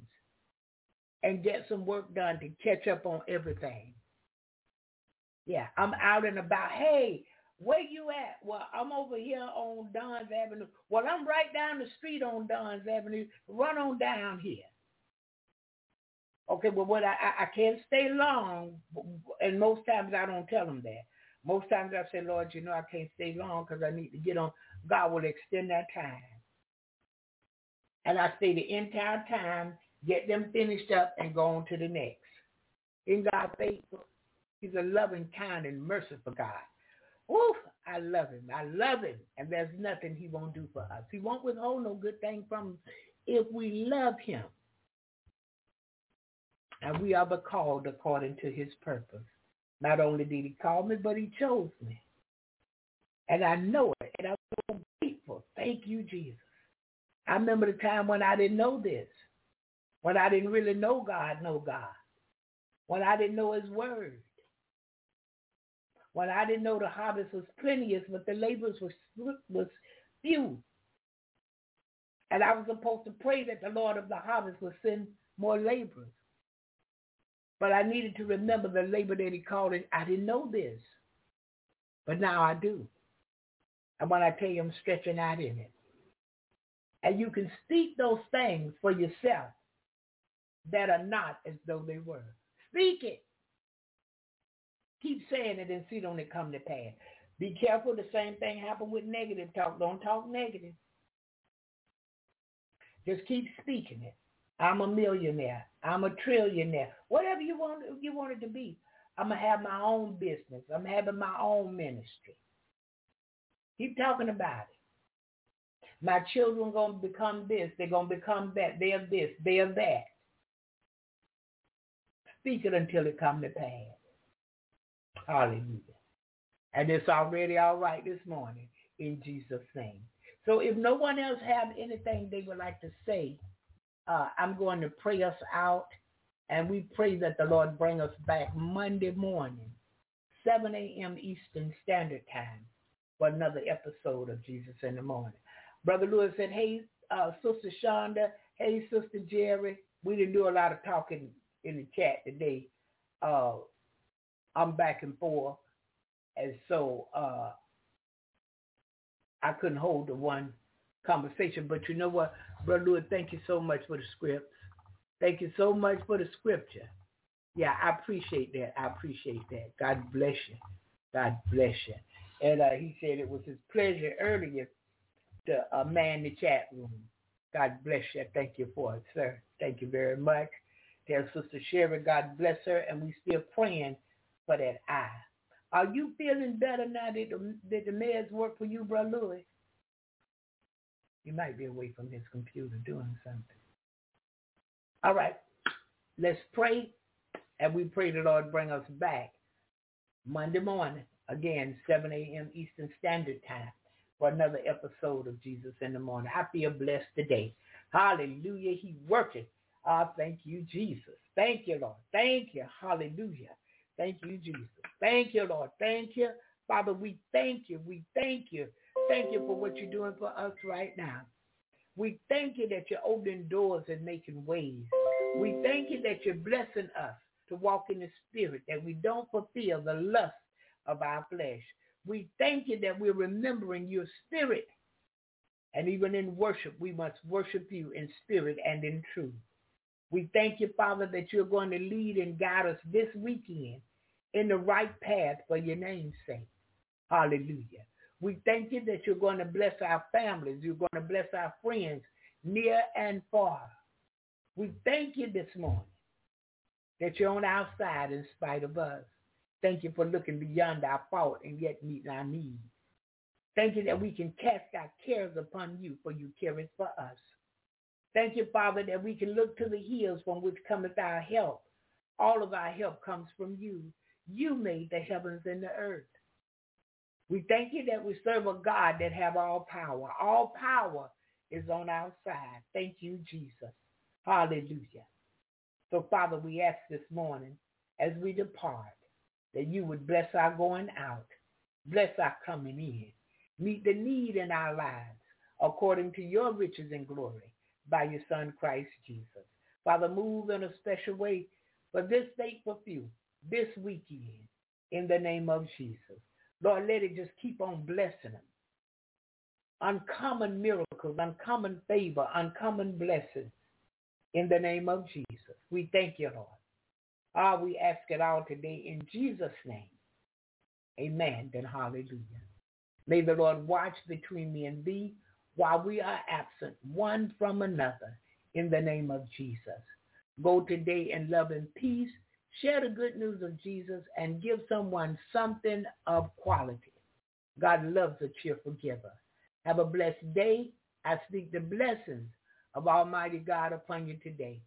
and get some work done to catch up on everything. Yeah, I'm out and about. Hey, where you at? Well, I'm over here on Don's Avenue. Well, I'm right down the street on Don's Avenue. Run on down here. Okay, well, what I, I can't stay long, and most times I don't tell them that. Most times I say, Lord, you know I can't stay long because I need to get on. God will extend that time. And I stay the entire time, get them finished up, and go on to the next. Isn't God faithful? He's a loving, kind, and merciful God. Oof, I love him. I love him. And there's nothing he won't do for us. He won't withhold no good thing from us if we love him. And we are but called according to his purpose. Not only did he call me, but he chose me. And I know it. And I'm so grateful. Thank you, Jesus. I remember the time when I didn't know this, when I didn't really know God, know God, when I didn't know his word, when I didn't know the harvest was plenteous, but the laborers was, was few. And I was supposed to pray that the Lord of the harvest would send more laborers. But I needed to remember the labor that he called it. I didn't know this, but now I do. And when I tell you I'm stretching out in it, and you can speak those things for yourself that are not as though they were. Speak it. Keep saying it and see don't it come to pass. Be careful. The same thing happened with negative talk. Don't talk negative. Just keep speaking it. I'm a millionaire. I'm a trillionaire. Whatever you want, you want it to be. I'm going to have my own business. I'm having my own ministry. Keep talking about it. My children are going to become this. They're going to become that. They are this. They are that. Speak it until it comes to pass. Hallelujah. And it's already all right this morning in Jesus' name. So if no one else have anything they would like to say, uh, I'm going to pray us out. And we pray that the Lord bring us back Monday morning, seven a.m. Eastern Standard Time, for another episode of Jesus in the Morning. Brother Lewis said, hey, uh, Sister Shonda, hey, Sister Jerry. We didn't do a lot of talking in the chat today. Uh, I'm back and forth. And so uh, I couldn't hold the one conversation. But you know what, Brother Lewis, thank you so much for the script. Thank you so much for the scripture. Yeah, I appreciate that. I appreciate that. God bless you. God bless you. And uh, he said it was his pleasure earlier to uh, man the chat room. God bless you. Thank you for it, sir. Thank you very much. Dear Sister Sherry, God bless her. And we still praying for that eye. Are you feeling better now? Did the, did the meds work for you, Brother Louis? You might be away from his computer doing something. All right, let's pray, and we pray the Lord bring us back Monday morning, again, seven a.m. Eastern Standard Time, for another episode of Jesus in the Morning. I feel blessed today. Hallelujah, he working. Ah, oh, thank you, Jesus. Thank you, Lord. Thank you. Hallelujah. Thank you, Jesus. Thank you, Lord. Thank you. Father, we thank you. We thank you. Thank you for what you're doing for us right now. We thank you that you're opening doors and making ways. We thank you that you're blessing us to walk in the spirit, that we don't fulfill the lust of our flesh. We thank you that we're remembering your spirit. And even in worship, we must worship you in spirit and in truth. We thank you, Father, that you're going to lead and guide us this weekend in the right path for your name's sake. Hallelujah. We thank you that you're going to bless our families. You're going to bless our friends near and far. We thank you this morning that you're on our side in spite of us. Thank you for looking beyond our fault and yet meeting our needs. Thank you that we can cast our cares upon you, for you care it for us. Thank you, Father, that we can look to the hills from which cometh our help. All of our help comes from you. You made the heavens and the earth. We thank you that we serve a God that have all power. All power is on our side. Thank you, Jesus. Hallelujah. So, Father, we ask this morning as we depart that you would bless our going out, bless our coming in, meet the need in our lives according to your riches and glory by your Son, Christ Jesus. Father, move in a special way for this faithful few, this weekend, in the name of Jesus. Lord, let it just keep on blessing them. Uncommon miracles, uncommon favor, uncommon blessings in the name of Jesus. We thank you, Lord. Ah, we ask it all today in Jesus' name. Amen and hallelujah. May the Lord watch between me and thee while we are absent one from another in the name of Jesus. Go today in love and peace. Share the good news of Jesus and give someone something of quality. God loves a cheerful giver. Have a blessed day. I speak the blessings of Almighty God upon you today,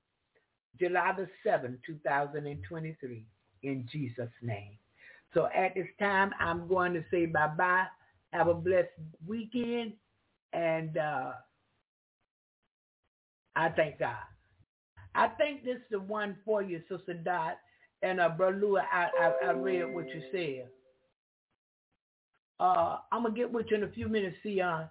July the seventh, two thousand twenty-three, in Jesus' name. So at this time, I'm going to say bye-bye. Have a blessed weekend. And uh, I thank God. I think this is the one for you, Sister Dot. And, uh, Brother Lou, I, I, I read what you said. Uh, I'm going to get with you in a few minutes, see on.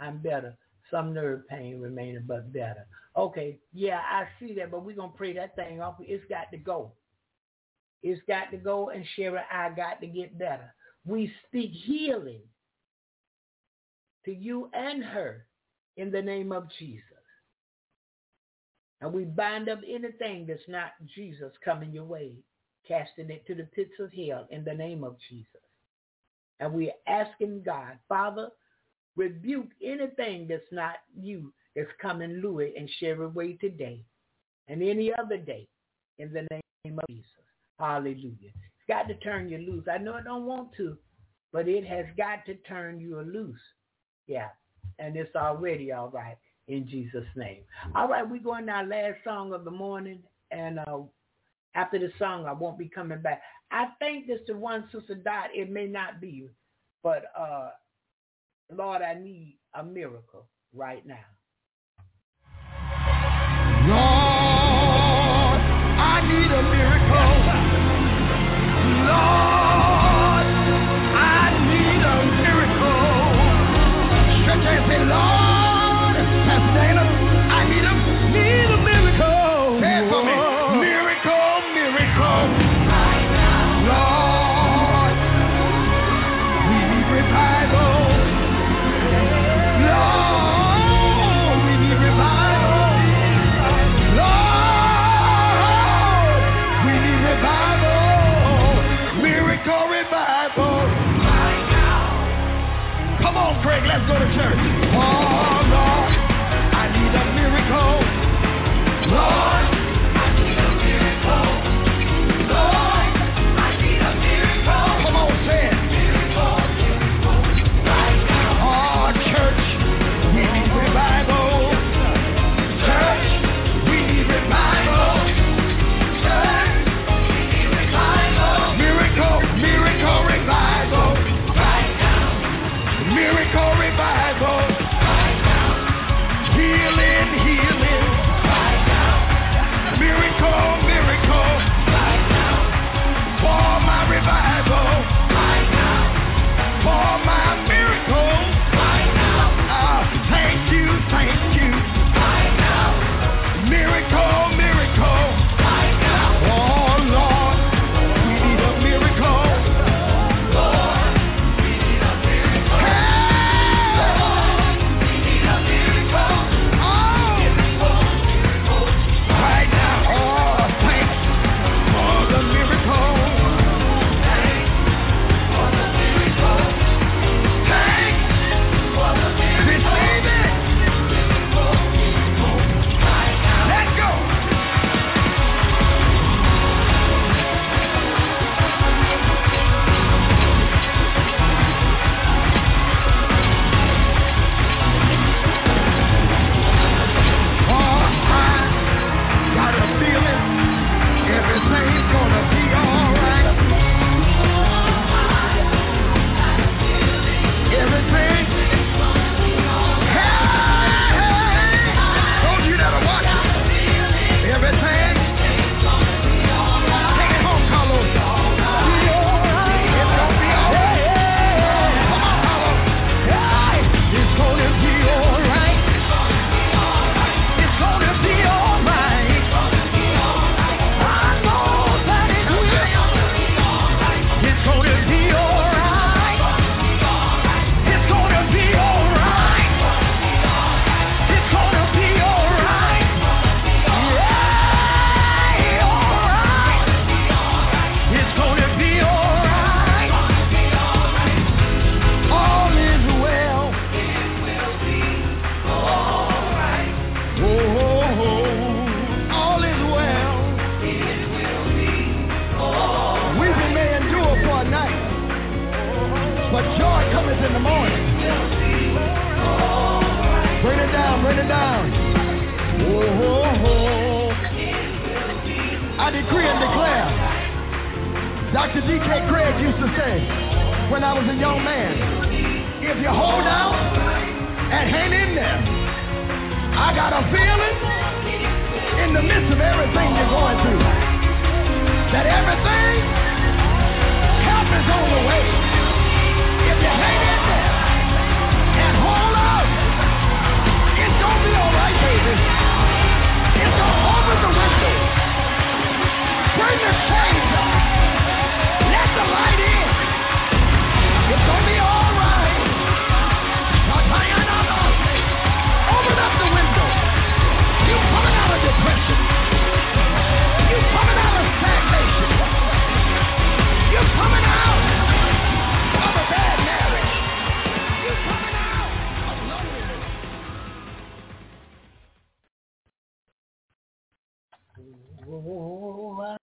I'm better. Some nerve pain remaining, but better. Okay, yeah, I see that, but we're going to pray that thing off. It's got to go. It's got to go, and Sherry, I got to get better. We speak healing to you and her in the name of Jesus. And we bind up anything that's not Jesus coming your way, casting it to the pits of hell in the name of Jesus. And we're asking God, Father, rebuke anything that's not you that's coming Louis and Sherry way today and any other day in the name of Jesus. Hallelujah. It's got to turn you loose. I know I don't want to, but it has got to turn you loose. Yeah. And it's already all right in Jesus' name. All right, we're going to our last song of the morning. And uh, after the song, I won't be coming back. I think this the one, Sister Dot, it may not be you, but uh, Lord, I need a miracle right now. Lord, I need a miracle. Lord. Say, Lord, Pastor Dana, I need a, need a miracle. Say it for me. Miracle, miracle. Right now. Lord, we need revival. Lord, we need revival. Lord, we need revival. Miracle, revival. Right now. Come on, Craig, let's go to church. Oh,